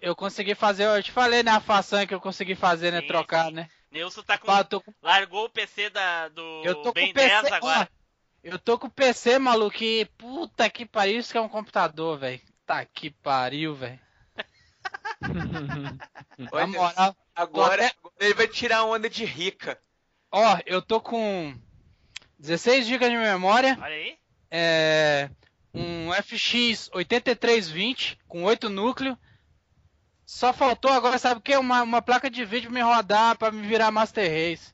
Eu consegui fazer, eu te falei, né, a façanha que eu consegui fazer, né, sim, trocar, sim, né. Neilson tá com... largou o PC do Ben 10 agora. Ó, eu tô com o PC, maluco, e puta que pariu, isso que é um computador, velho. Tá que pariu, velho. Na moral, agora ele vai tirar onda de rica. Ó, eu tô com 16 GB de memória. Olha aí. É, um FX 8320 com 8 núcleos. Só faltou agora, sabe o que? Uma placa de vídeo pra me rodar, pra me virar Master Race.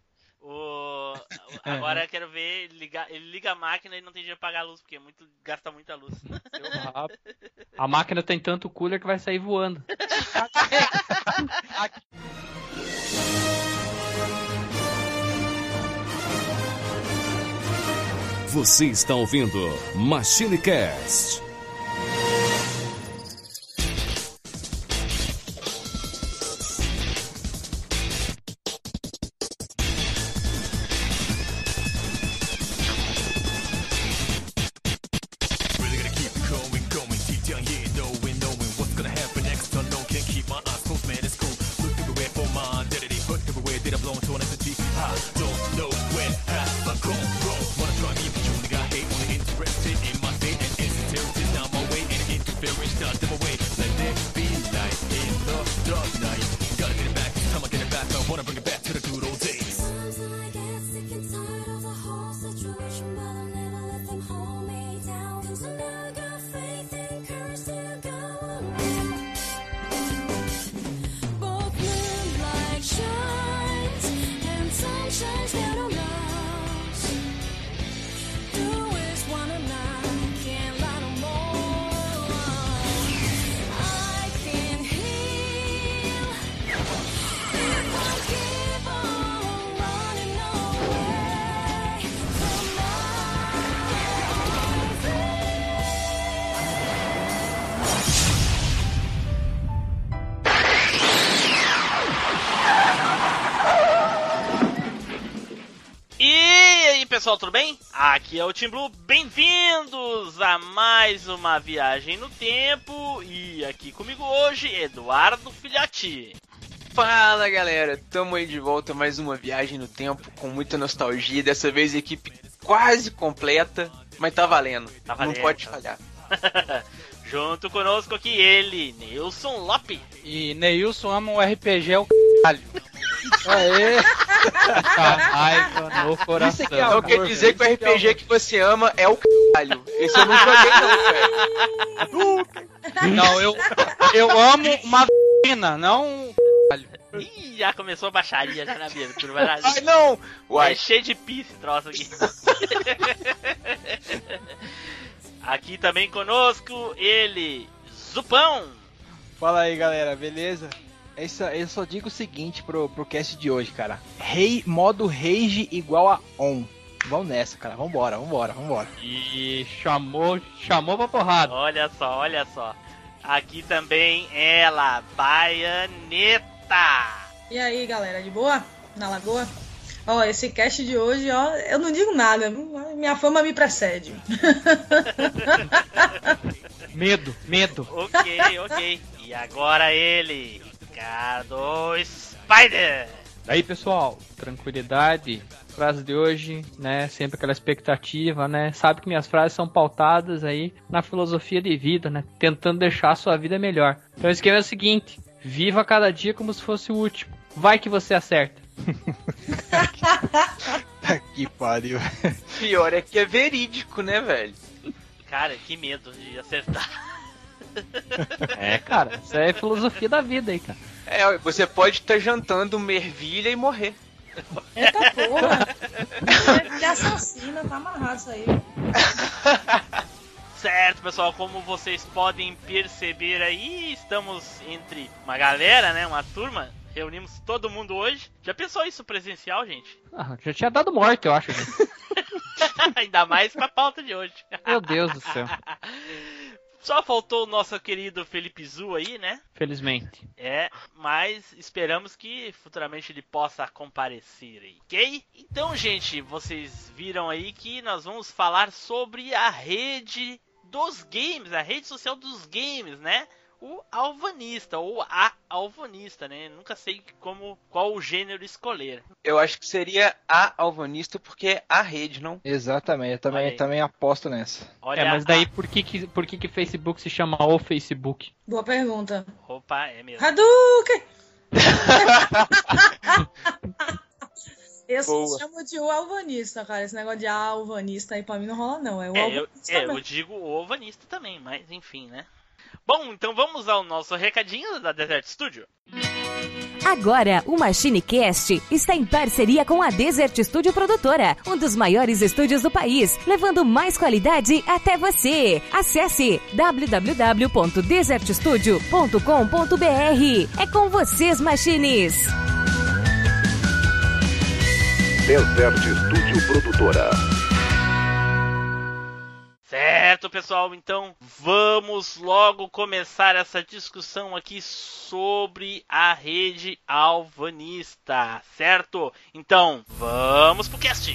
Agora eu quero ver, ele liga a máquina e não tem dinheiro pra pagar a luz, porque é muito, gasta muita luz. A máquina tem tanto cooler que vai sair voando. Você está ouvindo MachineCast. Pessoal, tudo bem? Aqui é o Team Blue, bem-vindos a mais uma viagem no tempo e aqui comigo hoje, Eduardo Filhati. Fala galera, tamo aí de volta, mais uma viagem no tempo com muita nostalgia, dessa vez a equipe quase completa, mas tá valendo. Não pode falhar. Junto conosco aqui ele, Neilson Lopes. E Neilson ama um RPG ao caralho. Aê! Raiva no coração. Isso aqui é amor, quer dizer que o RPG que você ama é o caralho. Esse eu não joguei não, velho. Não, eu amo uma vagina, não um caralho. Ih, já começou a baixaria já na mesa. Ai, não! Uai. É cheio de pi esse troço aqui. Aqui também conosco, ele, Zupão. Fala aí, galera, beleza? Eu só digo o seguinte pro cast de hoje, cara. Modo Rage igual a on. Vamos nessa, cara. Vambora. E chamou pra porrada. Olha só. Aqui também ela, Baioneta. E aí, galera, de boa? Na lagoa? Ó, esse cast de hoje, ó, eu não digo nada. Minha fama me precede. Medo. Ok. E agora ele... Cado Spider! Daí pessoal, tranquilidade, frase de hoje, né? Sempre aquela expectativa, né? Sabe que minhas frases são pautadas aí na filosofia de vida, né? Tentando deixar a sua vida melhor. Então o esquema é o seguinte: viva cada dia como se fosse o último. Vai que você acerta. Que pariu. Pior é que é verídico, né, velho? Cara, que medo de acertar. É, cara, isso é a filosofia da vida aí, cara. É, você pode estar jantando mervilha e morrer. Eita porra! Ele assassina, tá amarrado isso aí. Certo, pessoal, como vocês podem perceber aí, estamos entre uma galera, né, uma turma. Reunimos todo mundo hoje. Já pensou isso presencial, gente? Ah, já tinha dado morte, eu acho. Ainda mais com a pauta de hoje. Meu Deus do céu. Só faltou o nosso querido Felipe Zu aí, né? Felizmente. É, mas esperamos que futuramente ele possa comparecer aí, ok? Então, gente, vocês viram aí que nós vamos falar sobre a rede dos games, a rede social dos games, né? o Alvanista, ou a Alvanista, né? Nunca sei como, qual o gênero escolher. Eu acho que seria a Alvanista porque é a rede, não? Exatamente, eu também aposto nessa. Olha, mas daí por que Facebook se chama o Facebook? Boa pergunta. Opa, é mesmo. Hadouken! Eu só chamo de o Alvanista, cara. Esse negócio de Alvanista aí pra mim não rola, não. É o Alvanista. Eu digo o Alvanista também, mas enfim, né? Bom, então vamos ao nosso recadinho da Desert Studio. Agora, o MachineCast está em parceria com a Desert Studio Produtora, um dos maiores estúdios do país, levando mais qualidade até você. Acesse www.desertstudio.com.br. É com vocês, Machines! Desert Studio Produtora. Certo, pessoal, então vamos logo começar essa discussão aqui sobre a rede Alvanista, certo? Então, vamos pro cast!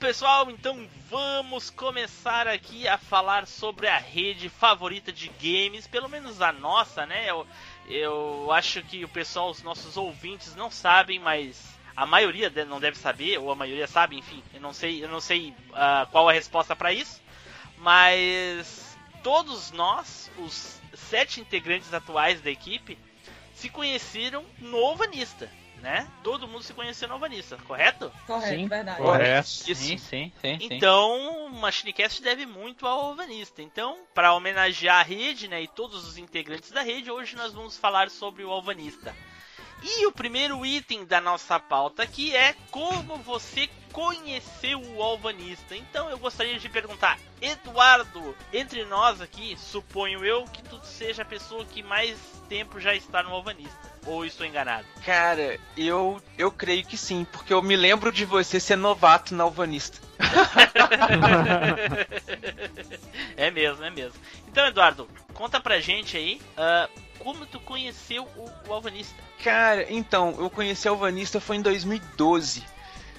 Pessoal, então vamos começar aqui a falar sobre a rede favorita de games, pelo menos a nossa, né? Eu acho que o pessoal, os nossos ouvintes não sabem, mas a maioria não deve saber, ou a maioria sabe, enfim, eu não sei qual a resposta para isso, mas todos nós, os 7 integrantes atuais da equipe, se conheceram no Alvanista. Né? Todo mundo se conheceu no Alvanista, correto? Correto, sim, verdade. Correto. Sim. Então, o MachineCast deve muito ao Alvanista. Então, para homenagear a rede, né, e todos os integrantes da rede, hoje nós vamos falar sobre o Alvanista. E o primeiro item da nossa pauta aqui é como você conheceu o Alvanista. Então, eu gostaria de perguntar, Eduardo, entre nós aqui, suponho eu que tu seja a pessoa que mais tempo já está no Alvanista. Ou estou enganado? Cara, eu creio que sim, porque eu me lembro de você ser novato na Alvanista. É mesmo. Então, Eduardo, conta pra gente aí como tu conheceu o Alvanista. Cara, então, eu conheci o Alvanista foi em 2012,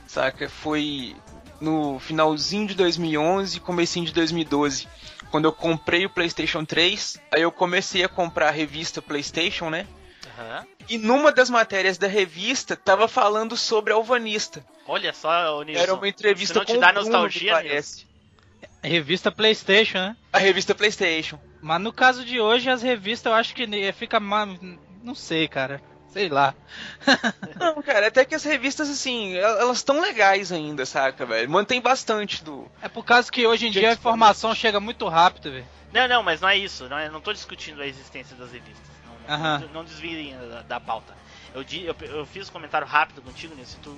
saca? Foi no finalzinho de 2011, comecinho de 2012. Quando eu comprei o PlayStation 3, aí eu comecei a comprar a revista PlayStation, né? E numa das matérias da revista tava falando sobre a Alvanista. Olha só, Nilson. Era uma entrevista com o Bruno, não te dá nostalgia, parece. A revista PlayStation, né? A revista PlayStation. Mas no caso de hoje, as revistas eu acho que fica... Não sei, cara. Sei lá. Não, cara, até que as revistas, assim, elas estão legais ainda, saca, velho? Mantém bastante do... É por causa que hoje em dia a informação chega muito rápido, velho. Não, mas não é isso. Não tô discutindo a existência das revistas. Não desviem da pauta. Eu fiz um comentário rápido contigo, Nilson, tu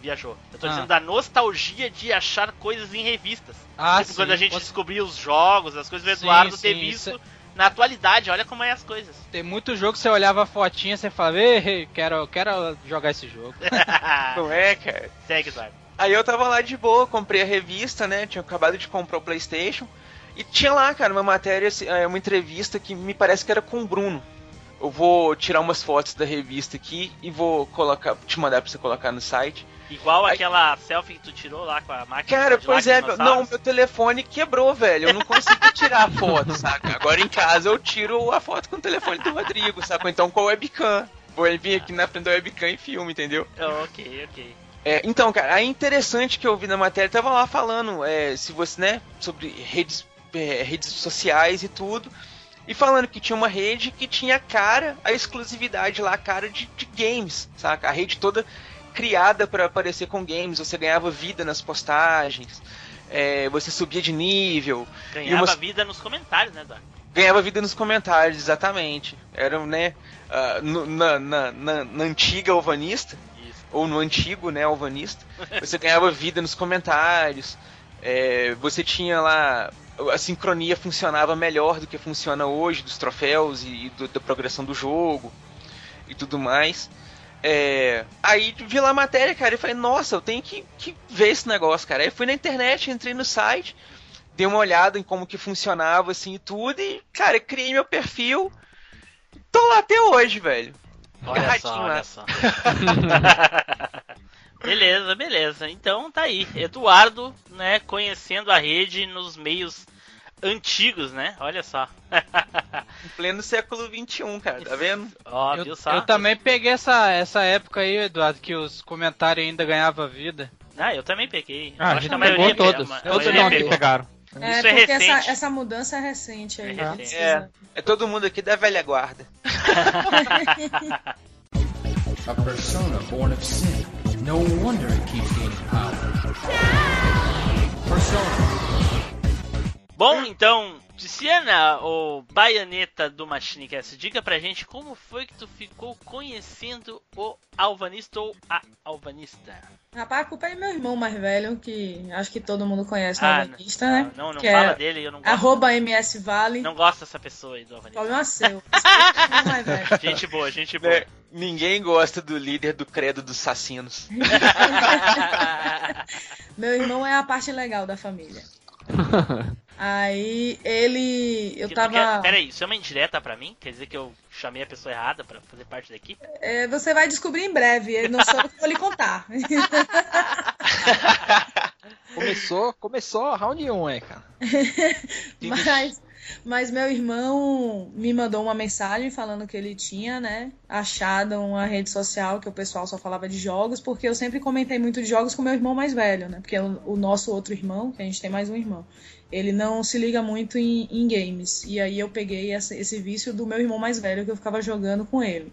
viajou. Eu tô dizendo da nostalgia de achar coisas em revistas. Tipo, sim, quando a gente descobria os jogos, as coisas do Eduardo ter visto isso... na atualidade, olha como é as coisas. Tem muito jogo que você olhava a fotinha e você falava, quero jogar esse jogo. Não é, cara? Segue, Eduardo. Aí eu tava lá de boa, comprei a revista, né? Tinha acabado de comprar o PlayStation. E tinha lá, cara, uma matéria, uma entrevista que me parece que era com o Bruno. Eu vou tirar umas fotos da revista aqui e vou colocar, te mandar pra você colocar no site. Igual aquela selfie que tu tirou lá com a máquina. Cara, pois é, meu telefone quebrou, velho. Eu não consegui tirar a foto, saca? Agora em casa eu tiro a foto com o telefone do Rodrigo, saca? Então com a webcam. Vou vir aqui na frente da webcam e filme, entendeu? Ok. Então, cara, é interessante que eu vi na matéria, tava lá falando se você, né, sobre redes sociais e tudo. E falando que tinha uma rede que tinha a exclusividade lá, a cara de games, saca? A rede toda criada para aparecer com games, você ganhava vida nas postagens, você subia de nível. Ganhava vida nos comentários, né, Eduardo? Ganhava vida nos comentários, exatamente. Era, né, na antiga Alvanista, isso, ou no antigo, né, Alvanista, você ganhava vida nos comentários, você tinha lá... A sincronia funcionava melhor do que funciona hoje, dos troféus da progressão do jogo e tudo mais. Aí vi lá a matéria, cara, e falei, nossa, eu tenho que ver esse negócio, cara. Aí fui na internet, entrei no site, dei uma olhada em como que funcionava, assim, e tudo, e, cara, criei meu perfil. Tô lá até hoje, velho. Olha só, olha só. Beleza, beleza. Então tá aí, Eduardo, né, conhecendo a rede nos meios antigos, né? Olha só. Em pleno século XXI, cara, tá vendo? Ó, viu só? Eu também peguei essa época aí, Eduardo, que os comentários ainda ganhavam vida. Ah, eu também peguei. Ah, acho que a maioria pegou todos. Todos não aqui pegaram. Isso é recente. Essa mudança é recente aí. É todo mundo aqui da velha guarda. A persona born of sin. No wonder it keeps gaining power. Persona. Bom, então, Tiziana, ou Baioneta do MachineCast, diga pra gente como foi que tu ficou conhecendo o Alvanista ou a Alvanista. Rapaz, a culpa é meu irmão mais velho, que acho que todo mundo conhece o Alvanista, não, né? Não, não que fala dele, eu não gosto. @MSVale. Não gosto dessa pessoa aí do Alvanista. Problema seu. Gente boa, gente boa. Ninguém gosta do líder do credo dos assassinos. Meu irmão é a parte legal da família. Aí ele... eu tava... Peraí, isso é uma indireta pra mim? Quer dizer que eu chamei a pessoa errada pra fazer parte da equipe? Você vai descobrir em breve, eu não sou o que vou lhe contar. Começou round 1, cara. Mas meu irmão me mandou uma mensagem falando que ele tinha, né, achado uma rede social que o pessoal só falava de jogos, porque eu sempre comentei muito de jogos com meu irmão mais velho, né, porque o nosso outro irmão, que a gente tem mais um irmão, ele não se liga muito em games, e aí eu peguei esse vício do meu irmão mais velho, que eu ficava jogando com ele.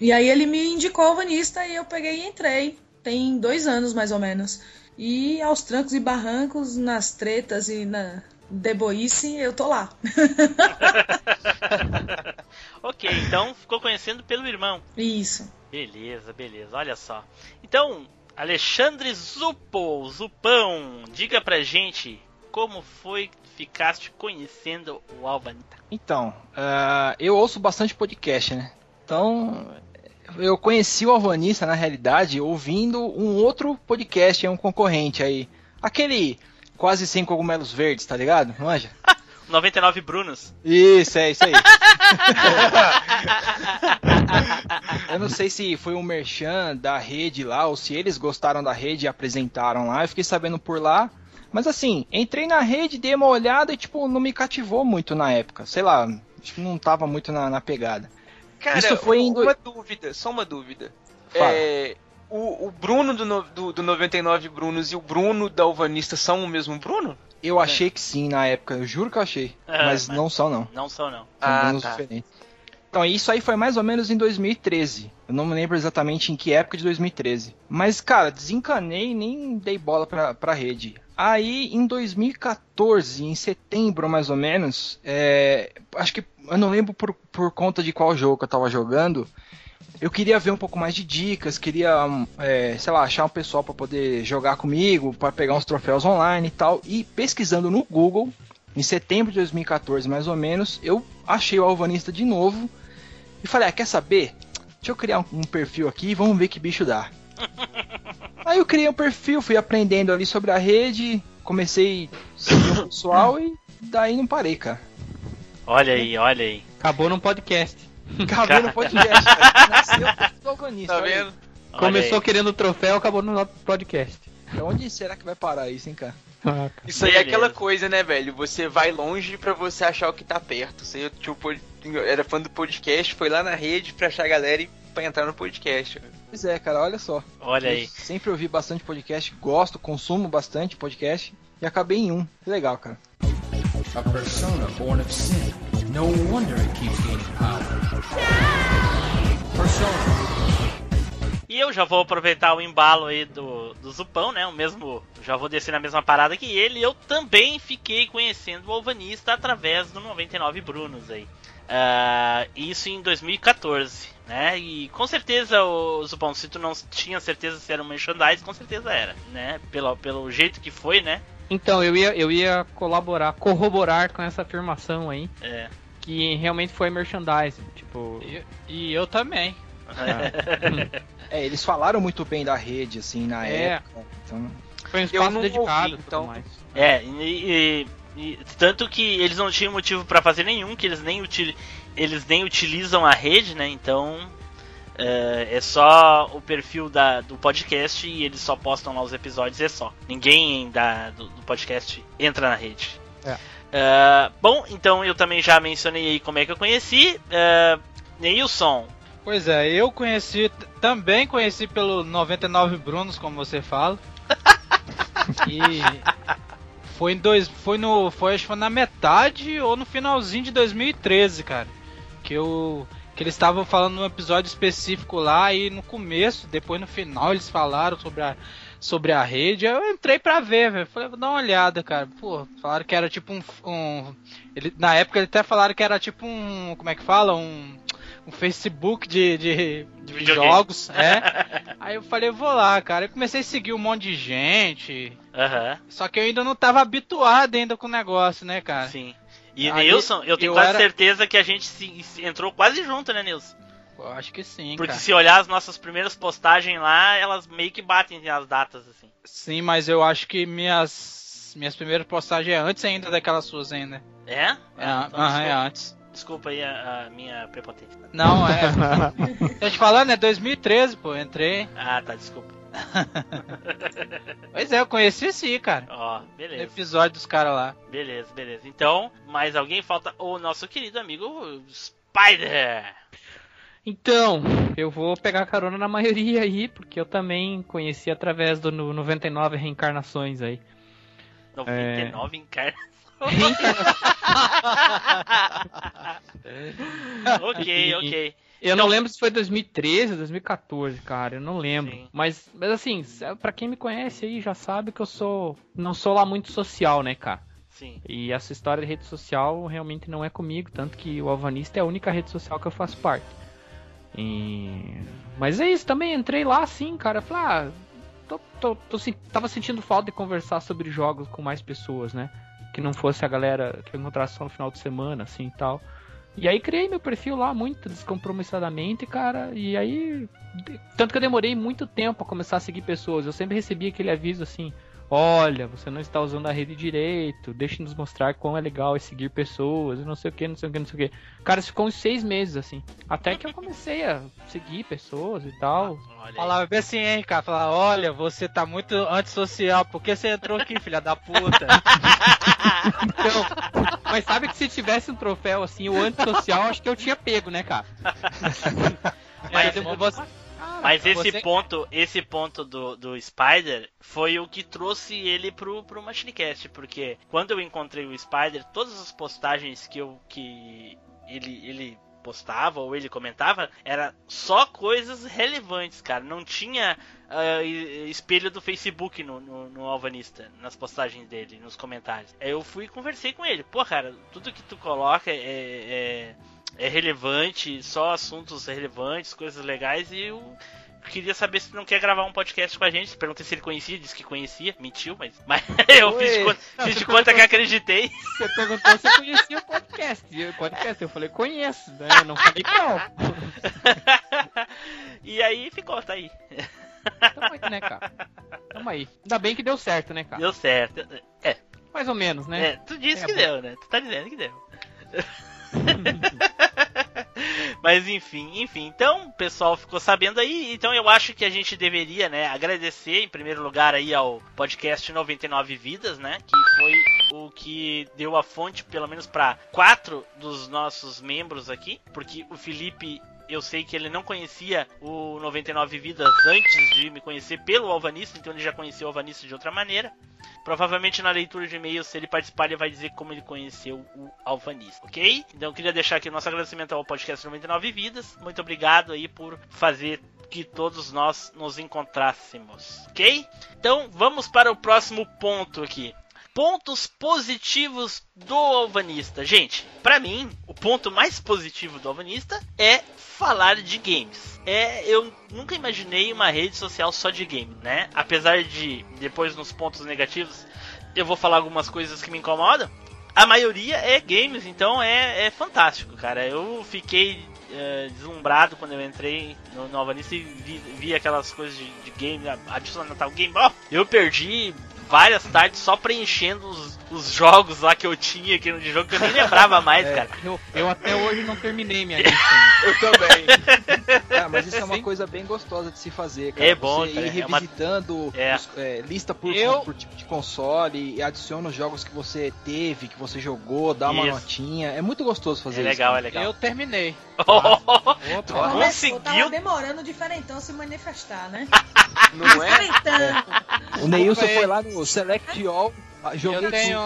E aí ele me indicou o Alvanista e eu peguei e entrei, tem 2 anos mais ou menos, e aos trancos e barrancos, nas tretas e na... deboice, eu tô lá. Ok, então ficou conhecendo pelo irmão. Isso. Beleza, beleza, olha só. Então, Alexandre Zupão, diga pra gente como foi que ficaste conhecendo o Alvanista. Então, eu ouço bastante podcast, né? Então, eu conheci o Alvanista, na realidade, ouvindo um outro podcast, um concorrente aí. Aquele... Quase 100 cogumelos verdes, tá ligado? Não é? 99 Brunos. Isso, é isso aí. Eu não sei se foi um merchan da rede lá, ou se eles gostaram da rede e apresentaram lá. Eu fiquei sabendo por lá. Mas assim, entrei na rede, dei uma olhada e tipo, não me cativou muito na época. Sei lá, acho que não tava muito na pegada. Cara, isso foi só uma dúvida. Fala. O Bruno do 99 Brunos e o Bruno da Alvanista são o mesmo Bruno? Eu achei que sim, na época. Eu juro que eu achei. Mas não são, não. Não são, não. São Brunos diferentes. Então, isso aí foi mais ou menos em 2013. Eu não me lembro exatamente em que época de 2013. Mas, cara, desencanei e nem dei bola pra rede. Aí, em 2014, em setembro mais ou menos, acho que eu não lembro por conta de qual jogo que eu tava jogando... Eu queria ver um pouco mais de dicas, queria, sei lá, achar um pessoal pra poder jogar comigo, pra pegar uns troféus online e tal. E pesquisando no Google, em setembro de 2014 mais ou menos, eu achei o Alvanista de novo. E falei, quer saber? Deixa eu criar um perfil aqui e vamos ver que bicho dá. Aí eu criei um perfil, fui aprendendo ali sobre a rede, comecei a seguir o pessoal e daí não parei, cara. Olha aí, olha aí. Acabou num podcast. Acabou no podcast, cara. Nasceu Alvanista, tá vendo? Começou querendo o troféu, acabou no podcast. Então, onde será que vai parar isso, hein, cara? Isso aí é aquela coisa, né, velho? Você vai longe pra você achar o que tá perto. Você, tipo, era fã do podcast, foi lá na rede pra achar a galera e pra entrar no podcast. Pois é, cara, olha só. Olha aí. Sempre ouvi bastante podcast, gosto, consumo bastante podcast e acabei em um. Legal, cara. A persona born of sin. No wonder it keeps gaining power. Persona. E E eu já vou aproveitar o embalo aí do Zupão, né? O mesmo, já vou descer na mesma parada que ele. Eu também fiquei conhecendo o Alvanista através do 99 Brunos aí. Isso em 2014, né? E com certeza, Zupão, se tu não tinha certeza se era um merchandise, com certeza era, né? Pelo jeito que foi, né? Então, eu ia corroborar com essa afirmação aí. É. Que realmente foi merchandising, tipo... E eu também. É, eles falaram muito bem da rede, assim, na época. Então... Foi um espaço dedicado, então... Mais. É, e tanto que eles não tinham motivo pra fazer nenhum, que eles nem utilizam a rede, né, então... É só o perfil do podcast e eles só postam lá os episódios, é só. Ninguém do podcast entra na rede. Bom, então eu também já mencionei aí como é que eu conheci. Neilson. Pois é, eu também conheci pelo 99 Brunos, como você fala. E acho que foi na metade ou no finalzinho de 2013, cara. Que eles estavam falando num episódio específico lá, e no começo, depois no final, eles falaram sobre a rede. Eu entrei pra ver, velho. Falei, vou dar uma olhada, cara. Pô, falaram que era tipo na época eles até falaram que era tipo um... Como é que fala? Um Facebook de jogos, é. Aí eu falei, vou lá, cara. Eu comecei a seguir um monte de gente. Uhum. Só que eu ainda não tava habituado ainda com o negócio, né, cara? Sim. E Neilson, eu tenho quase certeza que a gente entrou quase junto, né, Neilson? Eu acho que sim, porque cara, se olhar as nossas primeiras postagens lá, elas meio que batem as datas, assim. Sim, mas eu acho que minhas primeiras postagens é antes ainda daquelas suas ainda. É? Então, é antes. Desculpa aí a minha prepotência. Não, é... Tô te falando, é 2013, pô, eu entrei. Ah, tá, desculpa. Pois é, eu conheci sim, cara. Ó, beleza. Episódio dos caras lá. Beleza. Então, mais alguém? Falta o nosso querido amigo Spider. Então, eu vou pegar carona na maioria aí, porque eu também conheci através do 99 reencarnações aí. 99 encarnações? Ok. Eu não lembro se foi 2013 ou 2014, cara, eu não lembro. Sim. Mas assim, pra quem me conhece aí já sabe que eu não sou lá muito social, né, cara? Sim. E essa história de rede social realmente não é comigo, tanto que o Alvanista é a única rede social que eu faço parte. Mas é isso, também entrei lá assim, cara, falei, tava sentindo falta de conversar sobre jogos com mais pessoas, né? Que não fosse a galera que eu encontrasse só no final de semana, assim, e tal. E aí criei meu perfil lá, muito descompromissadamente, cara, e aí... Tanto que eu demorei muito tempo a começar a seguir pessoas, eu sempre recebia aquele aviso assim, olha, você não está usando a rede direito, deixe nos mostrar quão é legal é seguir pessoas, não sei o que. Cara, isso ficou uns 6 meses, assim, até que eu comecei a seguir pessoas e tal. Falava assim, hein, cara, falava, olha, você tá muito antissocial, por que você entrou aqui, filha da puta? Então... Mas sabe que se tivesse um troféu assim, o antissocial, acho que eu tinha pego, né, cara? Esse ponto do Spider foi o que trouxe ele pro MachineCast, porque quando eu encontrei o Spider, todas as postagens que ele postava ou ele comentava, era só coisas relevantes, cara. Não tinha espelho do Facebook no Alvanista, nas postagens dele, nos comentários. Eu fui e conversei com ele. Pô, cara, tudo que tu coloca é relevante, só assuntos relevantes, coisas legais, e eu queria saber se tu não quer gravar um podcast com a gente. Perguntei se ele conhecia, disse que conhecia, mentiu, mas eu fiz de conta que acreditei. Você perguntou se conhecia o podcast. Eu falei, conheço, né? Eu não falei não. E aí ficou, tá aí. Tamo aí, né, cara? Tamo aí. Ainda bem que deu certo, né, cara? Deu certo, é. Mais ou menos, né? É, tu disse que deu, né? Tu tá dizendo que deu. Mas enfim, então o pessoal ficou sabendo aí, então eu acho que a gente deveria, né, agradecer em primeiro lugar aí ao podcast 99 Vidas, né, que foi o que deu a fonte pelo menos para 4 dos nossos membros aqui, porque o Felipe, eu sei que ele não conhecia o 99 Vidas antes de me conhecer pelo Alvanista, então ele já conheceu o Alvanista de outra maneira. Provavelmente na leitura de e-mail, se ele participar, ele vai dizer como ele conheceu o Alvanista, ok? Então eu queria deixar aqui o nosso agradecimento ao podcast 99 Vidas. Muito obrigado aí por fazer que todos nós nos encontrássemos, ok? Então vamos para o próximo ponto aqui. Pontos positivos do Alvanista. Gente, pra mim, o ponto mais positivo do Alvanista é falar de games. Eu nunca imaginei uma rede social só de game, né? Apesar de, depois nos pontos negativos, eu vou falar algumas coisas que me incomodam. A maioria é games, então é fantástico, cara. Eu fiquei deslumbrado quando eu entrei no Alvanista e vi aquelas coisas de game, adicionando tal game. Ó, eu perdi várias tardes só preenchendo os jogos lá que eu tinha aqui no jogo, que eu nem lembrava mais, cara. Eu até hoje não terminei minha lista. Eu também. Ah, mas isso é uma coisa bem gostosa de se fazer, cara. É bom, você ir revisitando lista por tipo de console, e adiciona os jogos que você teve, que você jogou, dá uma notinha. É muito gostoso fazer isso. É legal, é legal. Eu terminei. Conseguiu? Tava demorando o diferentão se manifestar, né? Não é? O Neilson foi lá no Select All. Eu tenho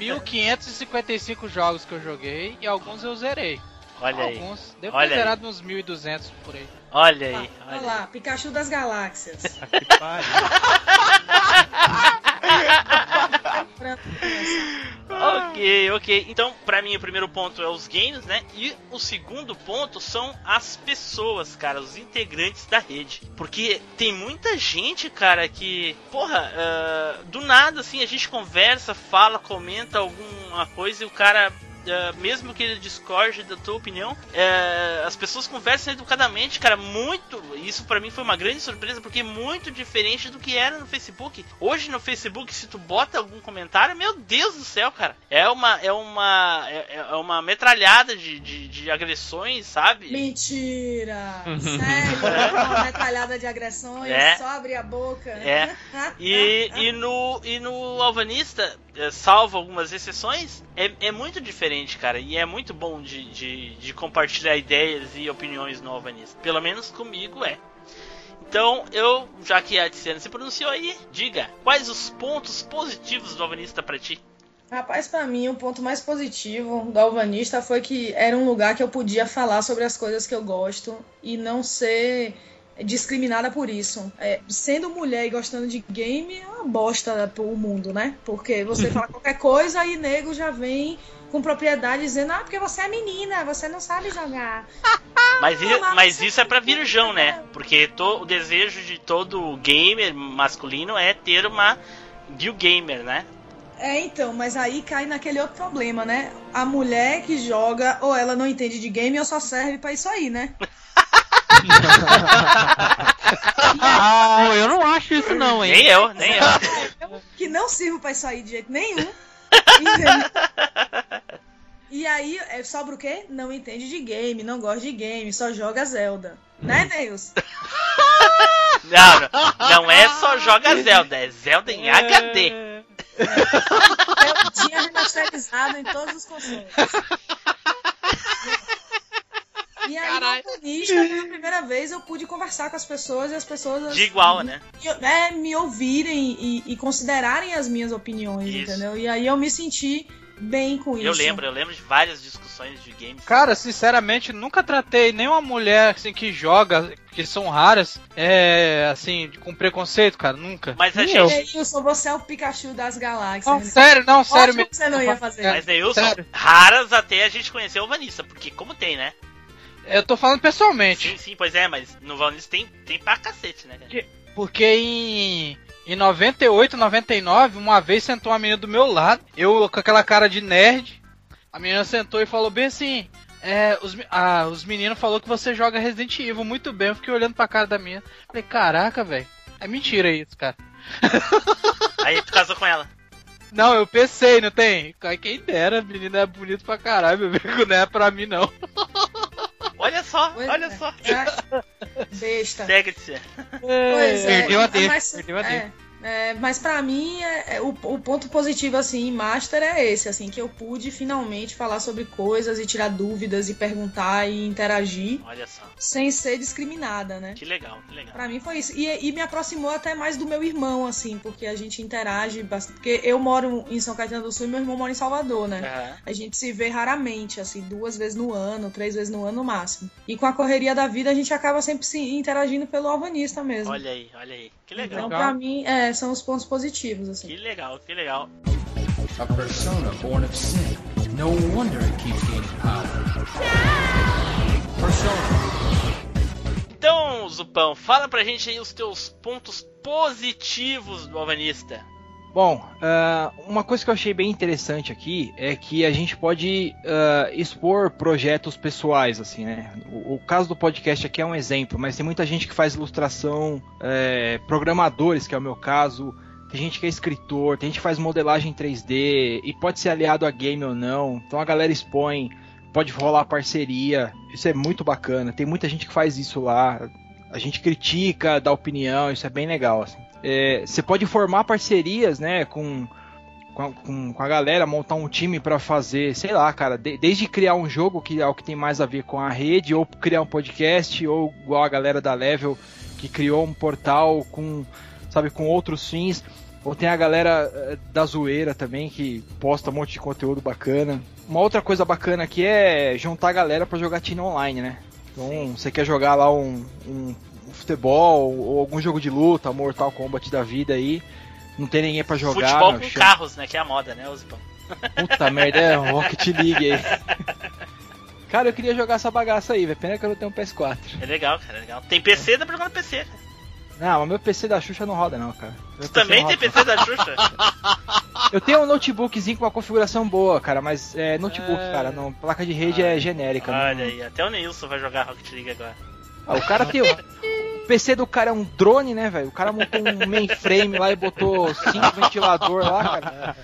1555 jogos que eu joguei e alguns eu zerei. Olha aí. Alguns, devo ter zerado uns 1200 por aí. Olha aí. Olha lá, Pikachu das Galáxias. Que pariu. Ok. Então, pra mim, o primeiro ponto é os games, né? E o segundo ponto são as pessoas, cara, os integrantes da rede. Porque tem muita gente, cara, que, do nada, assim, a gente conversa, fala, comenta alguma coisa e o cara, mesmo que ele discorde da tua opinião, as pessoas conversam educadamente, cara, muito. Isso pra mim foi uma grande surpresa, porque é muito diferente do que era no Facebook. Hoje no Facebook, se tu bota algum comentário, meu Deus do céu, cara, é uma metralhada de agressões, sabe? Mentira! Sério? É uma metralhada de agressões, só abrir a boca, né? E no Alvanista, salvo algumas exceções, é muito diferente, cara, e é muito bom de compartilhar ideias e opiniões no Alvanista. Pelo menos comigo é. Então, já que a Tiziana se pronunciou aí, diga, quais os pontos positivos do Alvanista pra ti? Rapaz, pra mim, o ponto mais positivo do Alvanista foi que era um lugar que eu podia falar sobre as coisas que eu gosto e não ser discriminada por isso. Sendo mulher e gostando de game é uma bosta pro mundo, né? Porque você fala qualquer coisa e nego já vem com propriedade dizendo, porque você é menina, você não sabe jogar. Mas isso é pra virgão, né? Porque o desejo de todo gamer masculino é ter uma guild gamer, né? Então, mas aí cai naquele outro problema, né? A mulher que joga, ou ela não entende de game, ou só serve pra isso aí, né? Não, eu não acho isso não, hein? Nem eu. Que não sirvo pra isso aí de jeito nenhum. E aí, sobra o quê? Não entende de game, não gosta de game, só joga Zelda. Né, Deus? Não é só joga Zelda, é Zelda em HD. Eu tinha remasterizado em todos os consoles. E aí, pela primeira vez, eu pude conversar com as pessoas e as pessoas... De igual, né? Me ouvirem e considerarem as minhas opiniões, isso, entendeu? E aí eu me senti bem com isso. Eu lembro de várias discussões de games. Cara, sinceramente, nunca tratei nenhuma mulher assim, que joga, que são raras, assim, com preconceito, cara, nunca. Mas a gente... Neilson, você é o Pikachu das galáxias. Não, sério. Ótimo que você não ia fazer. Mas, Neilson, raras até a gente conheceu o Vanessa, porque como tem, né? Eu tô falando pessoalmente. Sim, pois é, mas no Valnice tem pra cacete, né? Porque em 98, 99, uma vez sentou uma menina do meu lado, eu com aquela cara de nerd, a menina sentou e falou bem assim, os meninos falaram que você joga Resident Evil muito bem, eu fiquei olhando pra cara da menina, falei, caraca, velho, é mentira isso, cara. Aí tu casou com ela? Não, eu pensei, não tem? Quem dera, a menina é bonita pra caralho, meu amigo, não é pra mim não. Olha só. Besta. Segue-se. Pois é. Perdeu a D. Mas pra mim, o ponto positivo assim, em Master é esse, assim, que eu pude finalmente falar sobre coisas e tirar dúvidas e perguntar e interagir. Olha só. Sem ser discriminada, né? Que legal, que legal. Pra mim foi isso. E me aproximou até mais do meu irmão, assim, porque a gente interage bastante. Porque eu moro em São Caetano do Sul e meu irmão mora em Salvador, né? Uhum. A gente se vê raramente, assim, 2 vezes no ano, 3 vezes no ano no máximo. E com a correria da vida a gente acaba sempre se interagindo pelo Alvanista mesmo. Olha aí, olha aí. Que legal. Então pra mim, são os pontos positivos, assim. Que legal, que legal. A persona born of sin. No wonder it keeps gaining power. Persona. Então, Zupão, fala pra gente aí os teus pontos positivos do Alvanista. Bom, uma coisa que eu achei bem interessante aqui é que a gente pode expor projetos pessoais, assim, né? O caso do podcast aqui é um exemplo, mas tem muita gente que faz ilustração, programadores, que é o meu caso, tem gente que é escritor, tem gente que faz modelagem 3D e pode ser aliado a game ou não, então a galera expõe, pode rolar parceria, isso é muito bacana, tem muita gente que faz isso lá, a gente critica, dá opinião, isso é bem legal, assim. Você pode formar parcerias, né, com a galera, montar um time pra fazer, sei lá, cara, desde criar um jogo que é o que tem mais a ver com a rede, ou criar um podcast, ou igual a galera da Level que criou um portal com, sabe, com outros fins, ou tem a galera da Zoeira também que posta um monte de conteúdo bacana. Uma outra coisa bacana aqui é juntar a galera pra jogar time online, né? Então, você quer jogar lá futebol ou algum jogo de luta, Mortal Kombat da vida aí, não tem ninguém pra jogar. Futebol com carros, né? Que é a moda, né, Osipão? Puta merda, é Rocket League aí. Cara, eu queria jogar essa bagaça aí, velho. Pena que eu não tenho um PS4. É legal, cara, é legal. Tem PC, dá pra jogar no PC, cara. Não, mas meu PC da Xuxa não roda, não, cara. Meu tu PC também tem PC da Xuxa? Eu tenho um notebookzinho com uma configuração boa, cara, mas é notebook, cara. Não, placa de rede é genérica. Olha aí, até o Neilson vai jogar Rocket League agora. Ah, o cara tem... O PC do cara é um drone, né, velho? O cara montou um mainframe lá e botou 5 ventiladores lá, cara.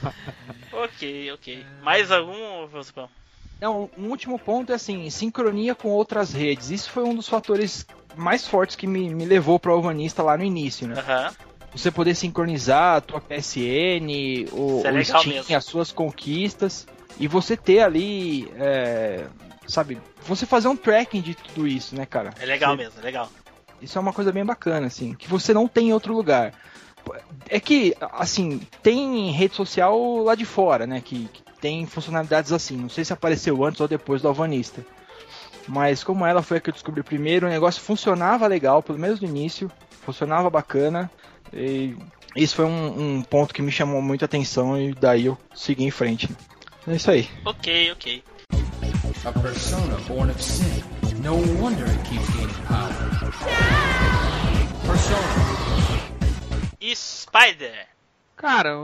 Ok. Mais algum, Vespão? Não, um último ponto é assim, sincronia com outras redes. Isso foi um dos fatores mais fortes que me levou para o Alvanista lá no início, né? Você poder sincronizar a tua PSN, o Steam, mesmo. As suas conquistas, e você ter ali... sabe, você fazer um tracking de tudo isso, né, cara? É legal mesmo, é legal. Isso é uma coisa bem bacana, assim, que você não tem em outro lugar. É que, assim, tem rede social lá de fora, né, que tem funcionalidades assim. Não sei se apareceu antes ou depois do Alvanista. Mas como ela foi a que eu descobri primeiro, o negócio funcionava legal, pelo menos no início. Funcionava bacana. E isso foi um ponto que me chamou muito a atenção e daí eu segui em frente. É isso aí. Ok. A persona born of sin. No wonder it keeps gaining power. Persona. E Spider? Cara,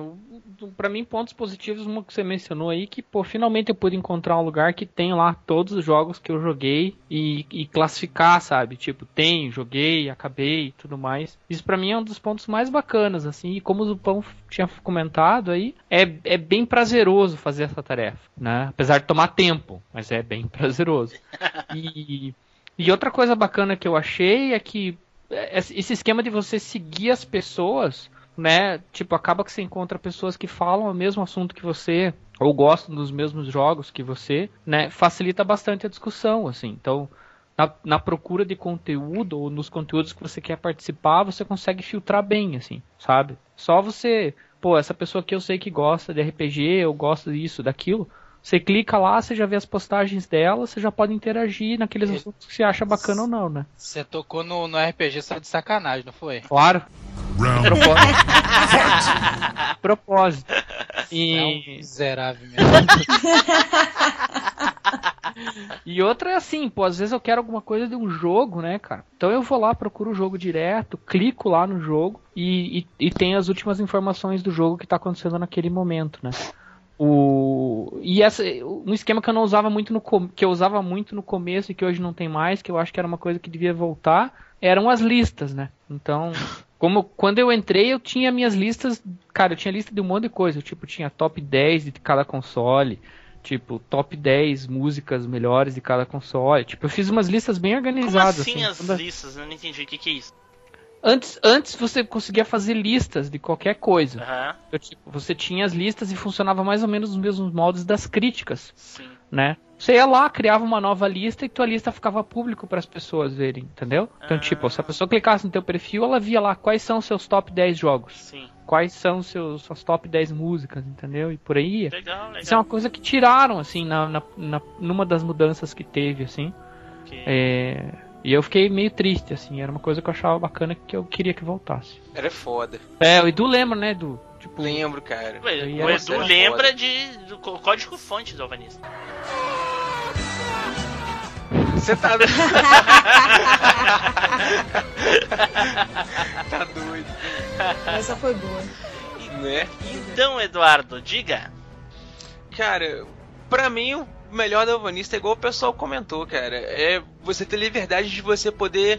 pra mim, pontos positivos, uma que você mencionou aí, que, pô, finalmente eu pude encontrar um lugar que tem lá todos os jogos que eu joguei e classificar, sabe? Tipo, joguei, acabei e tudo mais. Isso pra mim é um dos pontos mais bacanas, assim, e como o Zupão tinha comentado aí, é bem prazeroso fazer essa tarefa, né? Apesar de tomar tempo, mas é bem prazeroso. E outra coisa bacana que eu achei é que esse esquema de você seguir as pessoas... né? Tipo, acaba que você encontra pessoas que falam o mesmo assunto que você ou gostam dos mesmos jogos que você, né? Facilita bastante a discussão, assim. Então, na procura de conteúdo ou nos conteúdos que você quer participar, você consegue filtrar bem, assim, sabe? Só você, essa pessoa que eu sei que gosta de RPG, eu gosto disso, daquilo, você clica lá, você já vê as postagens dela, você já pode interagir naqueles assuntos que você acha bacana ou não, né? Você tocou no RPG só de sacanagem, não foi? Claro. Propósito. É um miserável mesmo. E outra é assim, às vezes eu quero alguma coisa de um jogo, né, cara? Então eu vou lá, procuro o jogo direto, clico lá no jogo e tem as últimas informações do jogo que tá acontecendo naquele momento, né? Um esquema que eu não usava muito que eu usava muito no começo e que hoje não tem mais, que eu acho que era uma coisa que devia voltar, eram as listas, né? Então, quando eu entrei, eu tinha minhas listas, cara, eu tinha lista de um monte de coisa, eu, tipo, tinha top 10 de cada console, tipo, top 10 músicas melhores de cada console, tipo, eu fiz umas listas bem organizadas. Como assim, as listas? Eu não entendi, o que é isso? Antes você conseguia fazer listas de qualquer coisa. Uhum. Então, tipo, você tinha as listas e funcionava mais ou menos nos mesmos moldes das críticas. Sim. Né? Você ia lá, criava uma nova lista e tua lista ficava público para as pessoas verem, entendeu? Então, tipo, se a pessoa clicasse no teu perfil, ela via lá quais são os seus top 10 jogos. Sim. Quais são suas top 10 músicas, entendeu? E por aí. Legal, legal. Isso é uma coisa que tiraram, assim, numa das mudanças que teve, assim. Okay. E eu fiquei meio triste, assim. Era uma coisa que eu achava bacana, que eu queria que voltasse. Era foda. É, o Edu lembra, né, Edu? Tipo, lembro, cara. O Edu lembra foda. Do código fonte do Alvanista. Você tá doido. Tá doido. Essa foi boa. Né? Então, Eduardo, diga. Cara, pra mim o melhor da Alvanista é igual o pessoal comentou, cara. É você ter liberdade de você poder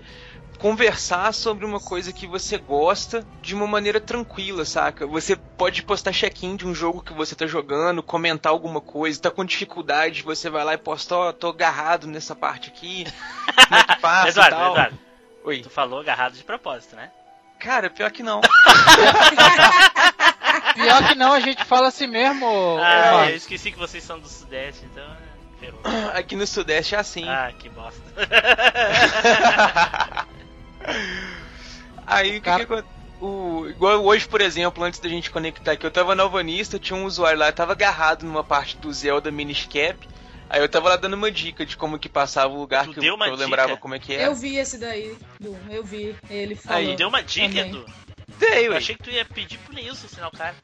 conversar sobre uma coisa que você gosta de uma maneira tranquila, saca? Você pode postar check-in de um jogo que você tá jogando, comentar alguma coisa, tá com dificuldade, você vai lá e posta, ó, tô agarrado nessa parte aqui, como é que passa e tal. Eduardo, oi. Tu falou agarrado de propósito, né? Cara, pior que não. Pior que não, a gente fala assim mesmo. Ah, eu esqueci que vocês são do Sudeste, então... ferrou. Aqui no Sudeste é assim. Ah, que bosta. Aí igual hoje, por exemplo, antes da gente conectar aqui, eu tava na Alvanista, tinha um usuário lá, eu tava agarrado numa parte do Zelda Miniscap. Aí eu tava lá dando uma dica de como que passava o lugar, que eu lembrava como é que era. Eu vi esse daí, Du, eu vi ele falando. Aí deu uma dica, Du? Dei, eu achei que tu ia pedir pro Neilson ensinar o cara.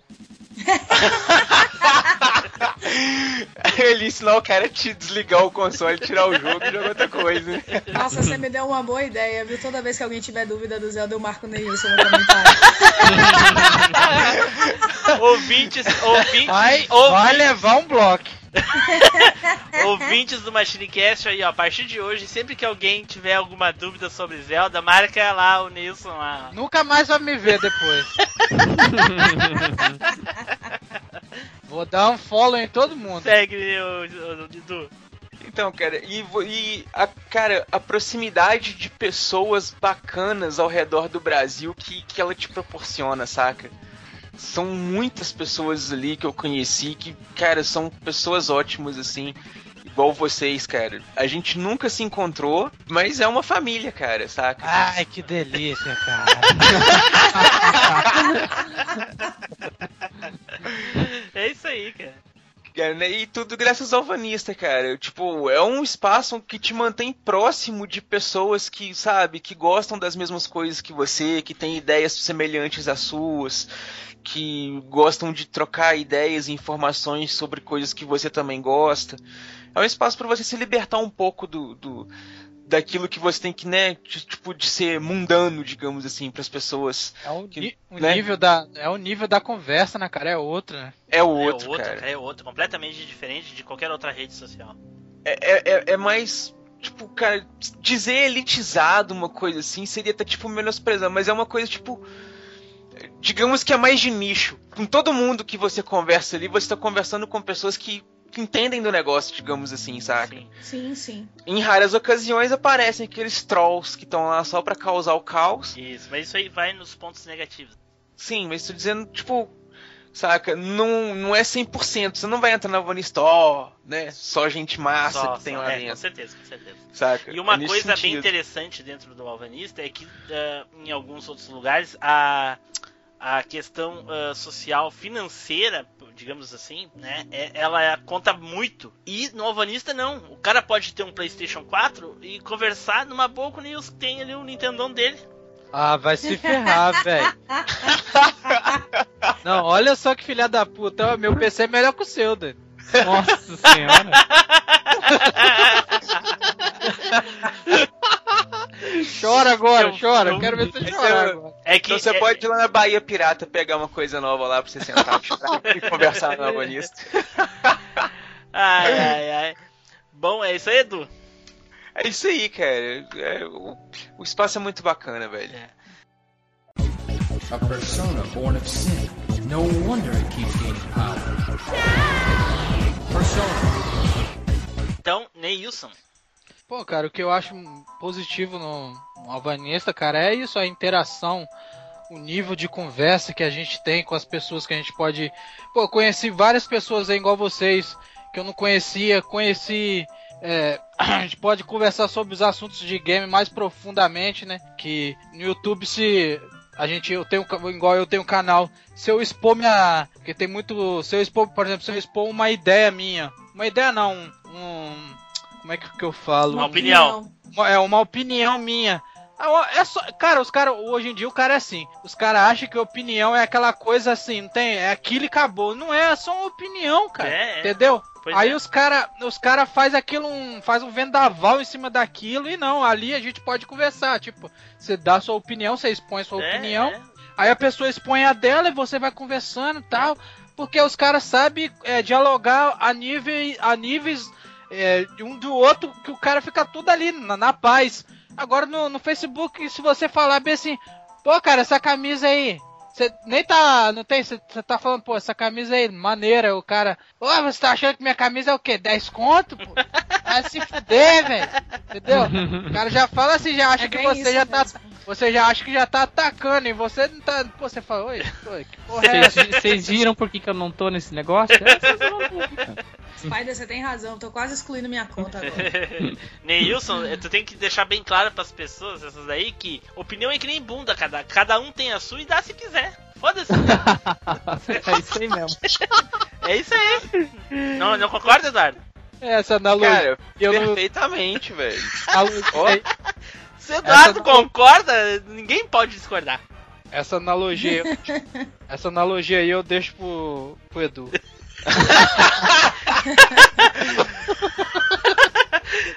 Ele ensinou o cara a te desligar o console, tirar o jogo e jogar outra coisa, né? Nossa, você me deu uma boa ideia, viu? Toda vez que alguém tiver dúvida do Zelda, eu marco Neilson no comentário. Ouvintes. Vai levar um bloco. Ouvintes do MachineCast aí, ó, a partir de hoje, sempre que alguém tiver alguma dúvida sobre Zelda, marca lá o Neilson lá. Nunca mais vai me ver depois. Vou dar um follow em todo mundo. Segue o Didu. Então, cara, a proximidade de pessoas bacanas ao redor do Brasil que ela te proporciona, saca? São muitas pessoas ali que eu conheci que, cara, são pessoas ótimas, assim, igual vocês, cara. A gente nunca se encontrou, mas é uma família, cara, saca? Ai, que delícia, cara. É isso aí, cara. E tudo graças ao Alvanista, cara. Tipo, é um espaço que te mantém próximo de pessoas que, sabe, que gostam das mesmas coisas que você, que tem ideias semelhantes às suas, que gostam de trocar ideias e informações sobre coisas que você também gosta. É um espaço para você se libertar um pouco daquilo que você tem que, né, tipo, de ser mundano, digamos assim, pras pessoas. É o nível da conversa, né, cara? É outra, né? É outro, completamente diferente de qualquer outra rede social. É mais, tipo, cara, dizer elitizado uma coisa assim seria até, tipo, menosprezando, mas é uma coisa, tipo, digamos que é mais de nicho. Com todo mundo que você conversa ali, você tá conversando com pessoas que entendem do negócio, digamos assim, saca? Sim. Em raras ocasiões aparecem aqueles trolls que estão lá só pra causar o caos. Isso, mas isso aí vai nos pontos negativos. Sim, mas tô dizendo, tipo, saca? Não é 100%, você não vai entrar na Alvanista, né? Só gente massa que tem lá dentro. Com certeza. Saca? E uma coisa bem interessante dentro do Alvanista é que em alguns outros lugares a questão social, financeira, digamos assim, né, ela conta muito. E no Alvanista não. O cara pode ter um PlayStation 4 e conversar numa boa com os que tem ali o Nintendão dele. Ah, vai se ferrar, velho. Não, olha só que filha da puta. Meu PC é melhor que o seu, velho. Nossa senhora. Chora agora, chora. Eu quero ver você chorar agora. Então você pode ir lá na Bahia Pirata pegar uma coisa nova lá pra você sentar e conversar no Alvanista. Ai. Bom, é isso aí, Edu. É isso aí, cara. O espaço é muito bacana, velho. A persona born of sin. No wonder it keeps gaining power. Persona. Então, Neilson. Pô, cara, o que eu acho positivo no Alvanista, cara, é isso, a interação, o nível de conversa que a gente tem com as pessoas que a gente pode... Pô, eu conheci várias pessoas aí, igual vocês, que eu não conhecia, a gente pode conversar sobre os assuntos de game mais profundamente, né? Que no YouTube, se a gente, eu tenho um canal, se eu expor minha, porque tem muito, se eu expor, por exemplo, se eu expor uma ideia minha, uma ideia não, como é que eu falo? Uma opinião. Uma opinião minha. É só, cara, os caras, hoje em dia o cara é assim, os caras acham que opinião é aquela coisa assim, não tem, é aquilo e acabou, não é, é só uma opinião, cara, entendeu? Aí os cara faz aquilo, faz um vendaval em cima daquilo e não, ali a gente pode conversar, tipo, você dá sua opinião, você expõe sua opinião, aí a pessoa expõe a dela e você vai conversando e tal, porque os caras sabem dialogar a níveis um do outro, que o cara fica tudo ali na paz. Agora no Facebook, se você falar bem assim, pô, cara, essa camisa aí, você nem tá, não tem, você tá falando, pô, essa camisa aí, maneira, o cara, pô, você tá achando que minha camisa é o quê? 10 conto, pô? Vai se fuder, velho, entendeu? O cara já fala assim, já acha que você já tá, você já acha que já tá atacando e você não tá, pô, você fala, oi, que porra é essa? Vocês viram por que eu não tô nesse negócio? Spider, você tem razão, tô quase excluindo minha conta agora. Neilson, tu tem que deixar bem claro pras pessoas, essas aí, que opinião é que nem bunda, cada um tem a sua e dá se quiser. Foda-se. É isso aí mesmo. É isso aí. Não concorda, Eduardo? Essa analogia. Cara, perfeitamente, velho. Se o Eduardo concorda, ninguém pode discordar. Essa analogia aí eu deixo pro Edu.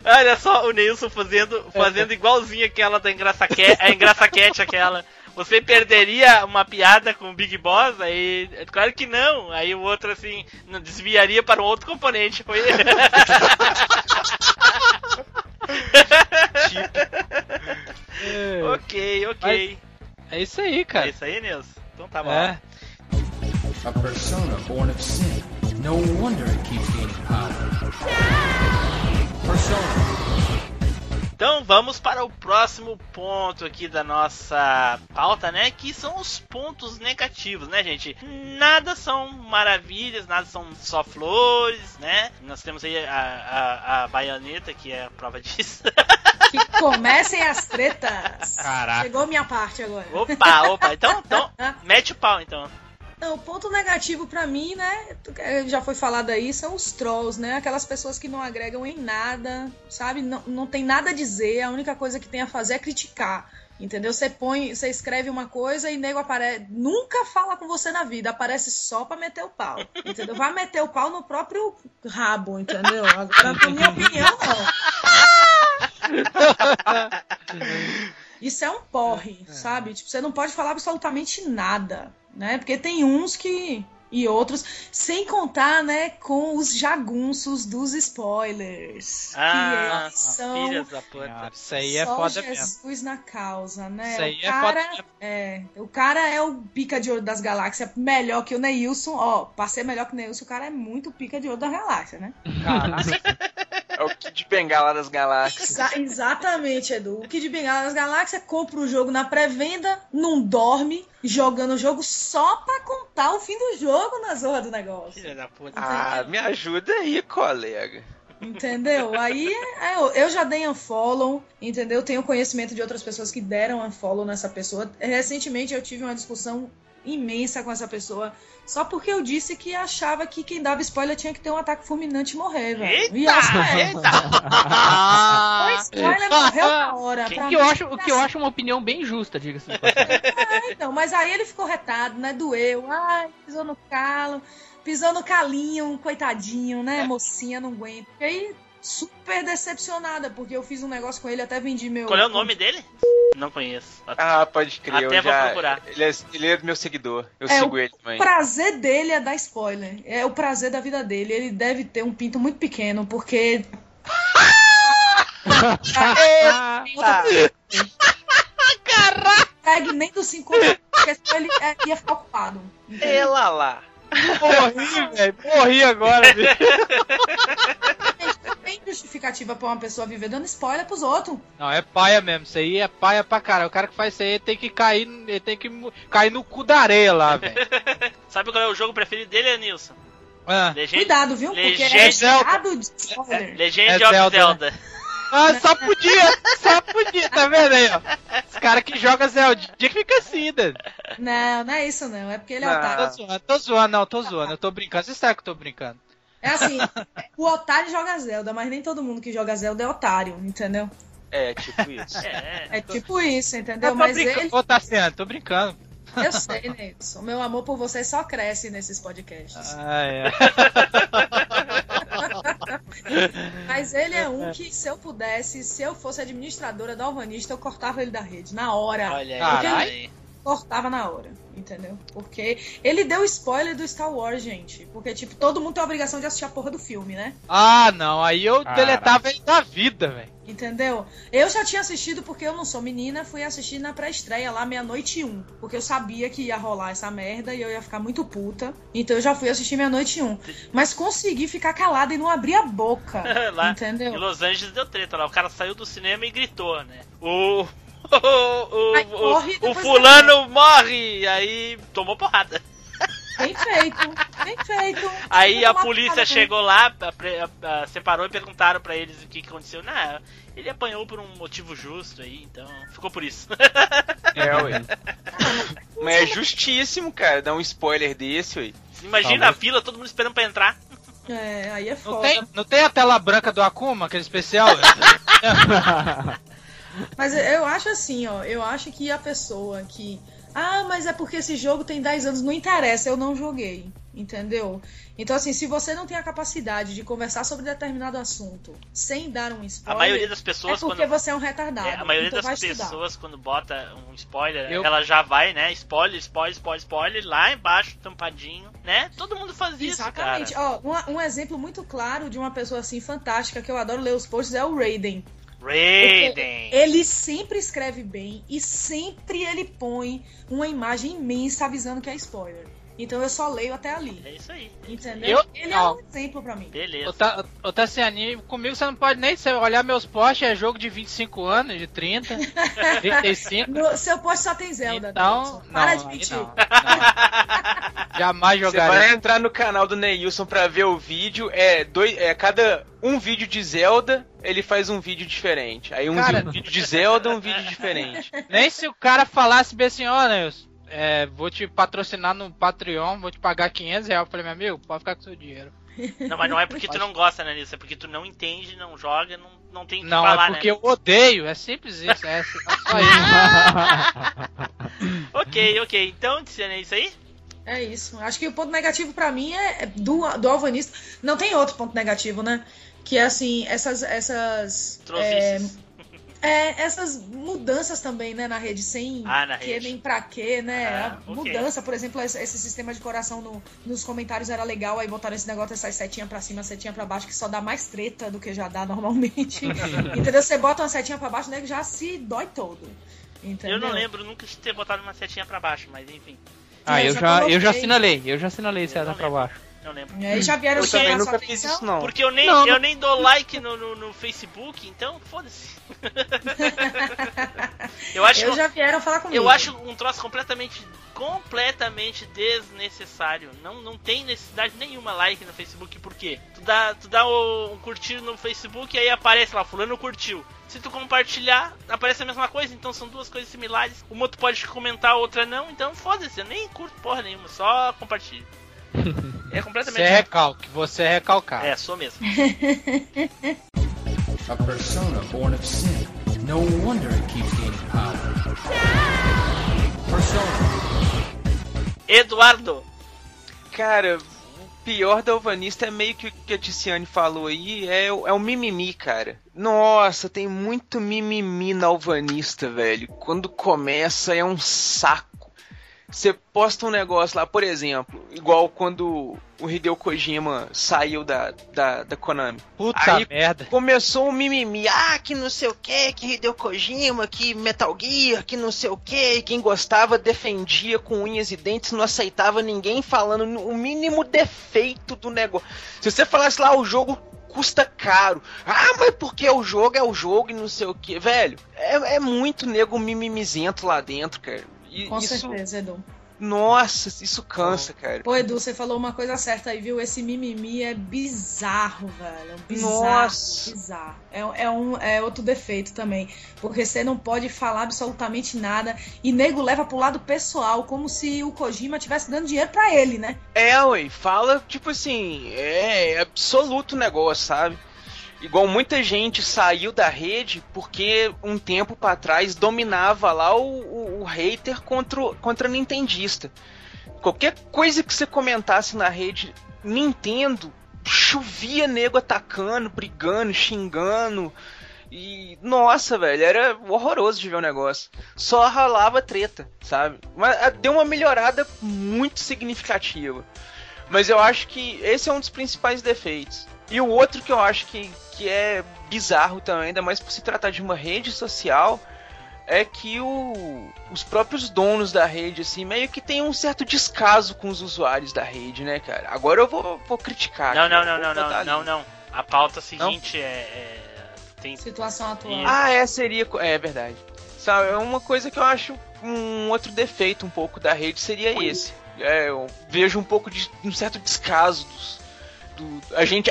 Olha só o Neilson fazendo igualzinho aquela da engraçaquete aquela. Você perderia uma piada com o Big Boss? Aí, claro que não. Aí o outro assim desviaria para um outro componente. Foi. Ok. Mas é isso aí, cara. É isso aí, Neilson. Então tá bom. É. A persona born of sin. No wonder it keeps gaining power. Persona. Então vamos para o próximo ponto aqui da nossa pauta, né? Que são os pontos negativos, né, gente? Nada são maravilhas, nada são só flores, né? Nós temos aí a Baioneta, que é a prova disso. Que comecem as tretas. Caraca. Chegou minha parte agora. Opa. Então mete o pau, então. Não, o ponto negativo pra mim, né, já foi falado aí, são os trolls, né, aquelas pessoas que não agregam em nada, sabe, não tem nada a dizer, a única coisa que tem a fazer é criticar, entendeu? Você escreve uma coisa e nego aparece, nunca fala com você na vida, aparece só pra meter o pau, entendeu? Vai meter o pau no próprio rabo, entendeu? Agora, na minha opinião, não. Isso é um porre, sabe? Tipo, você não pode falar absolutamente nada, né? Porque tem uns que... e outros, sem contar, né, com os jagunços dos spoilers. Ah, que eles são... filhas da puta. Isso aí é foda mesmo. Só Jesus na causa, né? Isso aí é foda mesmo. O cara é o pica de ouro das galáxias, melhor que o Neilson. Ó, passei melhor que o Neilson, o cara é muito pica de ouro da galáxia, né? É o Kid Bengala das galáxias. Exatamente, Edu. O Kid Bengala das galáxias compra o jogo na pré-venda, não dorme, jogando o jogo só pra contar o fim do jogo na zorra do negócio. Filha da puta. Ah, me ajuda aí, colega. Entendeu? Aí eu já dei unfollow, entendeu? Tenho conhecimento de outras pessoas que deram unfollow nessa pessoa. Recentemente eu tive uma discussão imensa com essa pessoa, só porque eu disse que achava que quem dava spoiler tinha que ter um ataque fulminante e morrer, velho. Eita! O spoiler morreu na hora. Eu acho uma opinião bem justa, diga-se. Então, mas aí ele ficou retado, né? Doeu. Ai, pisou no calo. Pisou no calinho, coitadinho, né? Mocinha, não aguenta. E aí, super decepcionada, porque eu fiz um negócio com ele, até vendi meu... Qual é o nome dele? Não conheço. Ah, pode crer. Até vou procurar. Ele é meu seguidor. Eu sigo ele também. O prazer dele é dar spoiler. É o prazer da vida dele. Ele deve ter um pinto muito pequeno, porque... Caraca! Pegue nem dos 5 anos, porque senão ele ia ficar ocupado. Ela lá. Morri, velho. Morri agora, velho. tem justificativa pra uma pessoa viver dando spoiler pros outros. Não, é paia mesmo. Isso aí é paia pra caralho. O cara que faz isso aí tem que cair no cu da areia lá, velho. Sabe qual é o jogo preferido dele, Nilson? Ah. Cuidado, viu? Legend of Zelda. Ah, só podia, tá vendo aí, ó? Os caras que jogam Zelda fica assim, né? Não, não é isso não, é porque ele é otário. Tô zoando, eu tô brincando, você sabe que eu tô brincando. É assim, o otário joga Zelda, mas nem todo mundo que joga Zelda é otário, entendeu? É, tipo isso. É tipo isso, entendeu? Mas ele... Ô, Tassiano, tô brincando. Eu sei, Neilson. O meu amor por você só cresce nesses podcasts. Ah, é. Mas ele é um que, se eu pudesse, se eu fosse administradora da Alvanista, eu cortava ele da rede, na hora. Olha aí. Cortava na hora, entendeu? Porque ele deu spoiler do Star Wars, gente. Porque, tipo, todo mundo tem a obrigação de assistir a porra do filme, né? Ah, não. Aí eu deletava ele da vida, velho. Entendeu? Eu já tinha assistido porque eu não sou menina, fui assistir na pré-estreia lá, 00h01. Porque eu sabia que ia rolar essa merda e eu ia ficar muito puta. Então eu já fui assistir 00h01. Mas consegui ficar calada e não abrir a boca. Lá, entendeu? Em Los Angeles deu treta lá. O cara saiu do cinema e gritou, né? O fulano morre! Aí tomou porrada. Bem feito. Aí a polícia chegou lá, separou e perguntaram pra eles o que aconteceu. Não, ele apanhou por um motivo justo aí, então ficou por isso. É, ué. Mas é justíssimo, cara, dar um spoiler desse, ué. Imagina a fila, todo mundo esperando pra entrar. É, aí é foda. Não tem a tela branca do Akuma, aquele especial? Mas eu acho assim, ó, eu acho que a pessoa que... Ah, mas é porque esse jogo tem 10 anos. Não interessa, eu não joguei, entendeu? Então, assim, se você não tem a capacidade de conversar sobre determinado assunto sem dar um spoiler... A maioria das pessoas... É porque você é um retardado. A maioria então das pessoas, quando bota um spoiler, ela já vai, né? Spoiler, lá embaixo, tampadinho, né? Todo mundo faz isso, cara. Exatamente. Ó, um exemplo muito claro de uma pessoa, assim, fantástica, que eu adoro ler os posts, é o Raiden. Porque ele sempre escreve bem e sempre ele põe uma imagem imensa avisando que é spoiler. Então eu só leio até ali. É isso aí. Entendeu? Ele é um exemplo pra mim. Beleza. Ô, Tassiani, comigo você não pode nem olhar meus posts, é jogo de 25 anos, de 30, 35. Seu post só tem Zelda. Então, não, para de mentir. Não. Jamais jogaria. Você vai entrar no canal do Neilson pra ver o vídeo. Cada um vídeo de Zelda, ele faz um vídeo diferente. Aí um vídeo de Zelda, um vídeo diferente. Nem se o cara falasse bem assim, ó, Neilson. Vou te patrocinar no Patreon, vou te pagar R$500. Eu falei, meu amigo, pode ficar com seu dinheiro. Não, mas não é porque tu não gosta, né, Nilson? É porque tu não entende, não joga, não tem o que falar, né? Não, é porque eu odeio, é simples isso, é só isso. Ok. Então, Tiziana, é isso aí? É isso. Acho que o ponto negativo pra mim é do Alvanista. Não tem outro ponto negativo, né? Que é, assim, essas essas mudanças também, né, na rede, sem que nem pra quê, né? A mudança, por exemplo, esse sistema de coração nos comentários era legal, aí botaram esse negócio, essas setinha pra cima, setinha pra baixo, que só dá mais treta do que já dá normalmente. Entendeu? Você bota uma setinha pra baixo, né, que já se dói todo. Entendeu? Eu não lembro nunca de ter botado uma setinha pra baixo, mas enfim. Eu já assinalei seta pra baixo. Não lembro. E já vieram chamar sua atenção? Isso, não. Porque eu nem dou like no Facebook, então foda-se. Já vieram falar comigo. Eu acho um troço completamente desnecessário. Não tem necessidade nenhuma like no Facebook. Por quê? Tu dá um curtir no Facebook e aí aparece lá, fulano curtiu. Se tu compartilhar, aparece a mesma coisa, então são duas coisas similares. Uma tu pode comentar, a outra não, então foda-se, eu nem curto porra nenhuma, só compartilho. É completamente... Você é recalcado. É, sou mesmo. A persona born of sin. No wonder it keeps gaining power. Persona. Eduardo. Cara, o pior da Alvanista é meio que o que a Tiziane falou aí, é o mimimi, cara. Nossa, tem muito mimimi na Alvanista, velho. Quando começa é um saco. Você posta um negócio lá, por exemplo, igual quando o Hideo Kojima saiu da Konami. Puta aí merda. Começou um mimimi, que não sei o que Hideo Kojima, que Metal Gear, que não sei o que, quem gostava defendia com unhas e dentes, não aceitava ninguém falando o mínimo defeito do negócio. Se você falasse lá o jogo custa caro. Ah, mas porque é o jogo e não sei o que. Velho, é muito nego mimimizento lá dentro, cara. E com certeza, Edu. Nossa, isso cansa, cara. Pô, Edu, você falou uma coisa certa aí, viu? Esse mimimi é bizarro, velho. Bizarro, nossa. Bizarro. É outro defeito também. Porque você não pode falar absolutamente nada. E nego leva pro lado pessoal, como se o Kojima estivesse dando dinheiro pra ele, né? É, ué. Fala, tipo assim, é absoluto negócio, sabe? Igual muita gente saiu da rede porque um tempo pra trás dominava lá o hater contra o nintendista. Qualquer coisa que você comentasse na rede Nintendo, chovia nego atacando, brigando, xingando. E nossa, velho, era horroroso de ver o negócio. Só ralava treta, sabe? Mas deu uma melhorada muito significativa. Mas eu acho que esse é um dos principais defeitos. E o outro que eu acho que é bizarro também, ainda mais por se tratar de uma rede social, é que os próprios donos da rede, assim, meio que tem um certo descaso com os usuários da rede, né, cara? Agora eu vou criticar. Não. A pauta seguinte não? Tem situação atual. Seria... É verdade. Sabe, uma coisa que eu acho um outro defeito um pouco da rede seria esse. Eu vejo um pouco de um certo descaso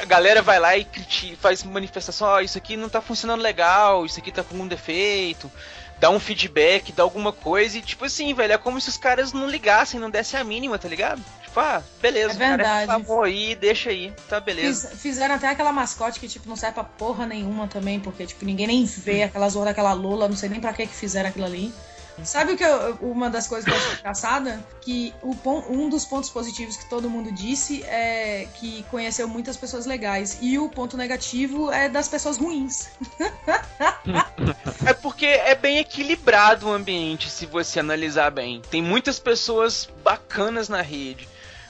a galera vai lá e critica, faz manifestação, isso aqui não tá funcionando legal, isso aqui tá com algum defeito, dá um feedback, dá alguma coisa, e tipo assim, velho, é como se os caras não ligassem, não dessem a mínima, tá ligado? Tipo, beleza, é verdade. O cara tá aí, deixa aí, tá beleza. Fizeram até aquela mascote que, tipo, não serve pra porra nenhuma também, porque, tipo, ninguém nem vê aquela zorra daquela Lola, não sei nem pra que fizeram aquilo ali. Sabe uma das coisas que eu acho engraçada? Que um dos pontos positivos que todo mundo disse é que conheceu muitas pessoas legais. E o ponto negativo é das pessoas ruins. É porque é bem equilibrado o ambiente, se você analisar bem. Tem muitas pessoas bacanas na rede,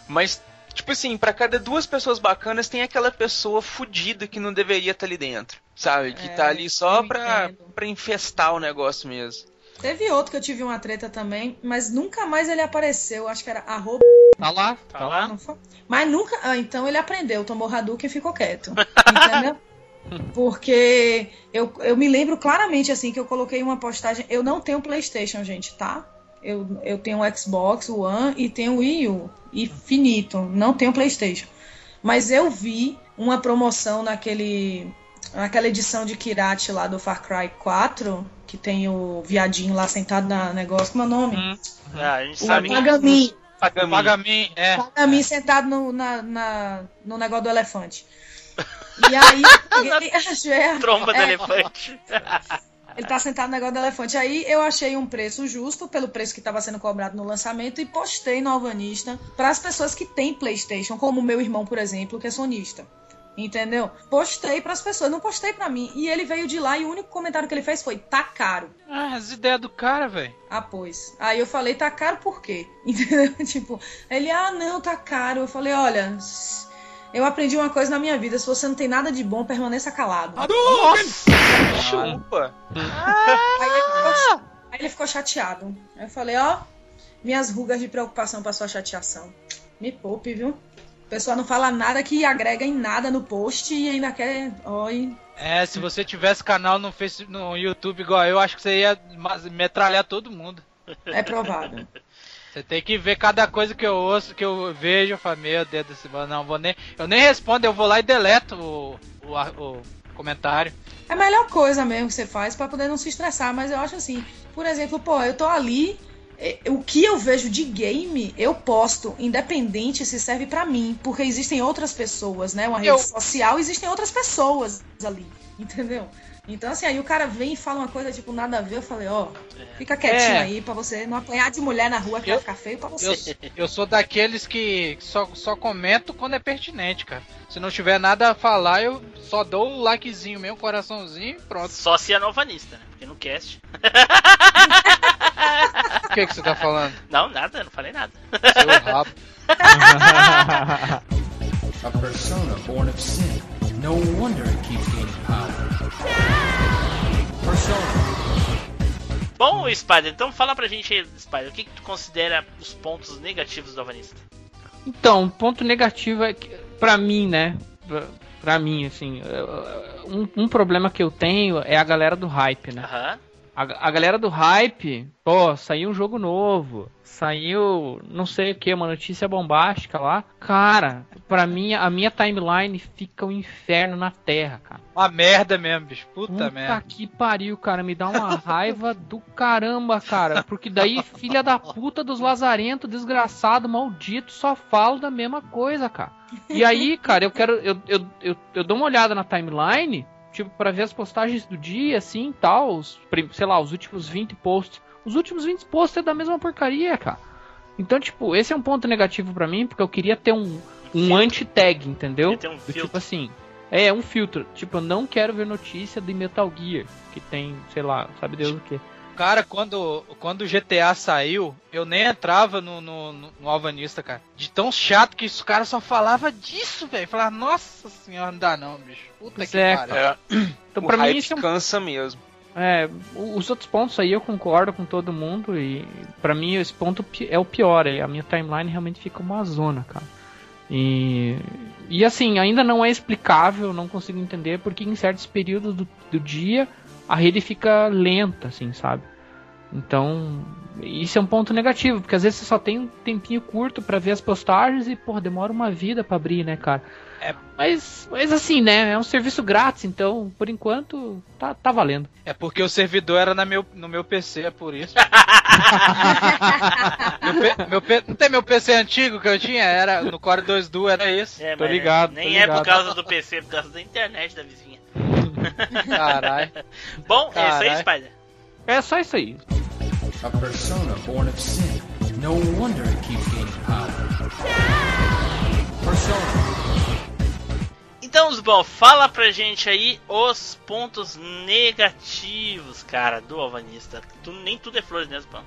mas... Tipo assim, pra cada duas pessoas bacanas tem aquela pessoa fodida que não deveria estar ali dentro, sabe? Que tá ali só pra infestar o negócio mesmo. Teve outro que eu tive uma treta também, mas nunca mais ele apareceu. Acho que era @ Tá lá. Mas nunca... então ele aprendeu, tomou Hadouken e ficou quieto. Entendeu? Porque eu me lembro claramente, assim, que eu coloquei uma postagem... Eu não tenho PlayStation, gente, tá? Eu tenho o Xbox, o One e tenho o Wii U. E finito. Não tenho PlayStation. Mas eu vi uma promoção naquela edição de Kirate lá do Far Cry 4, que tem o viadinho lá sentado na negócio, como é o nome? A gente sabe. Pagamin, é. Pagamin sentado no negócio do elefante. E aí, tromba do elefante. Ele tá sentado no negócio do elefante. Aí eu achei um preço justo, pelo preço que estava sendo cobrado no lançamento, e postei no Alvanista para as pessoas que têm PlayStation, como o meu irmão, por exemplo, que é sonista. Entendeu? Postei pras pessoas, não postei pra mim. E ele veio de lá e o único comentário que ele fez foi: tá caro. Ah, as ideias do cara, velho. Ah, pois. Aí eu falei: tá caro por quê? Entendeu? Tipo, ele: não, tá caro. Eu falei: olha, eu aprendi uma coisa na minha vida: se você não tem nada de bom, permaneça calado. Nossa! Chupa! Aí ele ficou chateado. Aí eu falei: minhas rugas de preocupação pra sua chateação. Me poupe, viu? O pessoal não fala nada que agrega em nada no post e ainda quer... Oi. Se você tivesse canal no Facebook, no YouTube igual eu, acho que você ia metralhar todo mundo. É provável. Você tem que ver cada coisa que eu ouço, que eu vejo, eu falo: meu Deus do céu, não vou nem... Eu nem respondo, eu vou lá e deleto o comentário. É a melhor coisa mesmo que você faz pra poder não se estressar, mas eu acho assim, por exemplo, eu tô ali... O que eu vejo de game, eu posto, independente se serve pra mim, porque existem outras pessoas, né? Uma rede social, existem outras pessoas ali, entendeu? Então, assim, aí o cara vem e fala uma coisa, tipo, nada a ver. Eu falei: fica quietinho aí pra você não apanhar de mulher na rua, que vai ficar feio pra você. Eu sou daqueles que só comento quando é pertinente, cara. Se não tiver nada a falar, eu só dou um likezinho, meu coraçãozinho, e pronto. Só se é novanista, né? Porque no cast... O que você tá falando? Não, nada, não falei nada. Seu rabo. A persona born of sin. No wonder it keeps gaining power. Persona. Bom, Spider, então fala pra gente aí, Spider, o que tu considera os pontos negativos do Alvanista? Então, ponto negativo é que, pra mim, né? Pra mim, assim, um problema que eu tenho é a galera do hype, né? Uhum. A galera do hype, pô, saiu um jogo novo, saiu não sei o que, uma notícia bombástica lá. Cara, pra mim, a minha timeline fica um inferno na terra, cara. Uma merda mesmo, bicho, puta merda. Puta que pariu, cara, me dá uma raiva do caramba, cara. Porque daí, filha da puta dos lazarento, desgraçado, maldito, só falo da mesma coisa, cara. E aí, cara, eu dou uma olhada na timeline... Tipo, pra ver as postagens do dia, assim, tal, sei lá, os últimos 20 posts. Os últimos 20 posts é da mesma porcaria, cara. Então, tipo, esse é um ponto negativo pra mim, porque eu queria ter um anti-tag, entendeu? Do tipo assim, um filtro. Tipo, eu não quero ver notícia de Metal Gear, que tem, sei lá, sabe Deus o quê. Cara, quando o GTA saiu, eu nem entrava no Alvanista, cara. De tão chato que os caras só falavam disso, velho. Falava, nossa senhora, não dá não, bicho. Puta que pariu. É. Então, pra mim, isso cansa mesmo. É, os outros pontos aí eu concordo com todo mundo e pra mim esse ponto é o pior. A minha timeline realmente fica uma zona, cara. E assim, ainda não é explicável, não consigo entender porque em certos períodos do dia... A rede fica lenta, assim, sabe? Então, isso é um ponto negativo, porque às vezes você só tem um tempinho curto pra ver as postagens e, porra, demora uma vida pra abrir, né, cara? É. Mas assim, né, é um serviço grátis, então, por enquanto, tá valendo. É porque o servidor era no meu PC, é por isso. Não tem meu PC antigo que eu tinha? Era no Core 2 Duo, era isso. É, tô ligado. Nem tô ligado. É por causa do PC, é por causa da internet da vizinha. Caralho. Bom, Carai. É isso aí, Spider. É só isso aí. A persona born of sin. No wonder it keeps gaining power. Persona. Então, Zubão, fala pra gente aí os pontos negativos, cara, do Alvanista. Nem tudo é flores, né, Zubão?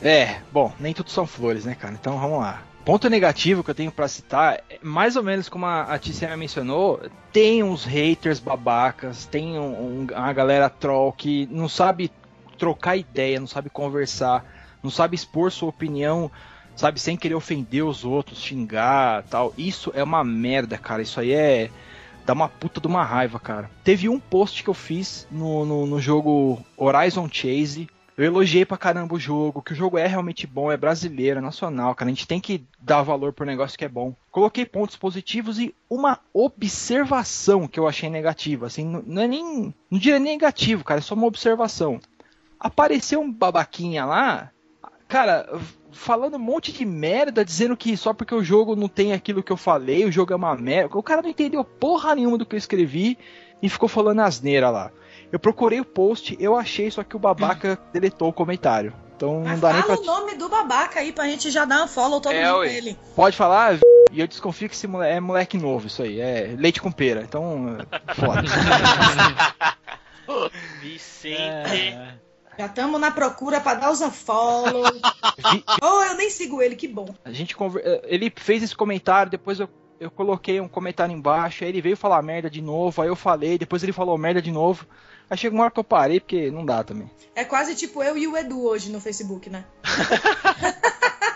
É, bom, nem tudo são flores, né, cara? Então, vamos lá. Ponto negativo que eu tenho pra citar, mais ou menos como a Tiziana mencionou, tem uns haters babacas, tem uma galera troll que não sabe trocar ideia, não sabe conversar, não sabe expor sua opinião, sabe, sem querer ofender os outros, xingar, tal. Isso é uma merda, cara, isso aí dá uma puta de uma raiva, cara. Teve um post que eu fiz no jogo Horizon Chase. Eu elogiei pra caramba o jogo, que o jogo é realmente bom, é brasileiro, é nacional, cara. A gente tem que dar valor pro negócio que é bom. Coloquei pontos positivos e uma observação que eu achei negativa, assim, não é nem... Não diria negativo, cara, é só uma observação. Apareceu um babaquinha lá, cara, falando um monte de merda, dizendo que só porque o jogo não tem aquilo que eu falei, o jogo é uma merda. O cara não entendeu porra nenhuma do que eu escrevi e ficou falando asneira lá. Eu procurei o post, eu achei, só que o babaca deletou o comentário. Então não dá nem pra... Fala o nome do babaca aí pra gente já dar um follow todo mundo dele. Pode falar, e eu desconfio que esse moleque é moleque novo, isso aí. É leite com pera, então... Foda. Vicente... Já estamos na procura pra dar os unfollow. Oh, eu nem sigo ele, que bom. Ele fez esse comentário, depois eu coloquei um comentário embaixo, aí ele veio falar merda de novo, aí eu falei, depois ele falou merda de novo. Aí chega uma hora que eu parei, porque não dá também. É quase tipo eu e o Edu hoje no Facebook, né?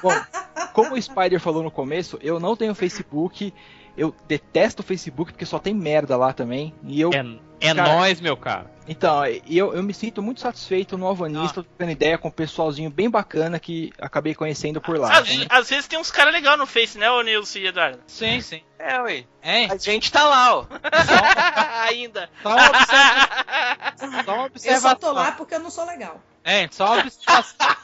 Bom, como o Spider falou no começo, eu não tenho Facebook, eu detesto o Facebook, porque só tem merda lá também. E eu, cara, nóis, meu cara. Então, eu me sinto muito satisfeito no Alvanista, trocando ideia com um pessoalzinho bem bacana que acabei conhecendo por lá. Às vezes tem uns caras legais no Face, né, ô Neilson e Eduardo? Sim. É, ué. A gente tá lá, ó. Ainda. Só uma observação. Eu só tô lá porque eu não sou legal. É, só uma observação.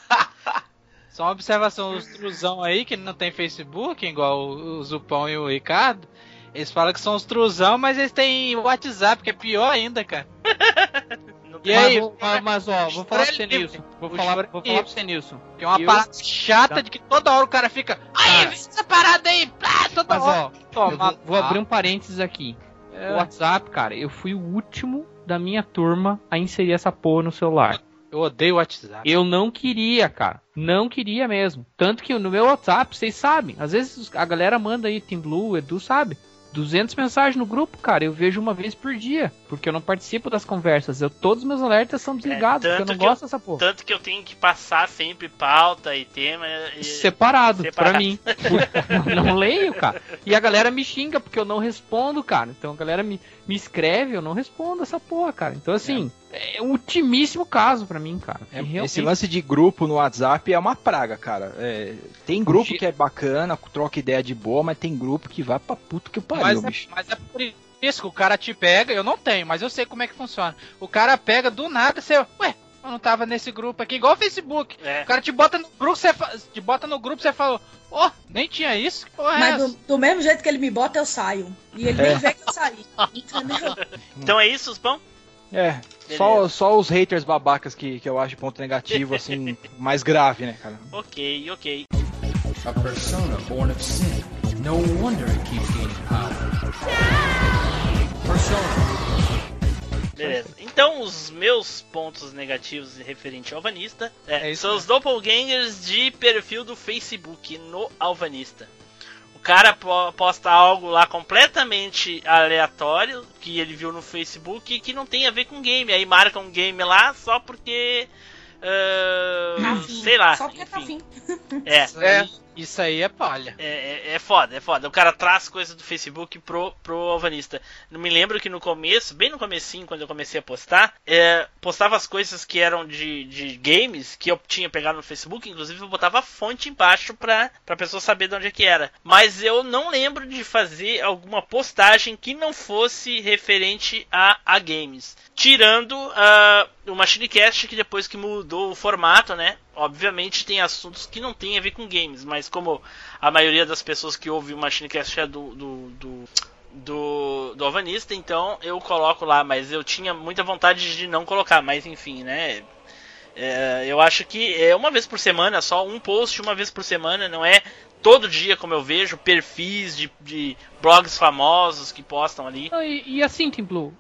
Só uma observação, os truzão aí, que não tem Facebook, igual o Zupão e o Ricardo, eles falam que são os truzão, mas eles têm WhatsApp, que é pior ainda, cara. E aí, mas ó, vou falar pra você, Nilson. Vou falar pra você, Nilson. Tem uma parada chata de que toda hora o cara fica... Ai, vem essa parada aí! Plá, toda hora. Vou abrir um parênteses aqui. O WhatsApp, cara, eu fui o último da minha turma a inserir essa porra no celular. Eu odeio o WhatsApp. Eu não queria, cara. Não queria mesmo. Tanto que no meu WhatsApp, vocês sabem. Às vezes a galera manda aí, Team Blue, Edu, sabe? 200 mensagens no grupo, cara, eu vejo uma vez por dia, porque eu não participo das conversas, todos os meus alertas são desligados, porque eu não gosto dessa porra. Tanto que eu tenho que passar sempre pauta e tema... Separado. Pra mim. Não leio, cara. E a galera me xinga, porque eu não respondo, cara. Então a galera me escreve, eu não respondo essa porra, cara. Então, assim... É um ultimíssimo caso pra mim, cara. Esse lance de grupo no WhatsApp é uma praga, cara. Tem grupo que é bacana, troca ideia de boa, mas tem grupo que vai pra puto que pariu, bicho. Mas é por isso que o cara te pega, eu não tenho, mas eu sei como é que funciona. O cara pega do nada, você... Ué, eu não tava nesse grupo aqui, igual o Facebook. É. O cara te bota no grupo, você fala... Oh, nem tinha isso? Que porra é essa? Mas do mesmo jeito que ele me bota, eu saio. E ele nem vê que eu saí. Entendeu? Então é isso, Zupão? Só os haters babacas que eu acho ponto negativo, assim, mais grave, né, cara? Ok. A persona born of sin. No wonder it keeps gaining power. Persona. Beleza. Então, os meus pontos negativos referente ao Alvanista são os doppelgangers de perfil do Facebook no Alvanista. O cara posta algo lá completamente aleatório que ele viu no Facebook e que não tem a ver com game. Aí marca um game lá só porque... sei lá. Só porque tá afim. Isso aí é palha. É foda. O cara traz coisa do Facebook pro Alvanista. Não me lembro que no começo, bem no comecinho, quando eu comecei a postar, postava as coisas que eram de games, que eu tinha pegado no Facebook, inclusive eu botava a fonte embaixo pra pessoa saber de onde é que era. Mas eu não lembro de fazer alguma postagem que não fosse referente a games. Tirando o MachineCast, que depois que mudou o formato, né? Obviamente tem assuntos que não tem a ver com games, mas como a maioria das pessoas que ouve o MachineCast é do Alvanista, então eu coloco lá, mas eu tinha muita vontade de não colocar, mas enfim, né? Eu acho que é uma vez por semana, só um post uma vez por semana, não é todo dia como eu vejo, perfis de blogs famosos que postam ali. E assim, Tim Blue,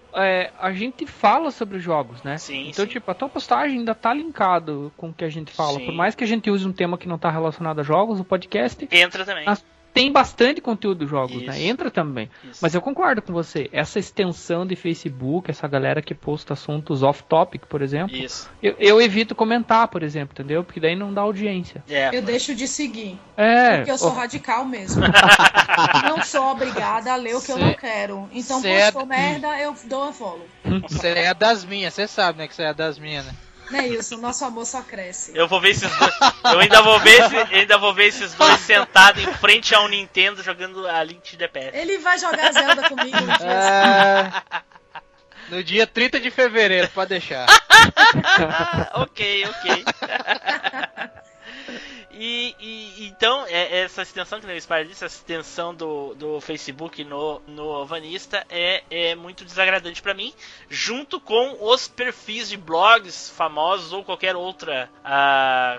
a gente fala sobre jogos, né? Sim, então, tipo, a tua postagem ainda tá linkado com o que a gente fala. Sim. Por mais que a gente use um tema que não tá relacionado a jogos, o podcast... Entra também. Tem bastante conteúdo dos jogos, isso, né? Entra também. Isso. Mas eu concordo com você. Essa extensão de Facebook, essa galera que posta assuntos off-topic, por exemplo, eu evito comentar, por exemplo, entendeu? Porque daí não dá audiência. Eu deixo de seguir. Porque eu sou radical mesmo. Não sou obrigada a ler o que eu não quero. Então, postou merda, eu dou a follow. Você é das minhas, você sabe, né? Que você é das minhas, né? Neilson, nosso amor só cresce. Eu vou ver esses dois. Eu ainda vou ver esses dois sentados em frente ao Nintendo jogando a Link to the Past. Ele vai jogar Zelda comigo um dia. No dia 30 de fevereiro, pode deixar. Ok. E então, essa extensão que o Spider disse, essa extensão do Facebook no Alvanista é muito desagradante pra mim, junto com os perfis de blogs famosos ou qualquer outra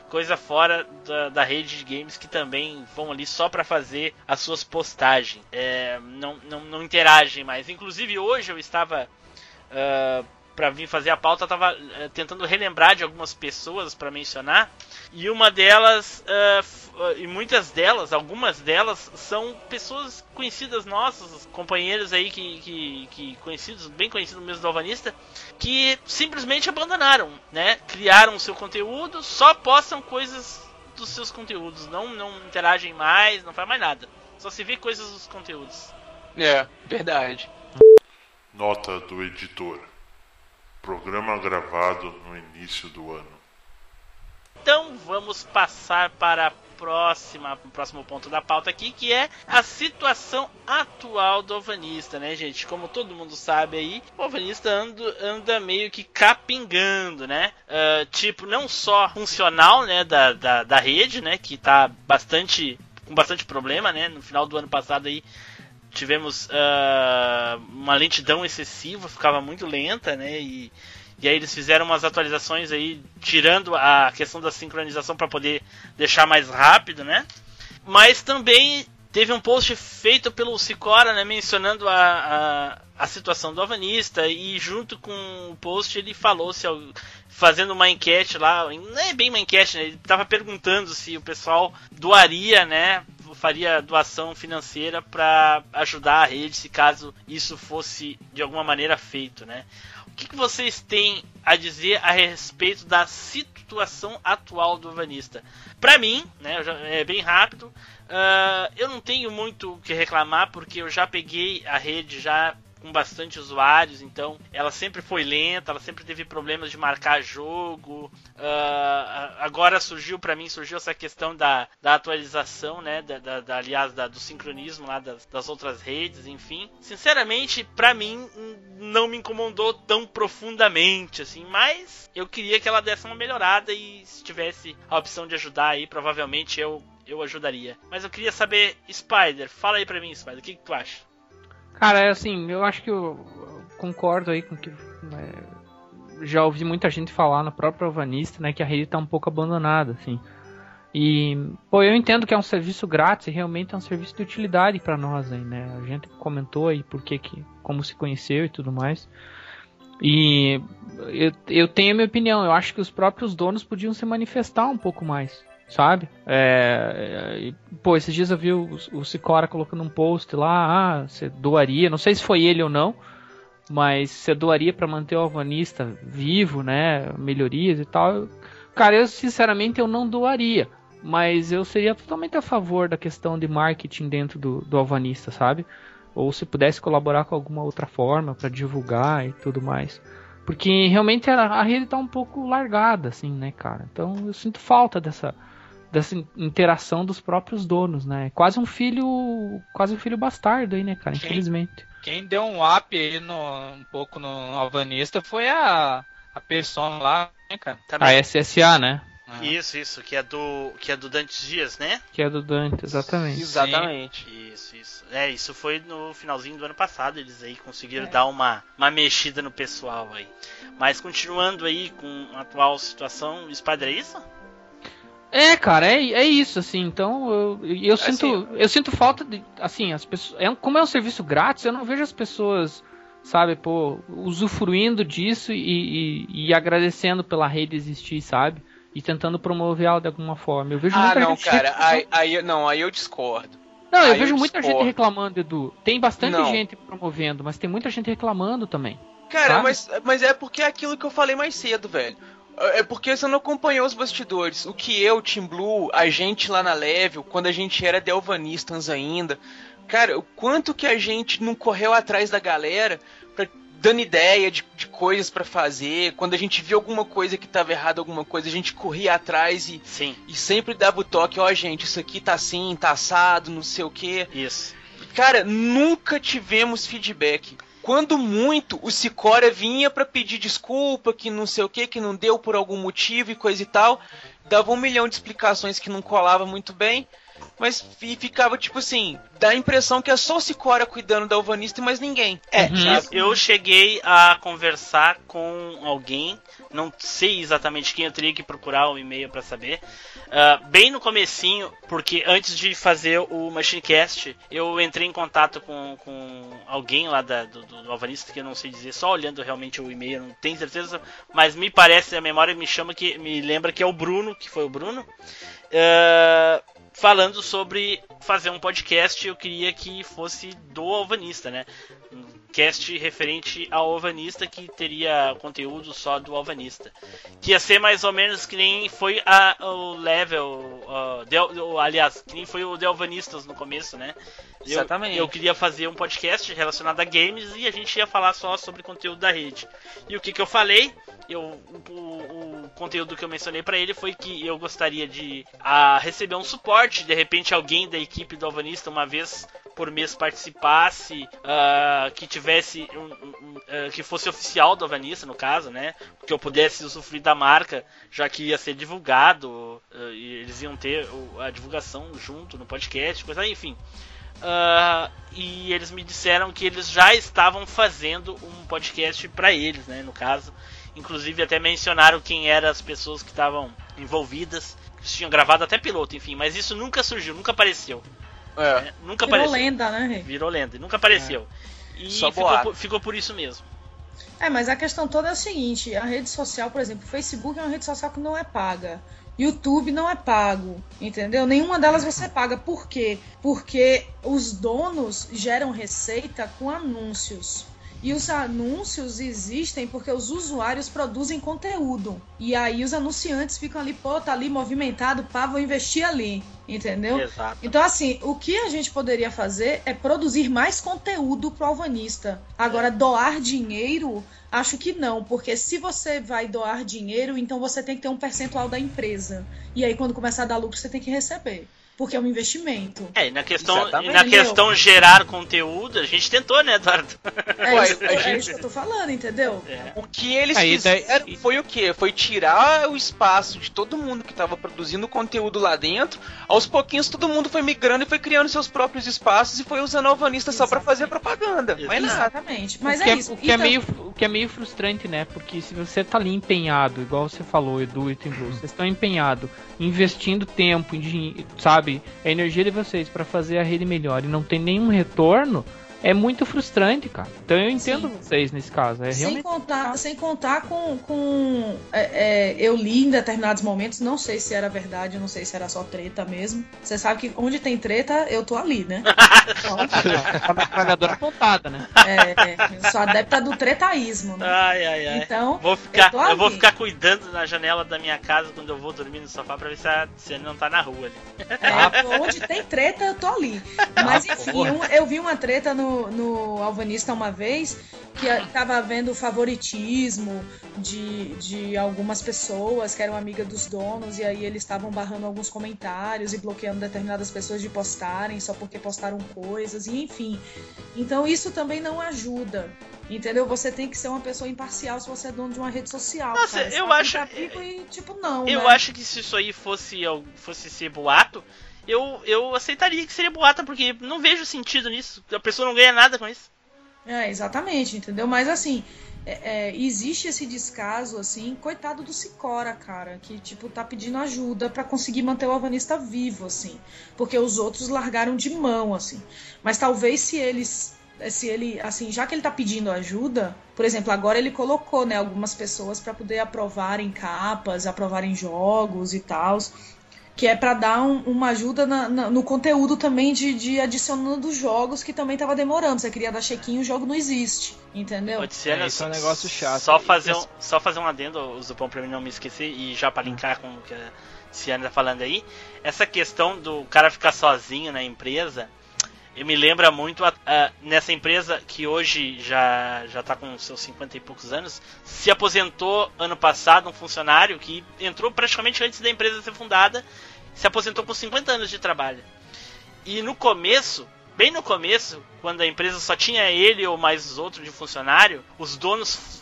coisa fora da rede de games que também vão ali só pra fazer as suas postagens. Não interagem mais. Inclusive, hoje eu estava... pra vir fazer a pauta, eu tava tentando relembrar de algumas pessoas pra mencionar, e uma delas, e muitas delas, algumas delas, são pessoas conhecidas nossas, companheiros aí que conhecidos, bem conhecidos mesmo do Alvanista, que simplesmente abandonaram, né? Criaram o seu conteúdo, só postam coisas dos seus conteúdos, não interagem mais, não faz mais nada, só se vê coisas dos conteúdos. Verdade. Nota do editor. Programa gravado no início do ano. Então vamos passar para o próximo ponto da pauta aqui, que é a situação atual do Alvanista, né, gente? Como todo mundo sabe aí, o Alvanista anda meio que capingando, né? Não só funcional, né, da rede, né, que tá com bastante problema, né? No final do ano passado aí, tivemos uma lentidão excessiva, ficava muito lenta, né? E aí eles fizeram umas atualizações aí, tirando a questão da sincronização para poder deixar mais rápido, né? Mas também teve um post feito pelo Sicora, né? Mencionando a situação do Alvanista, e junto com o post ele falou, fazendo uma enquete lá, não é bem uma enquete, né? Ele estava perguntando se o pessoal doaria, né? faria doação financeira para ajudar a rede, se caso isso fosse de alguma maneira feito, né? O que, que vocês têm a dizer a respeito da situação atual do Alvanista? Para mim, né, é bem rápido, eu não tenho muito o que reclamar, porque eu já peguei a rede já com bastante usuários, então ela sempre foi lenta, ela sempre teve problemas de marcar jogo. Agora surgiu, pra mim, surgiu essa questão da atualização, né, do sincronismo lá das outras redes, enfim. Sinceramente, pra mim, não me incomodou tão profundamente, assim, mas eu queria que ela desse uma melhorada e se tivesse a opção de ajudar aí, provavelmente eu ajudaria. Mas eu queria saber, Spider, fala aí pra mim, Spider, o que tu acha? Cara, assim, eu acho que eu concordo aí com o que, né, já ouvi muita gente falar no próprio Alvanista, né, que a rede tá um pouco abandonada, assim. E, pô, eu entendo que é um serviço grátis e realmente é um serviço de utilidade para nós, aí, né. A gente comentou aí como se conheceu e tudo mais. E eu tenho a minha opinião, eu acho que os próprios donos podiam se manifestar um pouco mais, sabe? Pô, esses dias eu vi o Sicora colocando um post lá, você doaria, não sei se foi ele ou não, mas você doaria pra manter o Alvanista vivo, né, melhorias e tal. Cara, eu sinceramente eu não doaria, mas eu seria totalmente a favor da questão de marketing dentro do Alvanista, sabe? Ou se pudesse colaborar com alguma outra forma pra divulgar e tudo mais. Porque realmente a rede tá um pouco largada, assim, né, cara? Então eu sinto falta dessa interação dos próprios donos, né? Quase um filho bastardo aí, né, cara? Infelizmente. Quem deu um up aí um pouco no Alvanista foi a persona lá, né, cara? Também. A SSA, né? Isso, que é do Dante Dias, né? Que é do Dante, exatamente. Exatamente. Isso. Isso foi no finalzinho do ano passado, eles aí conseguiram dar uma mexida no pessoal aí. Mas continuando aí com a atual situação, Spider, é isso? É, cara, é isso, assim, então eu assim, sinto falta de, assim, as pessoas, como é um serviço grátis, eu não vejo as pessoas, sabe, pô, usufruindo disso e agradecendo pela rede existir, sabe? E tentando promover ela de alguma forma. Eu vejo muita gente... Aí eu discordo. Não, eu vejo muita gente reclamando, Edu. Tem bastante gente promovendo, mas tem muita gente reclamando também. Cara, mas é porque é aquilo que eu falei mais cedo, velho. É porque você não acompanhou os bastidores. O que eu, Team Blue, a gente lá na Level, quando a gente era de Alvanistans ainda... Cara, o quanto que a gente não correu atrás da galera... dando ideia de coisas pra fazer, quando a gente via alguma coisa que tava errada, alguma coisa, a gente corria atrás e sempre dava o toque, gente, isso aqui tá assim, tá assado, não sei o quê. Isso. Cara, nunca tivemos feedback. Quando muito, o Sicora vinha pra pedir desculpa, que não sei o quê, que não deu por algum motivo e coisa e tal, dava 1 milhão de explicações que não colava muito bem, mas ficava tipo assim, dá a impressão que é só o Sicora cuidando da Alvanista e mais ninguém. Eu cheguei a conversar com alguém, não sei exatamente quem, eu teria que procurar um e-mail pra saber, bem no comecinho, porque antes de fazer o MachineCast, eu entrei em contato com alguém lá do Alvanista, que eu não sei dizer, só olhando realmente o e-mail, não tenho certeza, mas me parece, a memória me lembra que é o Bruno, que foi o Bruno, falando sobre fazer um podcast, eu queria que fosse do Alvanista, né? Um cast referente ao Alvanista, que teria conteúdo só do Alvanista. Que ia ser mais ou menos que nem foi o Level, que nem foi o de Alvanistas no começo, né? Exatamente. Eu queria fazer um podcast relacionado a games e a gente ia falar só sobre conteúdo da rede. E o que eu falei? O conteúdo que eu mencionei pra ele foi que eu gostaria de receber um suporte, de repente alguém da equipe do Alvanista uma vez por mês participasse, que tivesse que fosse oficial do Alvanista, no caso, né, que eu pudesse usufruir da marca, já que ia ser divulgado, e eles iam ter a divulgação junto no podcast, coisa, enfim. E eles me disseram que eles já estavam fazendo um podcast pra eles, né, no caso. Inclusive até mencionaram quem eram as pessoas que estavam envolvidas, que tinham gravado até piloto, enfim, mas isso nunca surgiu, nunca apareceu. Nunca virou apareceu. Lenda, né? Virou lenda, nunca apareceu. E ficou por isso mesmo. Mas a questão toda é a seguinte, a rede social, por exemplo, o Facebook é uma rede social que não é paga. YouTube não é pago, entendeu? Nenhuma delas você paga. Por quê? Porque os donos geram receita com anúncios. E os anúncios existem porque os usuários produzem conteúdo. E aí os anunciantes ficam ali, pô, tá ali movimentado, pá, vou investir ali, entendeu? Exato. Então, assim, o que a gente poderia fazer é produzir mais conteúdo pro Alvanista. Agora, doar dinheiro, acho que não, porque se você vai doar dinheiro, então você tem que ter um percentual da empresa. E aí, quando começar a dar lucro, você tem que receber. Porque é um investimento. É, e na questão gerar conteúdo, a gente tentou, né, Eduardo? É isso que eu tô falando, entendeu? É. O que eles fizeram foi o quê? Foi tirar o espaço de todo mundo que tava produzindo conteúdo lá dentro. Aos pouquinhos, todo mundo foi migrando e foi criando seus próprios espaços e foi usando o Alvanista só pra fazer propaganda. Mas exatamente. Mas é isso. O que é meio frustrante, né? Porque se você tá ali empenhado, igual você falou, Edu e Tim, vocês estão empenhados, investindo tempo, sabe? A energia de vocês para fazer a rede melhor e não tem nenhum retorno, é muito frustrante, cara. Então eu entendo vocês nesse caso. Sem contar com... eu li em determinados momentos, não sei se era verdade, não sei se era só treta mesmo. Você sabe que onde tem treta, eu tô ali, né? A pagadora apontada, né? Eu sou adepta do tretaísmo, né? Então, eu vou ficar cuidando na janela da minha casa quando eu vou dormir no sofá pra ver se ele não tá na rua ali. Onde tem treta, eu tô ali. Mas enfim, eu vi uma treta no Alvanista uma vez, que estava havendo favoritismo de algumas pessoas que eram amigas dos donos, e aí eles estavam barrando alguns comentários e bloqueando determinadas pessoas de postarem só porque postaram coisas, e enfim. Então isso também não ajuda, entendeu? Você tem que ser uma pessoa imparcial se você é dono de uma rede social. Nossa, cara. Eu acho que se isso aí fosse ser boato, eu aceitaria que seria boata, porque não vejo sentido nisso. A pessoa não ganha nada com isso. Exatamente, entendeu? Mas assim, existe esse descaso, assim, coitado do Sicora, cara, que tipo, tá pedindo ajuda pra conseguir manter o Alvanista vivo, assim, porque os outros largaram de mão, assim. Mas talvez se ele, assim, já que ele tá pedindo ajuda, por exemplo, agora ele colocou, né, algumas pessoas pra poder aprovarem capas, aprovarem jogos e tal, que é para dar uma ajuda no conteúdo também de adicionando jogos que também tava demorando. Você queria dar check-in, o jogo não existe, entendeu? Isso é um negócio chato. Só fazer um adendo, o Zupão, pra mim não me esquecer, e já para linkar com o que a Ciana tá falando aí, essa questão do cara ficar sozinho na empresa, me lembra muito nessa empresa que hoje já tá com seus 50 e poucos anos, se aposentou ano passado um funcionário que entrou praticamente antes da empresa ser fundada, se aposentou com 50 anos de trabalho. E no começo, bem no começo, quando a empresa só tinha ele ou mais os outros de funcionário, os donos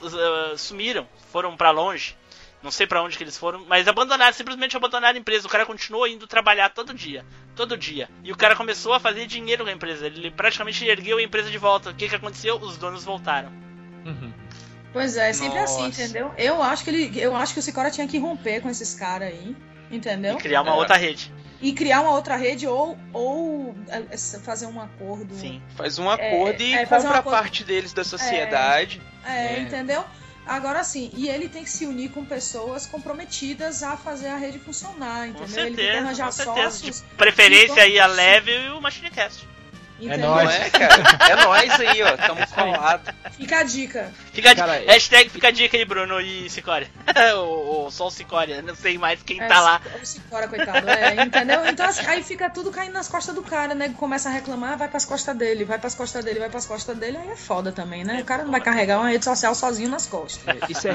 sumiram, foram pra longe. Não sei pra onde que eles foram, mas simplesmente abandonaram a empresa. O cara continuou indo trabalhar todo dia. E o cara começou a fazer dinheiro com a empresa. Ele praticamente ergueu a empresa de volta. O que aconteceu? Os donos voltaram. Uhum. Pois é sempre assim, entendeu? Eu acho que o Sicora tinha que romper com esses caras aí, entendeu? E criar uma outra rede. E criar uma outra rede ou fazer um acordo. Sim, faz um acordo e compra a parte deles da sociedade. Entendeu? Agora sim, e ele tem que se unir com pessoas comprometidas a fazer a rede funcionar, entendeu? Com certeza, ele tem que arranjar sócios. De preferência aí a Level e o MachineCast. É nóis, cara. É nóis aí, ó. Tamo colado. Fica a dica. Hashtag fica a dica aí, Bruno e Sicora. Ou só o Sicora, não sei mais quem tá lá. O Sicora, coitado, entendeu? Então assim, aí fica tudo caindo nas costas do cara, né? Começa a reclamar, vai pras costas dele, aí é foda também, né? O cara não vai carregar uma rede social sozinho nas costas. Isso é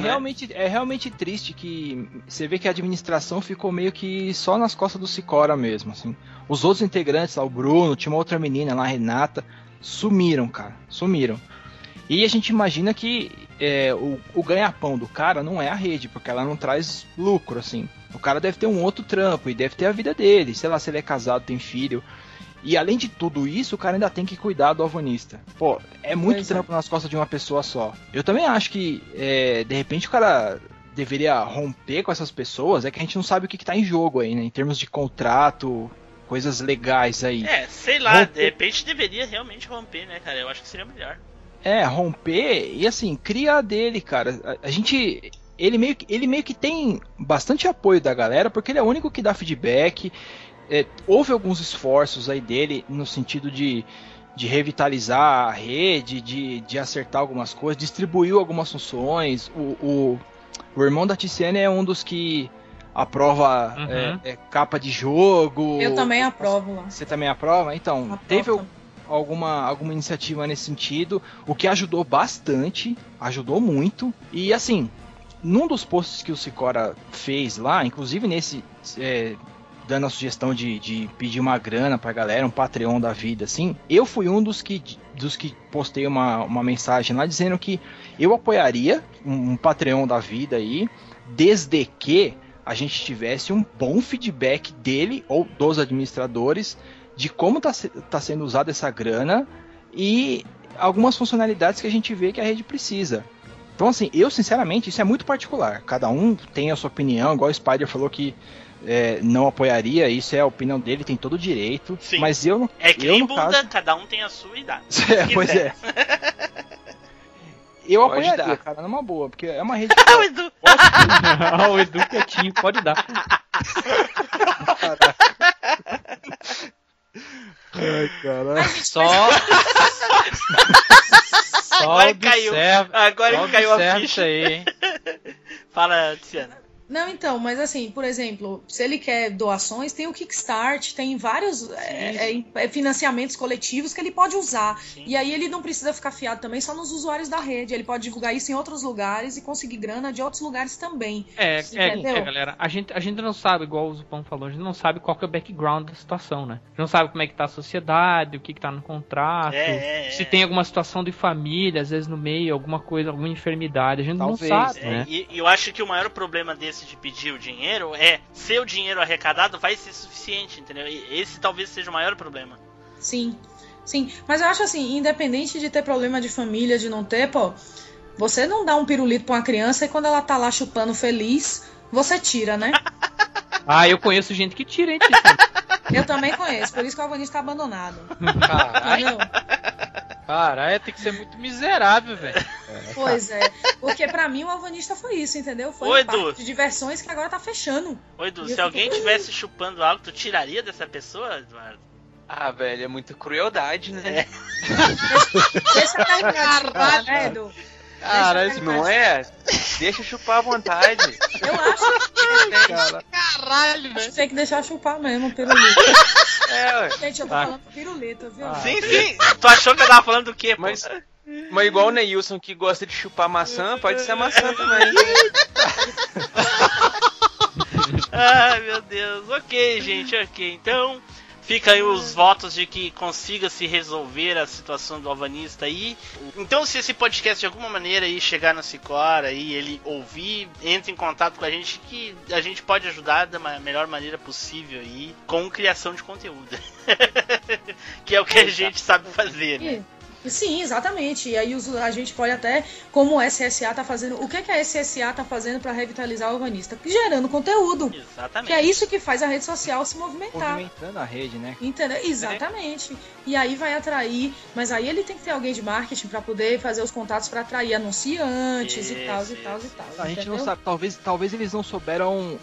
realmente triste, que você vê que a administração ficou meio que só nas costas do Sicora mesmo, assim. Os outros integrantes, o Bruno, tinha uma outra menina lá, a Renata, sumiram, cara, sumiram. E a gente imagina que o ganha-pão do cara não é a rede, porque ela não traz lucro, assim. O cara deve ter um outro trampo e deve ter a vida dele, sei lá, se ele é casado, tem filho. E além de tudo isso, o cara ainda tem que cuidar do Alvanista. Pô, é muito trampo nas costas de uma pessoa só. Eu também acho que, de repente, o cara deveria romper com essas pessoas, é que a gente não sabe o que tá em jogo aí, né, em termos de contrato... Coisas legais aí. Sei lá, romper. De repente deveria realmente romper, né, cara? Eu acho que seria melhor. Romper e assim, cria a dele, cara. A gente ele meio que tem bastante apoio da galera, porque ele é o único que dá feedback. Houve alguns esforços aí dele no sentido de revitalizar a rede, de acertar algumas coisas, distribuiu algumas funções. O irmão da TCN é um dos que aprova capa de jogo. Eu também aprovo lá. Você também aprova? Então, aprova. Teve alguma iniciativa nesse sentido, o que ajudou bastante, ajudou muito. E assim, num dos posts que o Sicora fez lá, inclusive nesse... dando a sugestão de pedir uma grana pra galera, um Patreon da vida, assim, eu fui um dos que postei uma mensagem lá dizendo que eu apoiaria um Patreon da vida aí, desde que a gente tivesse um bom feedback dele ou dos administradores de como tá sendo usada essa grana e algumas funcionalidades que a gente vê que a rede precisa. Então, assim, eu, sinceramente, isso é muito particular. Cada um tem a sua opinião, igual o Spider falou que não apoiaria, isso é a opinião dele, tem todo o direito. Sim. Mas eu não. É que eu, nem Buda, caso... cada um tem a sua idade. Pois é. Eu pode apoiaria, dar. Cara, numa boa, porque é uma rede. Ah, o Edu! O Edu quietinho, pode dar. Ai, caralho. Só. Agora caiu. Agora que caiu a ficha aí, hein? Fala, Luciana. Não, então, mas assim, por exemplo, se ele quer doações, tem o Kickstart, tem vários financiamentos coletivos que ele pode usar. Sim. E aí ele não precisa ficar fiado também só nos usuários da rede. Ele pode divulgar isso em outros lugares e conseguir grana de outros lugares também. Galera, a gente não sabe, igual o Zupão falou, a gente não sabe qual que é o background da situação, né? A gente não sabe como é que tá a sociedade, o que tá no contrato, se tem alguma situação de família, às vezes no meio, alguma coisa, alguma enfermidade, a gente não sabe, né? E eu acho que o maior problema desse de pedir o dinheiro é se o dinheiro arrecadado vai ser suficiente, entendeu? E esse talvez seja o maior problema. Sim, sim. Mas eu acho assim, independente de ter problema de família, de não ter, pô, você não dá um pirulito pra uma criança e quando ela tá lá chupando feliz, você tira, né? Ah, eu conheço gente que tira, hein? Eu também conheço, por isso que o Alvanista tá abandonado. Caralho. Caralho, tem que ser muito miserável, velho. Pois é, porque pra mim o Alvanista foi isso, entendeu? Foi um parque de diversões que agora tá fechando. Oi, Edu, se alguém tivesse chupando algo, tu tiraria dessa pessoa, Eduardo? Ah, velho, é muita crueldade, né? Deixa eu carregar, né, Edu? Caralho, não é? Deixa chupar à vontade. Eu acho que... Caralho, velho. Tem que deixar chupar mesmo, pirulito. Gente, eu tô falando pirulito, viu? Sim, sim. Tu achou que eu tava falando do quê, pô? Mas igual o Neilson, que gosta de chupar maçã, pode ser a maçã também. Ai, meu Deus. Ok, gente, ok. Então... Fica aí os votos de que consiga se resolver a situação do Alvanista aí. Então, se esse podcast de alguma maneira aí chegar no Sicora e ele ouvir, entre em contato com a gente, que a gente pode ajudar da melhor maneira possível aí, com criação de conteúdo. Que é o que a gente sabe fazer, né? Sim, exatamente. E aí a gente pode até, como o SSA tá fazendo, o que a SSA tá fazendo para revitalizar o Alvanista? Gerando conteúdo. Exatamente. Que é isso que faz a rede social se movimentar. Movimentando a rede, né? Entendeu? Exatamente. É. E aí vai atrair, mas aí ele tem que ter alguém de marketing para poder fazer os contatos para atrair anunciantes e tal. A gente não sabe, talvez eles não souberam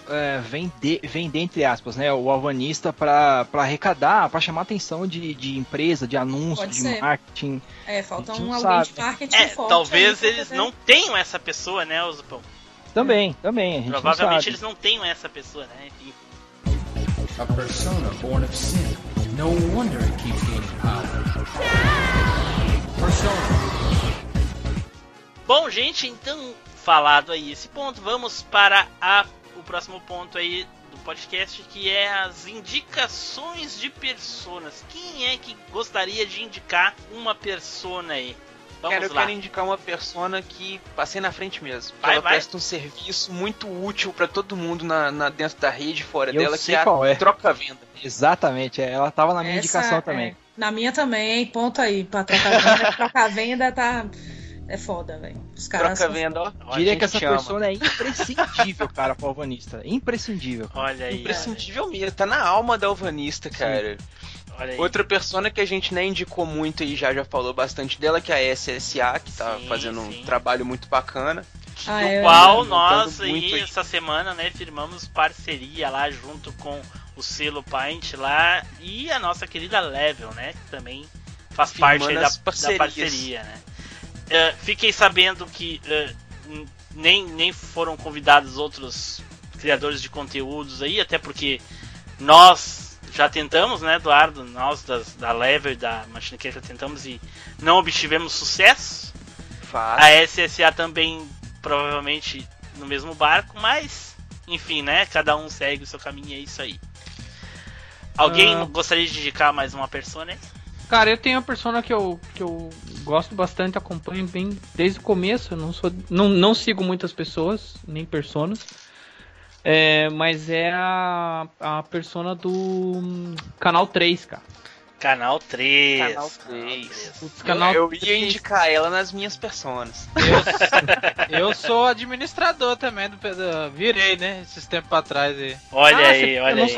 vender, entre aspas, né, o Alvanista para arrecadar, para chamar atenção de empresa, de anúncio, pode de ser. Marketing. Falta um alguém de marketing forte. Talvez eles não tenham essa pessoa, né, Zupão? Também. A gente provavelmente não sabe. Eles não tenham essa pessoa, né? Enfim. A persona born of sin. No wonder it keeps gaining power. Persona. Bom, gente, então, falado aí esse ponto, vamos para o próximo ponto aí do podcast, que é as indicações de personas. Quem é que gostaria de indicar uma persona aí? Vamos lá. Eu quero indicar uma persona que passei na frente mesmo. Ela presta um serviço muito útil pra todo mundo dentro da rede, fora dela, que é a troca-venda. Exatamente, ela tava na minha indicação também. Na minha também, hein? Ponto aí pra troca-venda. Troca-venda tá... É foda, velho. Os caras. Troca-venda, ó. Diria que essa persona é imprescindível, cara, pro Alvanista. Imprescindível. Olha aí. Imprescindível mesmo. Tá na alma da Alvanista, cara. Olha aí. Outra persona que a gente nem indicou muito e já falou bastante dela, que é a SSA, que tá fazendo um trabalho muito bacana. Nós aí essa semana, né, firmamos parceria lá junto com o selo Paint lá e a nossa querida Level, né, que também faz parte aí da parceria, né. Fiquei sabendo que nem foram convidados outros criadores de conteúdos aí, até porque nós já tentamos, né, Eduardo, nós da Lever, da MachineCast, já tentamos e não obtivemos sucesso. Faz. A SSA também, provavelmente, no mesmo barco, mas, enfim, né, cada um segue o seu caminho e é isso aí. Alguém gostaria de indicar mais uma persona? Cara, eu tenho uma persona que eu gosto bastante, acompanho bem desde o começo. Eu não sigo muitas pessoas, nem personas, mas é a persona do Canal 3, cara. Canal 3. Eu ia indicar ela nas minhas personas. Eu sou administrador também do virei, né? Esses tempos atrás aí. Olha aí. Eu não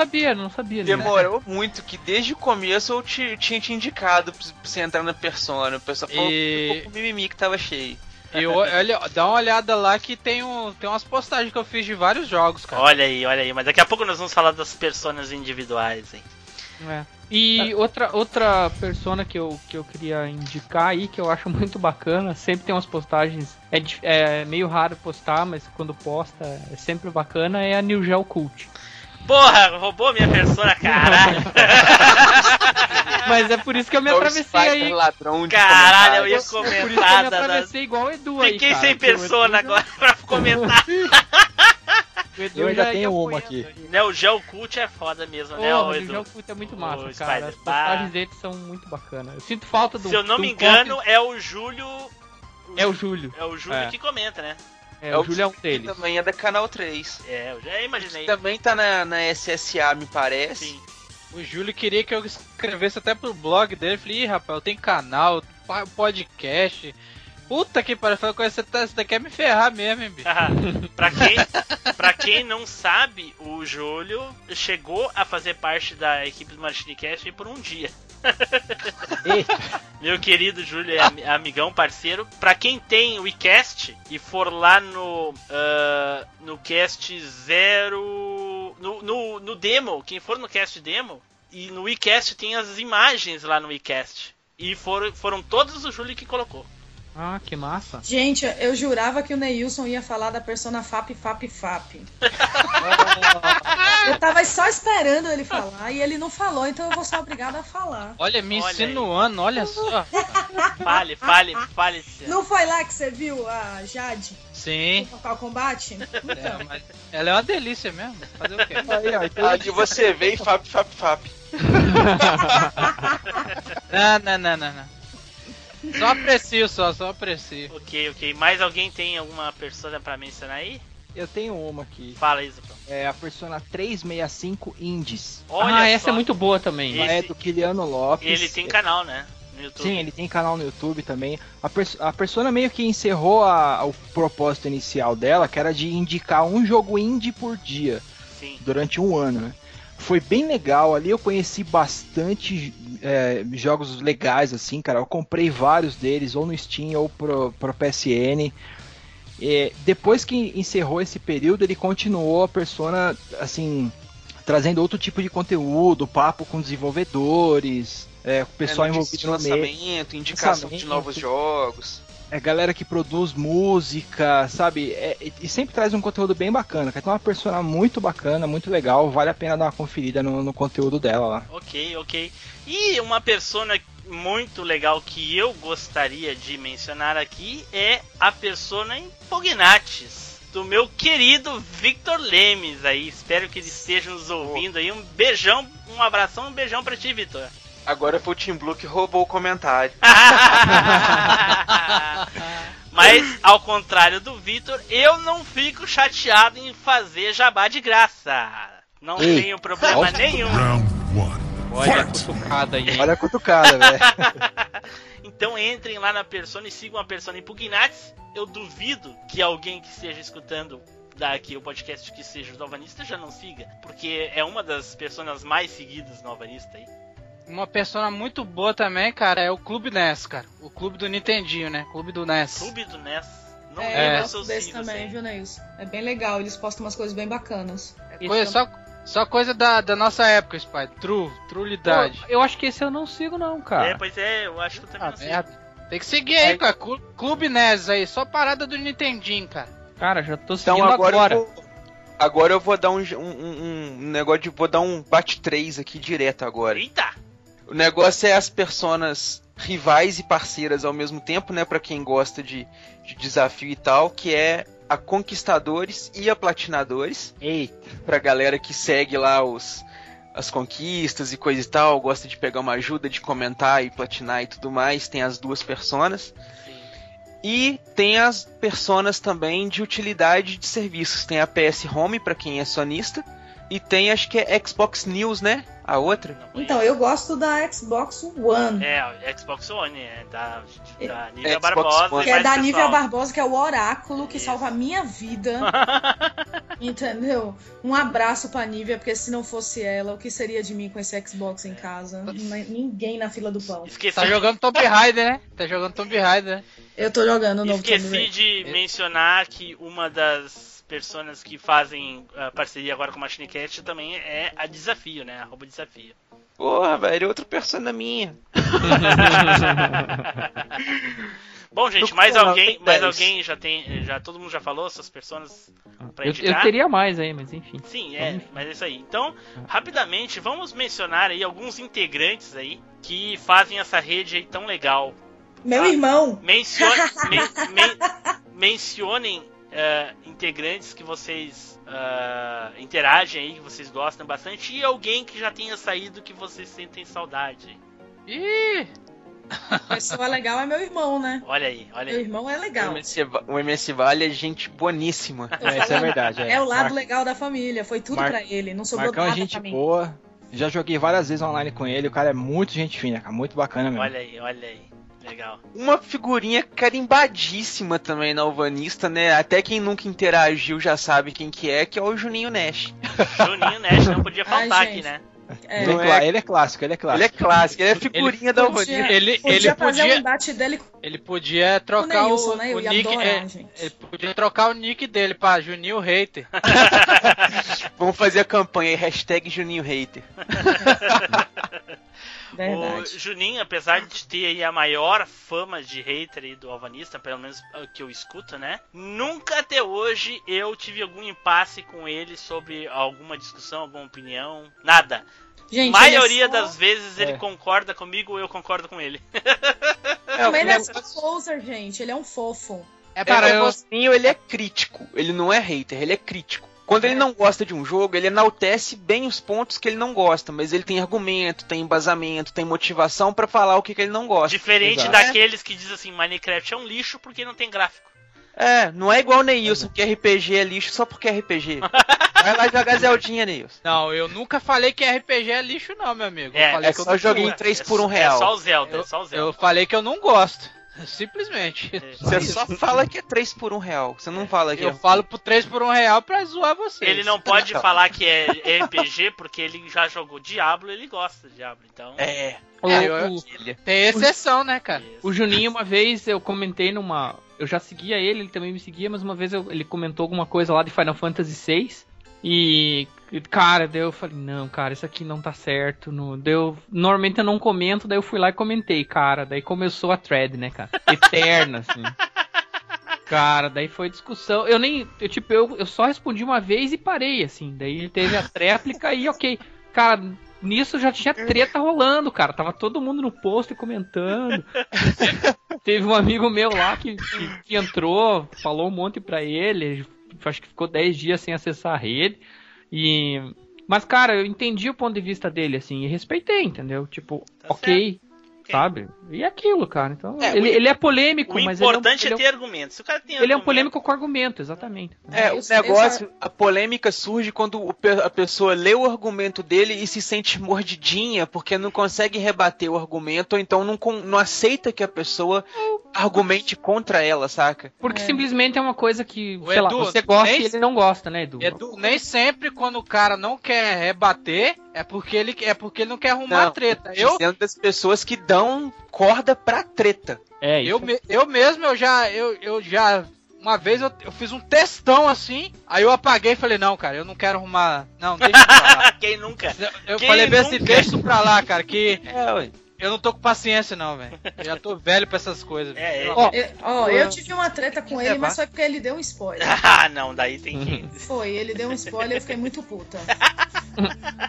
sabia. Demorou muito, que desde o começo eu tinha te indicado pra você entrar na persona. O pessoal falou com o mimimi que tava cheio. E olha, dá uma olhada lá que tem umas postagens que eu fiz de vários jogos, cara. Olha aí. Mas daqui a pouco nós vamos falar das personas individuais, hein? É. E outra persona que eu queria indicar aí, que eu acho muito bacana, sempre tem umas postagens, é meio raro postar, mas quando posta é sempre bacana, é a Nilgen Kult. Porra, roubou minha persona, caralho! Mas é por isso que eu me atravessei aí. Ladrão de caralho, eu ia comentar. Por isso que eu me atravessei igual o Edu aí. Fiquei sem persona agora pra comentar. Eu já tenho uma aqui. Né, o Geocult é foda mesmo, né, o Edu? O Geocult é muito massa, cara. As postagens dele são muito bacanas. Eu sinto falta do... Se eu não me engano, é o Júlio... É o Júlio que comenta, né? É o Júlio é um deles. Também é da Canal 3. É, eu já imaginei. Também tá na SSA, me parece. Sim. O Júlio queria que eu escrevesse até pro blog dele. Eu falei, ih, rapaz, eu tenho canal, podcast... Puta que pariu, você quer me ferrar mesmo, hein, bicho? Ah, pra quem não sabe, o Júlio chegou a fazer parte da equipe do MachineCast por um dia. Meu querido Júlio é amigão, parceiro. Pra quem tem o iCast e for lá no cast 0... No demo, quem for no cast demo, e no iCast tem as imagens lá no iCast. E foram todos o Júlio que colocou. Ah, que massa. Gente, eu jurava que o Neilson ia falar da persona FAP. Eu tava só esperando ele falar e ele não falou, então eu vou ser obrigada a falar. Olha, me insinuando, olha só. Fale. Não foi lá que você viu a Jade? Sim. Mortal Kombat? Então. Mas ela é uma delícia mesmo. Fazer o quê? Aí você vê e FAP. Não. Só aprecio. Ok. Mais alguém tem alguma persona pra mencionar aí? Eu tenho uma aqui. Fala aí, Zupão. É a persona 365 Indies. Essa é muito boa também. Ela é do Quiliano Lopes. Ele tem canal, né? No YouTube. Sim, ele tem canal no YouTube também. A persona meio que encerrou o propósito inicial dela, que era de indicar um jogo indie por dia. Sim. Durante um ano, né? Foi bem legal ali, eu conheci bastante jogos legais, assim, cara. Eu comprei vários deles, ou no Steam, ou pro PSN. Depois que encerrou esse período, ele continuou a persona, assim, trazendo outro tipo de conteúdo, papo com desenvolvedores, com o pessoal envolvido no lançamento, indicação de novos jogos. É galera que produz música, sabe? E sempre traz um conteúdo bem bacana. Então é uma persona muito bacana, muito legal. Vale a pena dar uma conferida no conteúdo dela lá. Ok. E uma persona muito legal que eu gostaria de mencionar aqui é a persona Impognatis, do meu querido Victor Lemes aí. Espero que ele esteja nos ouvindo aí. Um beijão, um abração, um beijão pra ti, Victor. Agora foi o Team Blue que roubou o comentário. Mas, ao contrário do Victor, eu não fico chateado em fazer jabá de graça. Não tenho problema nenhum. Olha a cutucada aí. Olha a cutucada, velho. Então entrem lá na persona e sigam a persona Impugnatis. Eu duvido que alguém que esteja escutando daqui o podcast que seja do Alvanista já não siga. Porque é uma das personas mais seguidas no Alvanista aí. Uma persona muito boa também, cara, é o Clube NES, cara. O Clube do Nintendinho, né? Clube do NES. Não é, eu gosto desse também, assim, viu, Neilson? É bem legal, eles postam umas coisas bem bacanas. É coisa, só coisa da nossa época, Spider. Trulidade. Eu acho que esse eu não sigo, não, cara. É, pois é, eu acho que eu também não sigo. Tem que seguir aí, cara. Clube NES aí, só parada do Nintendinho, cara. Cara, já tô seguindo então, agora. Agora eu vou dar um negócio de... Vou dar um bate 3 aqui direto agora. Eita! O negócio é as personas rivais e parceiras ao mesmo tempo, né? Pra quem gosta de desafio e tal, que é a Conquistadores e a Platinadores. Eita! Pra galera que segue lá as conquistas e coisa e tal, gosta de pegar uma ajuda, de comentar e platinar e tudo mais, tem as duas personas. Sim. E tem as personas também de utilidade de serviços, tem a PS Home, pra quem é sonista, e tem, acho que é Xbox News, né? A outra. Então, eu gosto da Xbox One. É, Xbox One, é da Nívia Barbosa. Que é da Nívia Barbosa, que é o oráculo que salva a minha vida. Entendeu? Um abraço pra Nívia, porque se não fosse ela, o que seria de mim com esse Xbox em casa? Ninguém na fila do pão. Esqueci. Tá jogando Tomb Raider, né? Eu tô jogando o novo Tomb Raider. Esqueci de mencionar que uma das personas que fazem parceria agora com o MachineCast também é a Desafio, né? Arroba Desafio. Porra, velho, outra persona minha. Bom, gente, mais alguém já tem. Já todo mundo já falou suas personas pra indicar? Eu teria mais aí, mas enfim. Sim, mas é isso aí. Então, rapidamente, vamos mencionar aí alguns integrantes aí que fazem essa rede aí tão legal. Meu irmão! Mencionem integrantes que vocês interagem aí, que vocês gostam bastante, e alguém que já tenha saído que vocês sentem saudade. Ih! A pessoa legal é meu irmão, né? Olha aí. Meu irmão é legal. O MC Vale é gente boníssima. Isso é verdade. É o lado legal da família, foi tudo pra ele, não sobrou nada pra mim. Gente boa, já joguei várias vezes online com ele, o cara é muito gente fina, cara, muito bacana mesmo. Olha aí. Legal. Uma figurinha carimbadíssima também na Alvanista, né? Até quem nunca interagiu já sabe quem que é o Juninho Nash. Juninho Nash, não podia faltar aqui, né? Ele é clássico. Ele é figurinha da Alvanista. Ele podia fazer um embate dele com... Ele podia trocar o nick dele pra Juninho Hater. Vamos fazer a campanha aí, hashtag Juninho Hater. Verdade. O Juninho, apesar de ter aí a maior fama de hater aí do Alvanista, pelo menos que eu escuto, né? Nunca até hoje eu tive algum impasse com ele sobre alguma discussão, alguma opinião, nada. Gente, maioria das vezes ele concorda comigo ou eu concordo com ele. Também ele é closer, gente, ele é um fofo. Ele é crítico, ele não é hater, ele é crítico. Quando ele não gosta de um jogo, ele enaltece bem os pontos que ele não gosta, mas ele tem argumento, tem embasamento, tem motivação pra falar o que ele não gosta. Diferente daqueles que dizem assim, Minecraft é um lixo porque não tem gráfico. É, não é igual o Neilson, que RPG é lixo só porque é RPG. Vai lá jogar Zeldinha, Neilson. Não, eu nunca falei que RPG é lixo não, meu amigo. Eu só joguei em 3 por 1 real. É só o Zelda. Eu falei que eu não gosto. Simplesmente. Você só fala que é 3 por 1 real. Você não fala que eu falo por 3 por 1 real pra zoar vocês. Ele não pode falar que é RPG porque ele já jogou Diablo, ele gosta de Diablo, então... Tem exceção, né, cara? O Juninho, uma vez, eu comentei numa... Eu já seguia ele também me seguia, mas uma vez ele comentou alguma coisa lá de Final Fantasy VI e... Cara, daí eu falei, não, cara, isso aqui não tá certo. Normalmente eu não comento, daí eu fui lá e comentei, cara. Daí começou a thread, né, cara? Eterna, assim. Cara, daí foi discussão. Eu só respondi uma vez e parei, assim. Daí ele teve a tréplica e ok. Cara, nisso já tinha treta rolando, cara. Tava todo mundo no post comentando. Teve um amigo meu lá que entrou, falou um monte pra ele. Acho que ficou 10 dias sem acessar a rede. Mas, cara, eu entendi o ponto de vista dele, assim, e respeitei, entendeu? Tipo, tá ok, sabe? E aquilo, cara, então... ele é polêmico, mas ele é... O importante é ter argumentos. Ele é um polêmico com argumento, exatamente. A polêmica surge quando a pessoa lê o argumento dele e se sente mordidinha, porque não consegue rebater o argumento, ou então não aceita que a pessoa... argumente contra ela, saca? Porque simplesmente é uma coisa que, você gosta e ele não gosta, né, Edu? Nem sempre quando o cara não quer rebater, é porque ele não quer arrumar treta. Dizendo das pessoas que dão corda pra treta. É isso. Eu mesmo, eu já Uma vez eu fiz um textão assim, aí eu apaguei e falei, não, cara, eu não quero arrumar... Não, deixa pra lá. Quem nunca? Eu falei, vê esse texto pra lá, cara, que... É, ué. Eu não tô com paciência não, velho. Eu já tô velho pra essas coisas. Eu tive uma treta com ele, mas foi porque ele deu um spoiler. Ah, não, daí tem que... Foi, ele deu um spoiler e eu fiquei muito puta.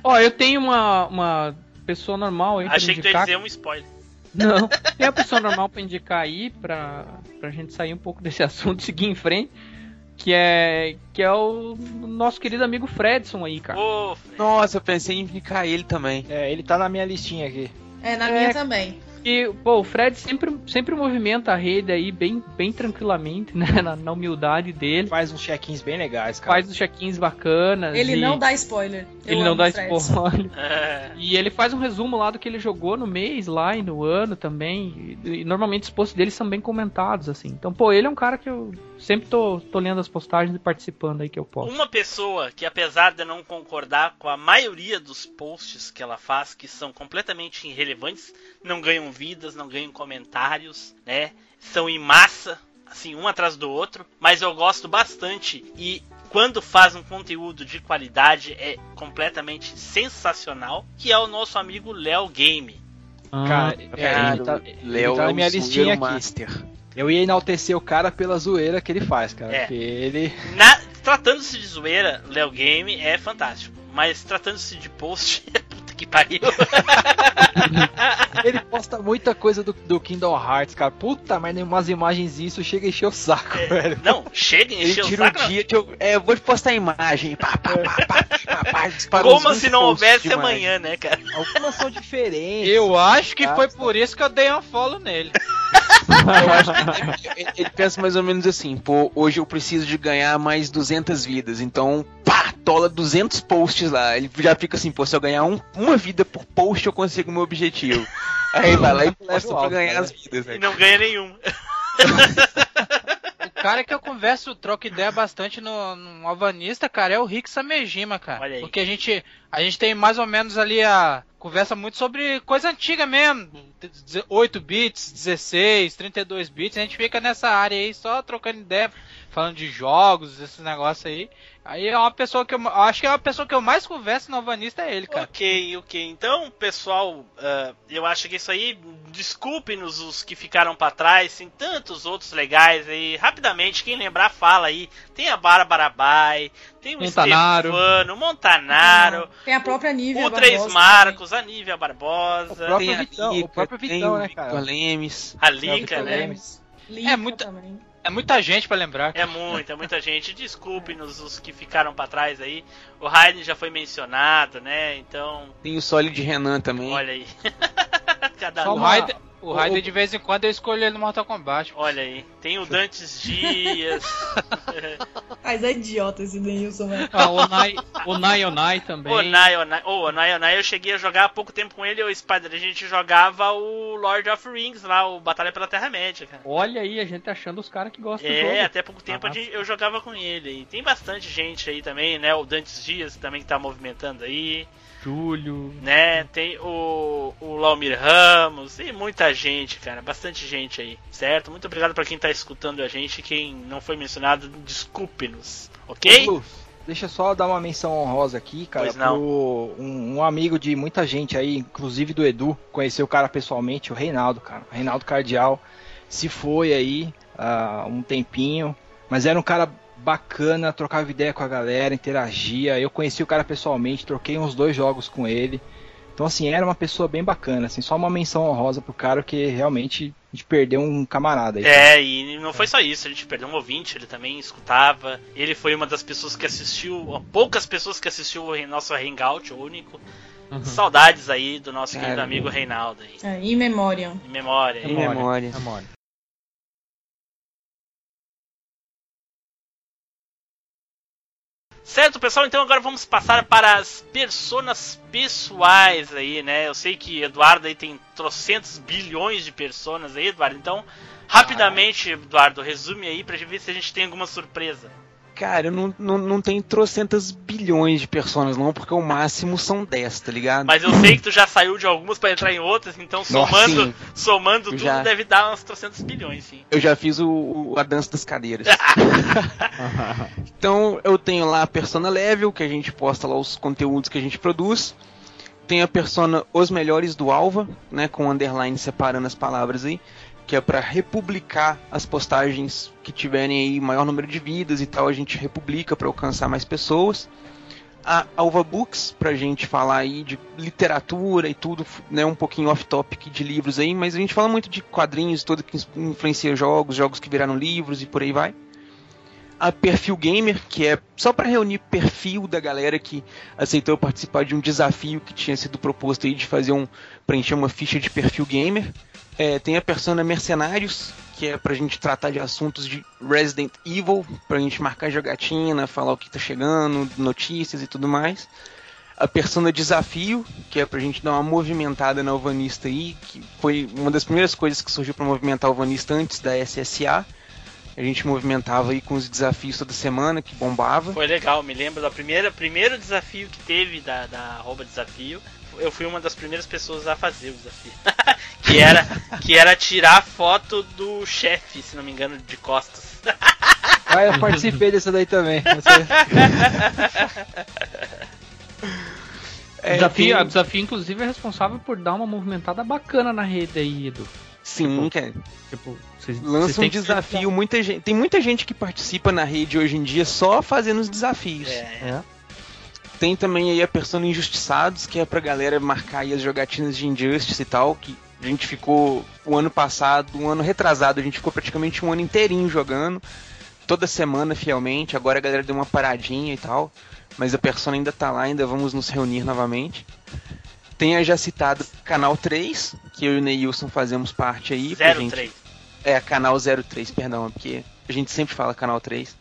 Ó, eu tenho uma pessoa normal aí pra indicar. Achei que tu ia dizer um spoiler. Não, tem uma pessoa normal pra indicar aí, pra gente sair um pouco desse assunto e seguir em frente. Que é o nosso querido amigo Fredson aí, cara. Oh, nossa, eu pensei em indicar ele também. É, ele tá na minha listinha aqui. É, na minha também. E, pô, o Fred sempre movimenta a rede aí bem, bem tranquilamente, né? Na humildade dele. Faz uns check-ins bem legais, cara. Faz uns check-ins bacanas. Ele não dá spoiler. Ele não dá spoiler. E ele faz um resumo lá do que ele jogou no mês lá e no ano também. E normalmente os posts dele são bem comentados, assim. Então, pô, ele é um cara que eu sempre tô lendo as postagens e participando aí que eu posto. Uma pessoa que, apesar de não concordar com a maioria dos posts que ela faz, que são completamente irrelevantes, não ganham vidas, não ganham comentários, né? São em massa, assim, um atrás do outro, mas eu gosto bastante e quando faz um conteúdo de qualidade é completamente sensacional, que é o nosso amigo Léo Game. Cara, ele tá na minha listinha aqui. Master. Eu ia enaltecer o cara pela zoeira que ele faz, cara. É. Tratando-se de zoeira, Léo Game é fantástico, mas tratando-se de post... que pariu. Ele posta muita coisa do Kingdom Hearts, cara. Puta, mas umas imagens isso chega a encher o saco, velho. Não, chega a encher o saco. Eu vou te postar a imagem. Como se não houvesse amanhã, né, cara? Algumas são diferentes. Eu acho que foi por isso que eu dei um follow nele. Eu acho que ele pensa mais ou menos assim, pô, hoje eu preciso de ganhar mais 200 vidas, então, pá, tola 200 posts lá. Ele já fica assim, pô, se eu ganhar uma vida por post eu consigo o meu objetivo. Aí vai lá e posta pra ganhar as vidas. E não ganha nenhum. O cara que eu converso, troco ideia bastante no Alvanista, cara, é o Rick Samejima, cara. Olha aí. Porque a gente tem mais ou menos ali a... Conversa muito sobre coisa antiga mesmo, 8 bits, 16, 32 bits, a gente fica nessa área aí só trocando ideia, falando de jogos, esses negócios aí. Aí é uma pessoa que eu acho que é uma pessoa que eu mais converso no Alvanista é ele, cara. Ok. Então, pessoal, eu acho que isso aí, desculpem-nos os que ficaram pra trás, tem tantos outros legais aí. Rapidamente, quem lembrar, fala aí. Tem a Bárbara Bai, tem o Stefano, Montanaro, tem a própria Nívia, o Três Marcos, a Nívia Barbosa, o próprio Vitão, né, cara? Lemes, a Lica, né? Lica é muita gente pra lembrar. Cara. É muita gente. Desculpe-nos os que ficaram pra trás aí. O Raiden já foi mencionado, né? Então. Tem o Solid Renan também. Olha aí. Cada um. O Raiden de vez em quando eu escolho ele no Mortal Kombat. Olha aí. Tem o Dante Dias. Mas é idiota esse Neilson, velho. O Nai também. O Nai eu cheguei a jogar há pouco tempo com ele e o Spider. A gente jogava o Lord of Rings lá, o Batalha pela Terra-média, cara. Olha aí, a gente achando os caras que gostam do jogo. Até pouco tempo eu jogava com ele. E tem bastante gente aí também, né? O Dante Dias também que tá movimentando aí. Júlio, né? Tem o Laumir Ramos, tem muita gente, cara, bastante gente aí, certo? Muito obrigado pra quem tá escutando a gente, quem não foi mencionado, desculpe-nos, ok? Ô, deixa eu só dar uma menção honrosa aqui, cara, pro um amigo de muita gente aí, inclusive do Edu, conheceu o cara pessoalmente, o Reinaldo, cara, Reinaldo Cardial, se foi aí há um tempinho, mas era um cara bacana, trocava ideia com a galera, interagia, eu conheci o cara pessoalmente, troquei uns 2 jogos com ele, então assim, era uma pessoa bem bacana, assim, só uma menção honrosa pro cara que realmente a gente perdeu um camarada. Aí, e não foi só isso, a gente perdeu um ouvinte, ele também escutava, ele foi uma das pessoas que assistiu, poucas pessoas que assistiu o nosso Hangout, o único. Uhum. Saudades aí do nosso querido amigo Reinaldo. Em memória. Certo, pessoal, então agora vamos passar para as personas pessoais aí, né? Eu sei que Eduardo aí tem trocentos bilhões de personas aí, Eduardo. Então, rapidamente, Eduardo, resume aí pra gente ver se a gente tem alguma surpresa. Cara, eu não tenho trocentas bilhões de personas não, porque o máximo são 10, tá ligado? Mas eu sei que tu já saiu de algumas pra entrar em outras, então somando, tudo já... deve dar umas trocentas bilhões, sim. Eu já fiz a dança das cadeiras. Então eu tenho lá a Persona Level, que a gente posta lá os conteúdos que a gente produz. Tem a Persona Os Melhores do Alva, né, com underline separando as palavras aí, que é para republicar as postagens que tiverem aí maior número de vidas e tal, a gente republica para alcançar mais pessoas. A Alva Books, pra gente falar aí de literatura e tudo, né, um pouquinho off-topic de livros aí, mas a gente fala muito de quadrinhos, tudo que influencia jogos, jogos que viraram livros e por aí vai. A Perfil Gamer, que é só para reunir perfil da galera que aceitou participar de um desafio que tinha sido proposto aí de fazer preencher uma ficha de perfil gamer. Tem a Persona Mercenários, que é pra gente tratar de assuntos de Resident Evil, pra gente marcar jogatina, falar o que tá chegando, notícias e tudo mais. A Persona Desafio, que é pra gente dar uma movimentada na Alvanista aí, que foi uma das primeiras coisas que surgiu pra movimentar a Alvanista antes da SSA. A gente movimentava aí com os desafios toda semana, que bombava. Foi legal, me lembro do primeiro desafio que teve da Arroba Desafio. Eu fui uma das primeiras pessoas a fazer o desafio. que era tirar foto do chefe, se não me engano, de costas. Ah, eu participei dessa daí também. O desafio, inclusive, é responsável por dar uma movimentada bacana na rede aí, Edu. Sim, cara. Tipo, lança um desafio, tem muita gente que participa na rede hoje em dia só fazendo os desafios. Tem também aí a Persona Injustiçados, que é pra galera marcar aí as jogatinas de Injustice e tal, que a gente ficou o ano passado, um ano retrasado, a gente ficou praticamente um ano inteirinho jogando, toda semana fielmente, agora a galera deu uma paradinha e tal, mas a Persona ainda tá lá, ainda vamos nos reunir novamente. Tem a já citada Canal 3, que eu e o Neilson fazemos parte aí. 03. Gente... Canal 03, perdão, porque a gente sempre fala Canal 3.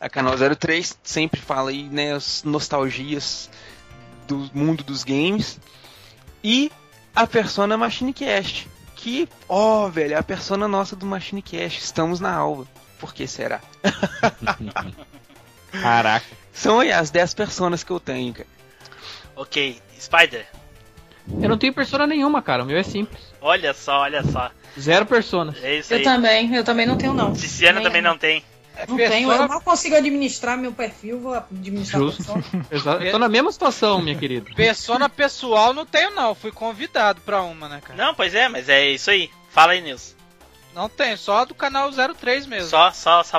A Canal 03 sempre fala aí, né, as nostalgias do mundo dos games. E a Persona MachineCast, que, velho, a persona nossa do MachineCast, estamos na alva. Por que será? Caraca. São aí as 10 personas que eu tenho, cara. Ok, Spider. Eu não tenho persona nenhuma, cara, o meu é simples. Olha só. 0 persona. É isso aí. Eu também não tenho, não. Ciciana também não tem. Não pessoa... tenho, eu não consigo administrar meu perfil, vou administrar a persona. Eu tô na mesma situação, minha querida. Persona pessoal não tenho, não. Fui convidado pra uma, né, cara? Não, pois é, mas é isso aí. Fala aí, Nilson. Não tem, só do canal 03 mesmo. Só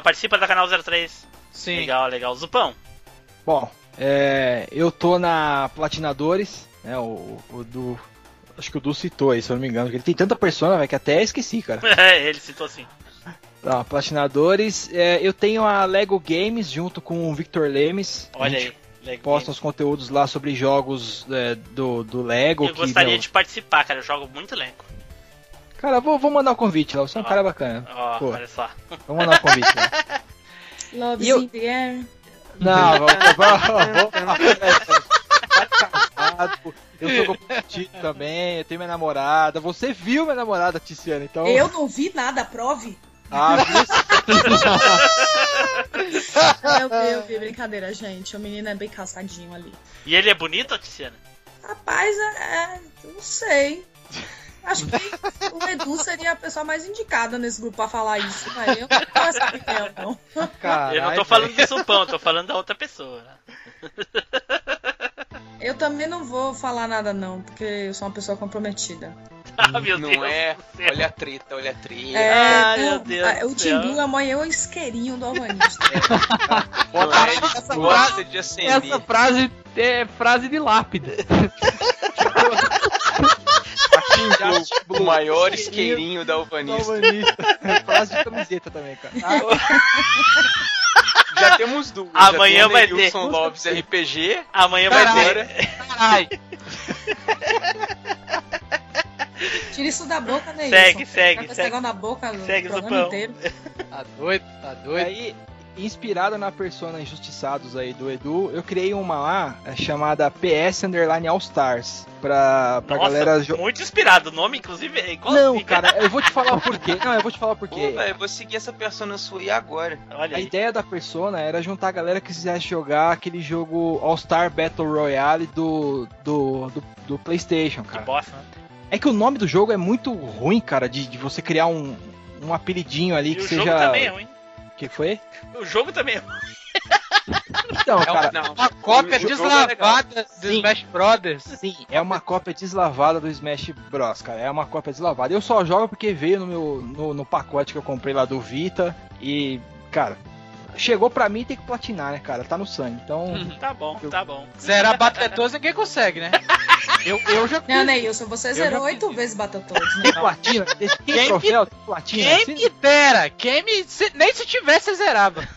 participa do canal 03. Sim. Legal. Zupão. Bom, eu tô na Platinadores, né, o do... Acho que o Du citou aí, se eu não me engano. Ele tem tanta persona, véio, que até esqueci, cara. Ele citou sim. Não, Platinadores, eu tenho a Lego Games junto com o Victor Lemes. Olha aí, Lego posta Games. Os conteúdos lá sobre jogos do Lego. Eu gostaria de participar, cara, eu jogo muito Lego. Cara, vou mandar um convite lá, você é um cara bacana. Olha só. Vou mandar um convite lá. Love in the air. Não, vamos. Eu sou competitivo também, eu tenho minha namorada. Você viu minha namorada, Tiziana, então... Eu não vi nada, prove. Eu vi, brincadeira, gente. O menino é bem caçadinho ali. E ele é bonito, Tiziana? Rapaz, não sei. Acho que o Edu seria a pessoa mais indicada nesse grupo pra falar isso, mas eu não posso saber, não. Carai, eu não tô falando do Supão, tô falando da outra pessoa. Eu também não vou falar nada, não, porque eu sou uma pessoa comprometida. Ah, meu não Deus é? Olha a treta. Meu Deus. O Timbu amanhã é o isqueirinho do Alvanista. Essa frase é frase de lápide. O maior isqueirinho da Alvanista. É frase de camiseta também, cara. Já temos duas. Amanhã vai ter Neilson Lopes RPG. Amanhã vai ter. Ai. Tira isso da boca, Neilson. Segue. Tá pegando na boca o programa inteiro. Tá doido. Aí, inspirada na Persona Injustiçados aí do Edu, eu criei uma lá chamada PS_All Stars pra nossa, galera... muito inspirado o nome, inclusive. É igual. Não, cara, eu vou te falar por quê. Não, eu vou te falar por quê. Pô, véio, eu vou seguir essa Persona sua e agora. Olha a aí. Ideia da Persona era juntar a galera que quisesse jogar aquele jogo All Star Battle Royale do PlayStation, cara. Que bosta, né? É que o nome do jogo é muito ruim, cara, de você criar um apelidinho ali e que o seja... O jogo também é ruim. O que foi? O jogo também é ruim. Então, cara, é uma cópia deslavada do Smash Brothers. Sim, é uma cópia deslavada do Smash Bros, cara. É uma cópia deslavada. Eu só jogo porque veio no pacote que eu comprei lá do Vita. E, cara, chegou pra mim e tem que platinar, né, cara? Tá no sangue, então... Tá bom, tá bom. Zerar Battletoads ninguém consegue, né? Eu já fiz. Não, Neilson, você zerou 8 vezes Battletoads, né? Tem platina? Tem troféu? Tem platina? Quem me dera! Nem se tivesse, eu zerava.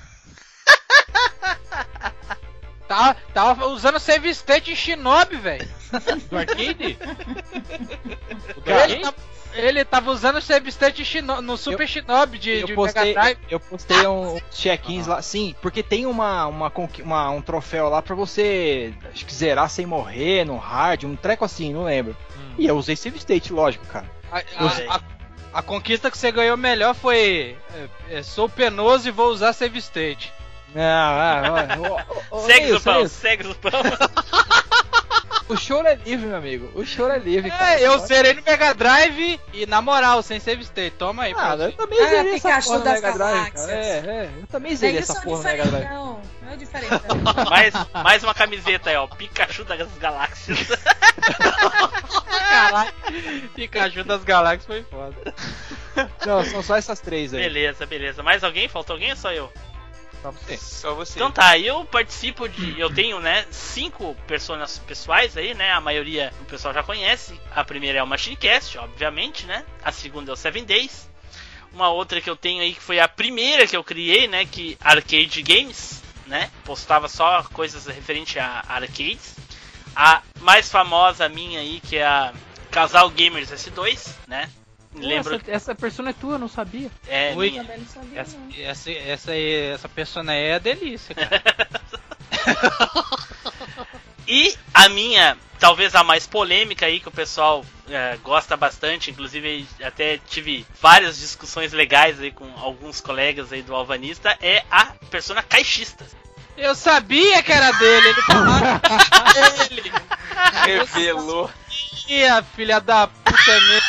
Tava usando save state em Shinobi, velho. Do arcade? Ele tava usando o save state no Super Shinobi de Mega Drive. Eu postei um check-ins lá, sim, porque tem um troféu lá pra você, acho que zerar sem morrer, no hard, um treco assim, não lembro. E eu usei save state, lógico, cara. A conquista que você ganhou melhor foi sou penoso e vou usar save state. Não, segue o pão, segue o pão. O choro é livre, meu amigo. O choro é livre, cara. Eu zerei no Mega Drive e, na moral, sem save state. Toma aí, pô. Eu também zerei essa porra no Mega Drive. Eu também zerei essa porra no Mega Drive. Não, não é diferente. Mais uma camiseta aí, ó. Pikachu das Galáxias. Caralho. Pikachu das Galáxias foi foda. Não, são só essas três aí. Beleza, beleza. Mais alguém? Faltou alguém ou só eu? Só você. Então tá, eu participo de... Eu tenho, né, 5 personas pessoais aí, né? A maioria o pessoal já conhece. A primeira é o MachineCast, obviamente, né? A segunda é o 7 Days. Uma outra que eu tenho aí, que foi a primeira que eu criei, né? Que Arcade Games, né? Postava só coisas referente a arcades. A mais famosa minha aí, que é a Casal Gamers S2, né? Lembro... Essa persona é tua, eu não sabia. É, eu também não sabia. Essa persona é a delícia, cara. E a minha, talvez a mais polêmica aí, que o pessoal gosta bastante. Inclusive, até tive várias discussões legais aí com alguns colegas aí do Alvanista. É a persona caixista. Eu sabia que era dele, ele falava. Ele revelou. Ia, filha da puta mesmo.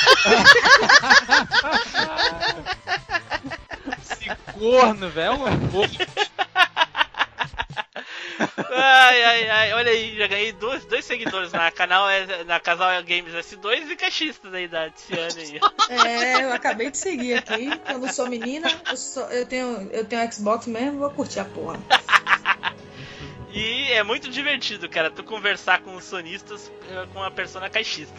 Esse corno, velho. Ai, olha aí, já ganhei dois seguidores na Casal Games S2 e caixistas aí da Tiana aí. É, eu acabei de seguir aqui. Eu não sou menina, eu tenho Xbox mesmo, vou curtir a porra. E é muito divertido, cara, tu conversar com os sonistas com a persona caixista.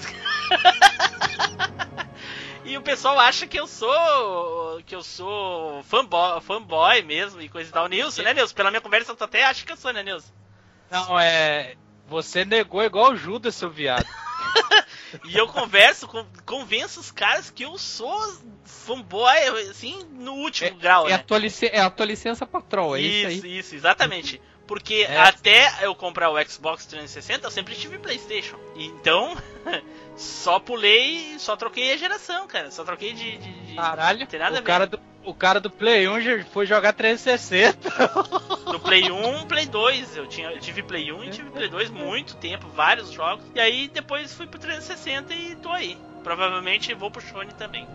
E o pessoal acha que eu sou fanboy mesmo e coisa e tal. Nilson, né, Nilson? Pela minha conversa, tu até acha que eu sou, né, Nilson? Não, você negou igual o Judas, seu viado. E eu convenço os caras que eu sou fanboy, assim, no último grau, né? É a tua licença patrão, é isso aí? Isso, exatamente. Porque até eu comprar o Xbox 360, eu sempre tive PlayStation. Então, só troquei a geração, cara. Só troquei de... Caralho, não tem nada a ver. O cara do Play 1 foi jogar 360. Do Play 1, Play 2. Eu tive Play 1 e tive Play 2 muito tempo, vários jogos. E aí, depois fui pro 360 e tô aí. Provavelmente vou pro Sony também.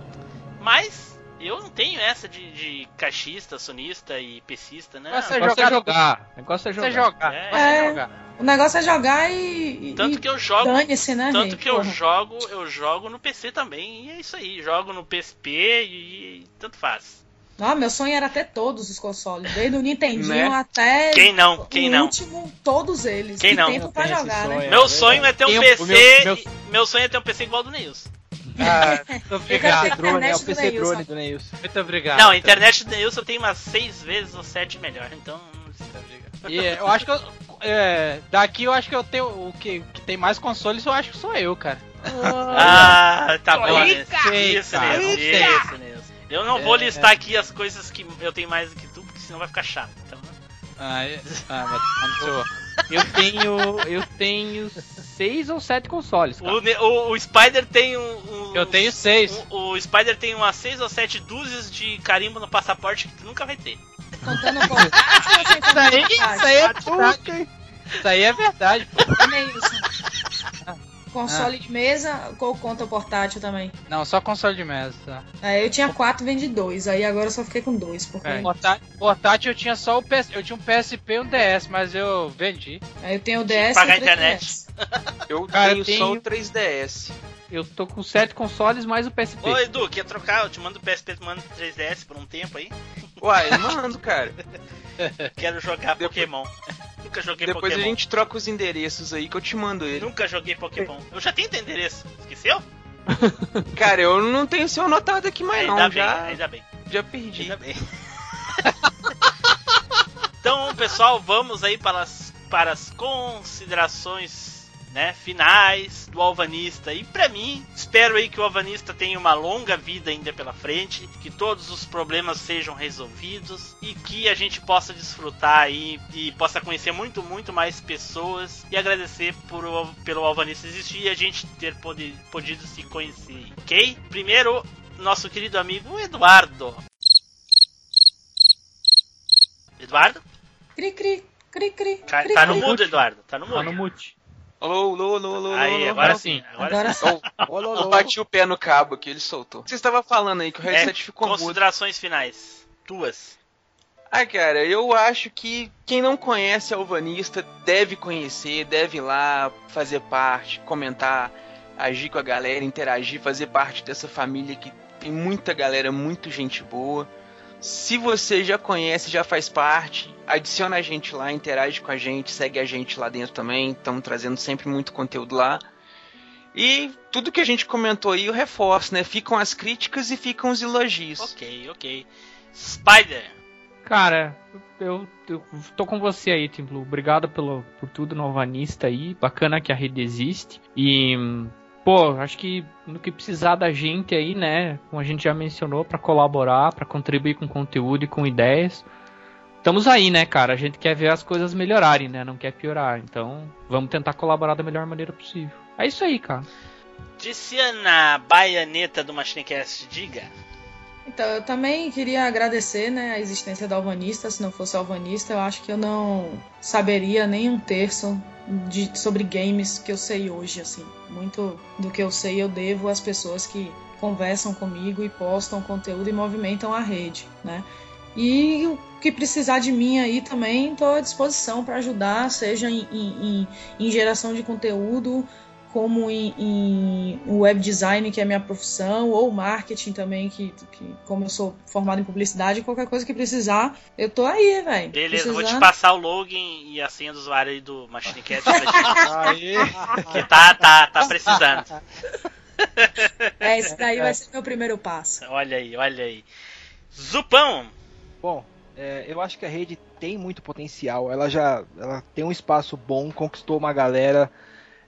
Mas... eu não tenho essa de caixista, sonista e pesista, né? O negócio é jogar. O negócio é jogar. O negócio é jogar e... Tanto que eu jogo... Dane-se, né, tanto que eu jogo no PC também. E é isso aí. Jogo no PSP e tanto faz. Ah, meu sonho era ter todos os consoles. Desde o Nintendinho até... Quem não? Último, todos eles. Quem não? Tempo pra jogar, né? Meu sonho é ter um PC... Meu sonho é ter um PC igual do Neilson. Ah, muito obrigado. É o PC drone do Neilson. Muito obrigado. Não, a internet do Neilson tem umas 6 vezes ou 7 melhor. Então, muito obrigado. E eu acho que daqui eu acho que eu tenho o que tem mais consoles, eu acho que sou eu, cara. Tá bom. Isso, Neilson. Eu não vou listar aqui as coisas que eu tenho mais do que tu, porque senão vai ficar chato. Então... Eu tenho 6 ou 7 consoles. O Spider tem eu tenho 6. O Spider tem umas 6 ou 7 dúzias de carimbo no passaporte que tu nunca vai ter. Contando com... Isso aí é verdade. Também isso. Console de mesa ou conta portátil também? Não, só console de mesa. Tá? É, eu tinha 4, vendi 2, aí agora eu só fiquei com 2. Porque... É. Portátil eu tinha só o PS... Eu tinha um PSP e um DS, mas eu vendi. Aí eu tenho o DS. Pagar a internet. Eu tenho só o 3DS. Eu tô com 7 consoles mais o PSP. Ô Edu, quer trocar? Eu te mando o PSP, tu manda o 3DS por um tempo aí. Uai, eu mando, cara. Quero jogar Pokémon. Nunca joguei Pokémon. Depois a gente troca os endereços aí que eu te mando ele. Nunca joguei Pokémon. Eu já tenho teu endereço. Esqueceu? Cara, eu não tenho seu anotado aqui mais ainda não. Ainda bem. Já perdi. Ainda bem. Então, pessoal, vamos aí para as considerações... Né, finais do Alvanista. E pra mim, espero aí que o Alvanista tenha uma longa vida ainda pela frente, que todos os problemas sejam resolvidos e que a gente possa desfrutar aí e possa conhecer muito, muito mais pessoas, e agradecer pelo Alvanista existir e a gente ter podido se conhecer, ok? Primeiro, nosso querido amigo Eduardo. Eduardo? Cri, cri, cri, cri. Tá no mudo, Eduardo. Tá no mute. Alô. Aí, agora sim. Agora sim. Eu bati o pé no cabo aqui, ele soltou. Você estava falando aí que o headset ficou mudo. Considerações finais. Tuas. Ah, cara, eu acho que quem não conhece a Alvanista deve conhecer, deve ir lá, fazer parte, comentar, agir com a galera, interagir, fazer parte dessa família que tem muita galera, muita gente boa. Se você já conhece, já faz parte, adiciona a gente lá, interage com a gente, segue a gente lá dentro também. Estamos trazendo sempre muito conteúdo lá. E tudo que a gente comentou aí eu reforço, né? Ficam as críticas e ficam os elogios. Ok. Spider! Cara, eu tô com você aí, Tim Blue. Obrigado por tudo, Alvanista aí. Bacana que a rede existe. E... Pô, acho que no que precisar da gente aí, né, como a gente já mencionou, pra colaborar, pra contribuir com conteúdo e com ideias, estamos aí, né, cara, a gente quer ver as coisas melhorarem, né, não quer piorar, então vamos tentar colaborar da melhor maneira possível. É isso aí, cara. Tiziana, Baioneta do MachineCast, diga. Então, eu também queria agradecer, né, a existência da Alvanista. Se não fosse a Alvanista, eu acho que eu não saberia nem um terço sobre games que eu sei hoje, assim. Muito do que eu sei eu devo às pessoas que conversam comigo e postam conteúdo e movimentam a rede, né? E o que precisar de mim aí também, estou à disposição para ajudar, seja em geração de conteúdo, como em web design, que é a minha profissão, ou marketing também, que como eu sou formado em publicidade, qualquer coisa que precisar, eu tô aí, velho. Beleza, vou te passar o login e a senha do usuário aí do MachineCast. Que tá precisando. É, esse daí vai ser meu primeiro passo. Olha aí. Zupão! Bom, eu acho que a rede tem muito potencial, ela tem um espaço bom, conquistou uma galera...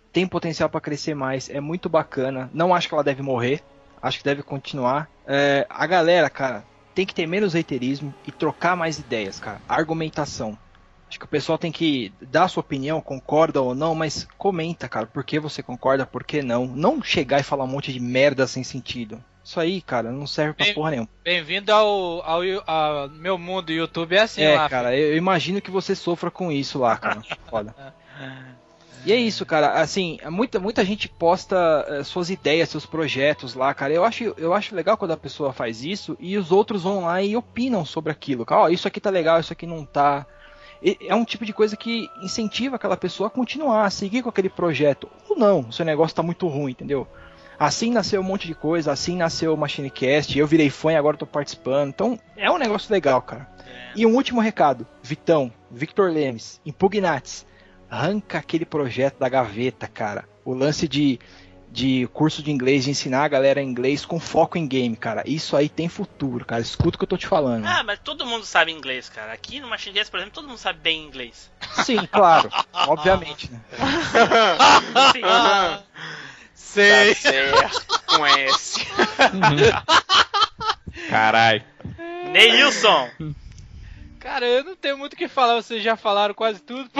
Tem potencial para crescer mais, é muito bacana. Não acho que ela deve morrer, acho que deve continuar. A galera, cara, tem que ter menos haterismo e trocar mais ideias, cara. Argumentação. Acho que o pessoal tem que dar a sua opinião, concorda ou não, mas comenta, cara, por que você concorda, por que não. Não chegar e falar um monte de merda sem sentido. Isso aí, cara, não serve pra porra nenhuma. Bem-vindo ao meu mundo YouTube, é assim lá. É, cara, filho. Eu imagino que você sofra com isso lá, cara. Foda. E é isso, cara, assim, muita gente posta suas ideias, seus projetos lá, cara, eu acho legal quando a pessoa faz isso e os outros vão lá e opinam sobre aquilo, cara, ó, isso aqui tá legal, isso aqui não tá, é um tipo de coisa que incentiva aquela pessoa a continuar, a seguir com aquele projeto, ou não, seu negócio tá muito ruim, entendeu? Assim nasceu um monte de coisa, assim nasceu o MachineCast, eu virei fã e agora tô participando, então é um negócio legal, cara. E um último recado, Vitão, Victor Lemes, Impugnatis, arranca aquele projeto da gaveta, cara. O lance de curso de inglês, de ensinar a galera inglês com foco em game, cara. Isso aí tem futuro, cara. Escuta o que eu tô te falando. Ah, mas todo mundo sabe inglês, cara. Aqui no MachineCast, por exemplo, todo mundo sabe bem inglês. Sim, claro. Obviamente, né? Sim. Sei. Tá certo. Com esse. Caralho. Neilson. Cara, eu não tenho muito o que falar, vocês já falaram quase tudo, pô.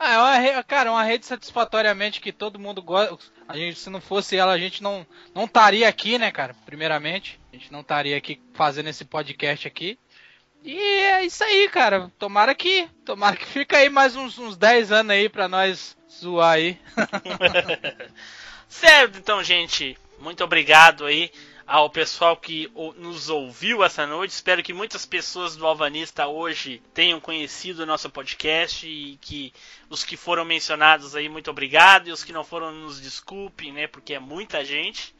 Ah, é uma rede satisfatoriamente que todo mundo gosta. A gente, se não fosse ela, a gente não estaria aqui, né, cara? Primeiramente, a gente não estaria aqui fazendo esse podcast aqui. E é isso aí, cara. Tomara que fica aí mais uns 10 anos aí pra nós zoar aí. Certo, então, gente. Muito obrigado aí ao pessoal que nos ouviu essa noite. Espero que muitas pessoas do Alvanista hoje tenham conhecido o nosso podcast e que os que foram mencionados aí, muito obrigado. E os que não foram, nos desculpem, né? Porque é muita gente,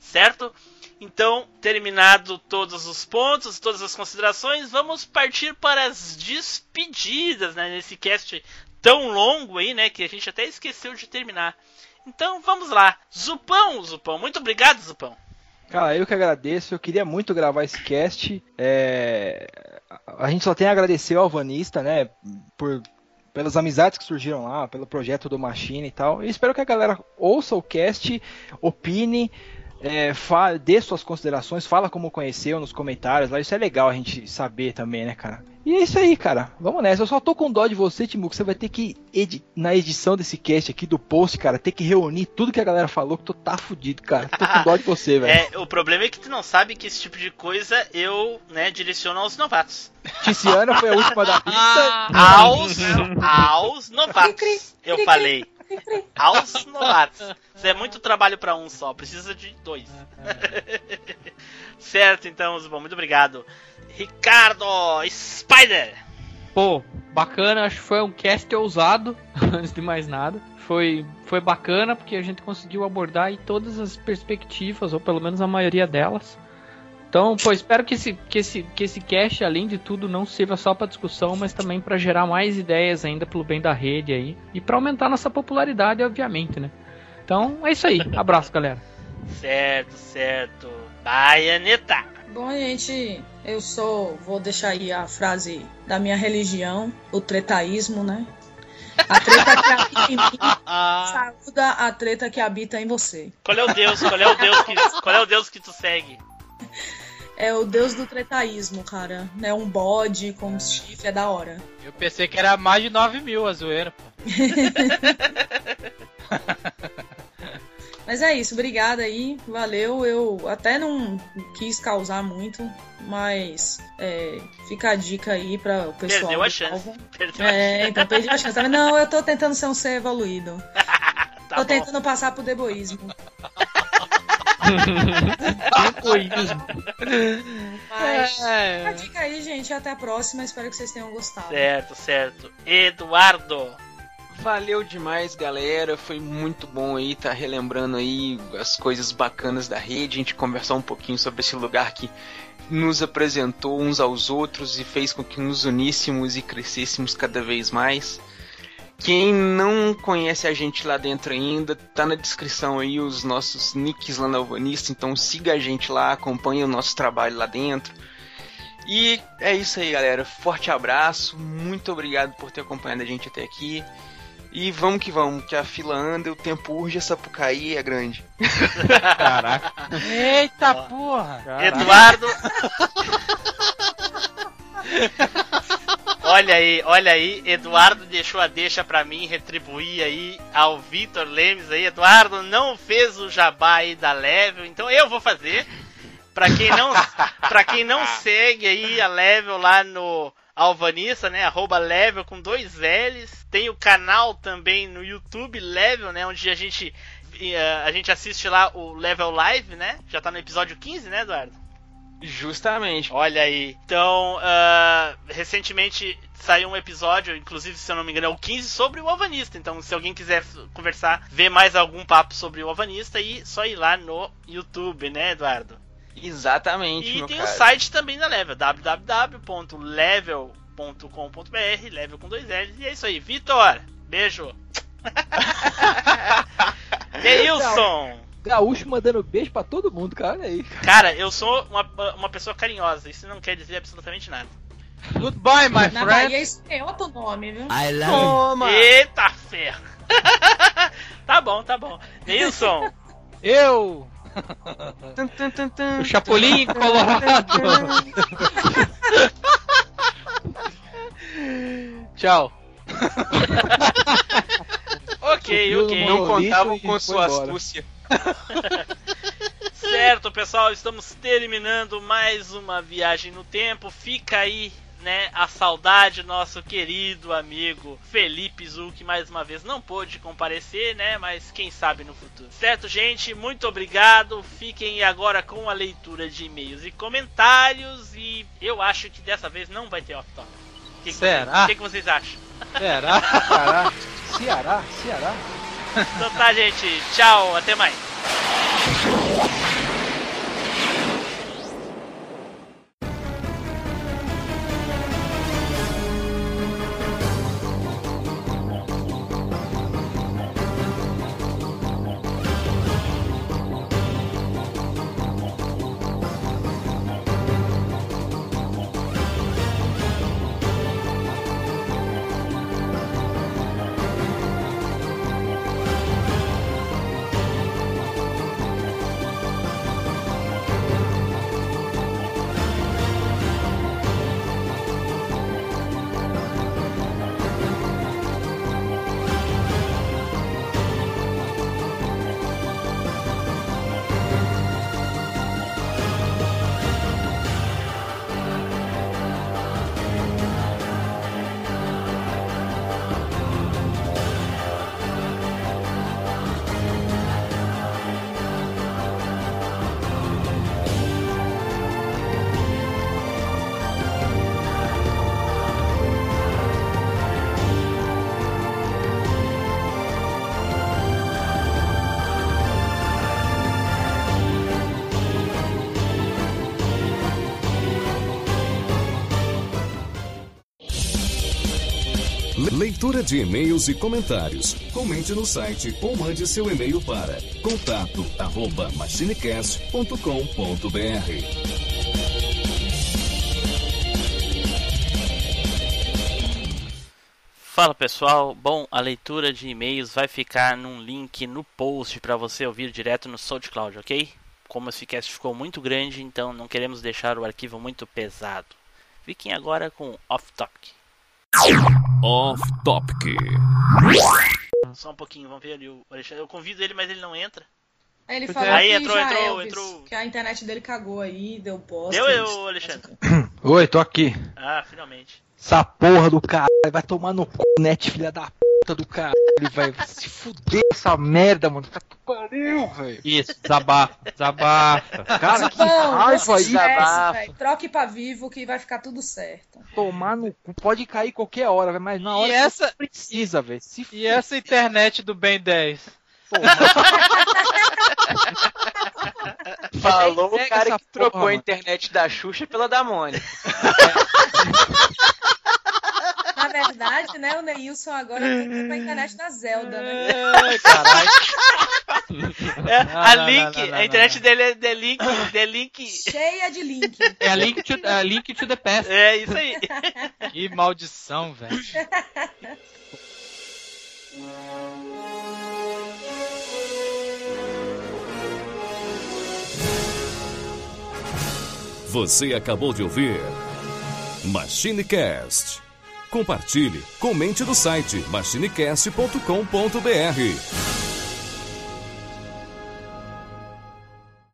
certo? Então, terminado todos os pontos, todas as considerações, vamos partir para as despedidas, né? Nesse cast tão longo aí, né? Que a gente até esqueceu de terminar. Então, vamos lá. Zupão. Muito obrigado, Zupão. Cara, eu que agradeço. Eu queria muito gravar esse cast. A gente só tem a agradecer ao Alvanista, né? Pelas amizades que surgiram lá, pelo projeto do Machine e tal. Eu espero que a galera ouça o cast, opine, dê suas considerações, fala como conheceu nos comentários lá. Isso é legal a gente saber também, né, cara? E é isso aí, cara. Vamos nessa. Eu só tô com dó de você, Timu, que você vai ter que, na edição desse cast aqui, do post, cara, ter que reunir tudo que a galera falou, que tu tá fudido, cara. Tô com dó de você, velho. O problema é que tu não sabe que esse tipo de coisa eu, né, direciono aos novatos. Tiziana foi a última da pista. Aos novatos. Eu falei. Aos novatos. Isso é muito trabalho pra um só. Precisa de dois. Certo, então, Zubão. Muito obrigado. Ricardo Spider. Pô, bacana, acho que foi um cast ousado, antes de mais nada. Foi bacana porque a gente conseguiu abordar aí todas as perspectivas, ou pelo menos a maioria delas. Então, pô, espero que esse cast, além de tudo, não sirva só para discussão, mas também para gerar mais ideias ainda pelo bem da rede aí. E para aumentar nossa popularidade, obviamente, né? Então, é isso aí. Abraço, galera. Certo. Baioneta. Bom, gente, eu vou deixar aí a frase da minha religião, o tretaísmo, né? A treta que habita em mim, saúda a treta que habita em você. Qual é o Deus que tu segue? É o Deus do tretaísmo, cara. É um bode com um chifre, é da hora. Eu pensei que era mais de 9.000 a zoeira, pô. Mas é isso, obrigada aí, valeu. Eu até não quis causar muito, mas fica a dica aí para o pessoal. Perdeu a chance. Então perdi a chance. Não, eu tô tentando ser um ser evoluído. Tá tô bom. Tentando passar pro deboísmo. Mas fica a dica aí, gente. Até a próxima. Espero que vocês tenham gostado. Certo. Eduardo. Valeu demais, galera, foi muito bom aí, tá relembrando aí as coisas bacanas da rede, a gente conversar um pouquinho sobre esse lugar que nos apresentou uns aos outros e fez com que nos uníssemos e crescêssemos cada vez mais. Quem não conhece a gente lá dentro ainda, tá na descrição aí os nossos nicks lá na Alvanista, então siga a gente lá, acompanha o nosso trabalho lá dentro. E é isso aí, galera, forte abraço, muito obrigado por ter acompanhado a gente até aqui. E vamos, que a fila anda, o tempo urge, a Sapucaí é grande. Caraca. Eita, ó, porra. Caraca. Eduardo. Olha aí, Eduardo deixou a deixa pra mim retribuir aí ao Vitor Lemes aí. Eduardo não fez o jabá aí da Level, então eu vou fazer. Pra quem não segue aí a Level lá no Alvanista, né, @level com 2 L's, tem o canal também no YouTube, Level, né, onde a gente assiste lá o Level Live, né, já tá no episódio 15, né, Eduardo? Justamente. Olha aí, então, recentemente saiu um episódio, inclusive, se eu não me engano, é o 15, sobre o Alvanista, então se alguém quiser conversar, ver mais algum papo sobre o Alvanista, é só ir lá no YouTube, né, Eduardo? Exatamente, e tem cara. O site também da Level, www.level.com.br, Level com 2 L's, e é isso aí. Vitor, beijo. Neilson Gaúcho mandando beijo pra todo mundo, cara, olha aí. Cara, eu sou uma pessoa carinhosa, isso não quer dizer absolutamente nada. Goodbye, my friend. Na Bahia isso é outro nome, viu? I love you. Eita ferro. Tá bom, Neilson. Eu O Chapolin Colorado. Tchau. Ok. Não contavam com sua astúcia. Certo, pessoal, estamos terminando mais uma viagem no tempo. Fica aí, né, a saudade do nosso querido amigo Felipe Zu, que mais uma vez não pôde comparecer, né, mas quem sabe no futuro. Certo, gente, muito obrigado. Fiquem agora com a leitura de e-mails e comentários. E eu acho que dessa vez não vai ter off-topic. Será? O que vocês acham? Será? Ceará? Então tá, gente, tchau, até mais. Leitura de e-mails e comentários. Comente no site ou mande seu e-mail para contato@machinecast.com.br. Fala, pessoal, bom, a leitura de e-mails vai ficar num link no post para você ouvir direto no SoundCloud, ok? Como esse cast ficou muito grande, então não queremos deixar o arquivo muito pesado. Fiquem agora com Off-Topic. Off-Topic. Só um pouquinho, vamos ver ali o Alexandre. Eu convido ele, mas ele não entra. Aí ele falou aí, que entrou. Que a internet dele cagou aí, deu post. Deu eu, Alexandre. Oi, tô aqui. Ah, finalmente. Essa porra do caralho vai tomar no cu, net, filha da puta do caralho, velho. Se fuder essa merda, mano. Tá que pariu, velho. Isso, desabafa. Cara, que raiva aí, velho. Troque pra vivo que vai ficar tudo certo. Tomar no cu, pode cair qualquer hora, velho. Mas na hora que precisa, velho. E fuder. Essa internet do Ben 10? Falou o cara que trocou a internet da Xuxa pela da Mônica. Na verdade, né, o Neilson agora tem pra internet da Zelda, né? Caralho. A internet dele é de link. Cheia de link. É a link to the past. É isso aí. Que maldição, velho. Você acabou de ouvir MachineCast. Compartilhe, comente no site machinecast.com.br.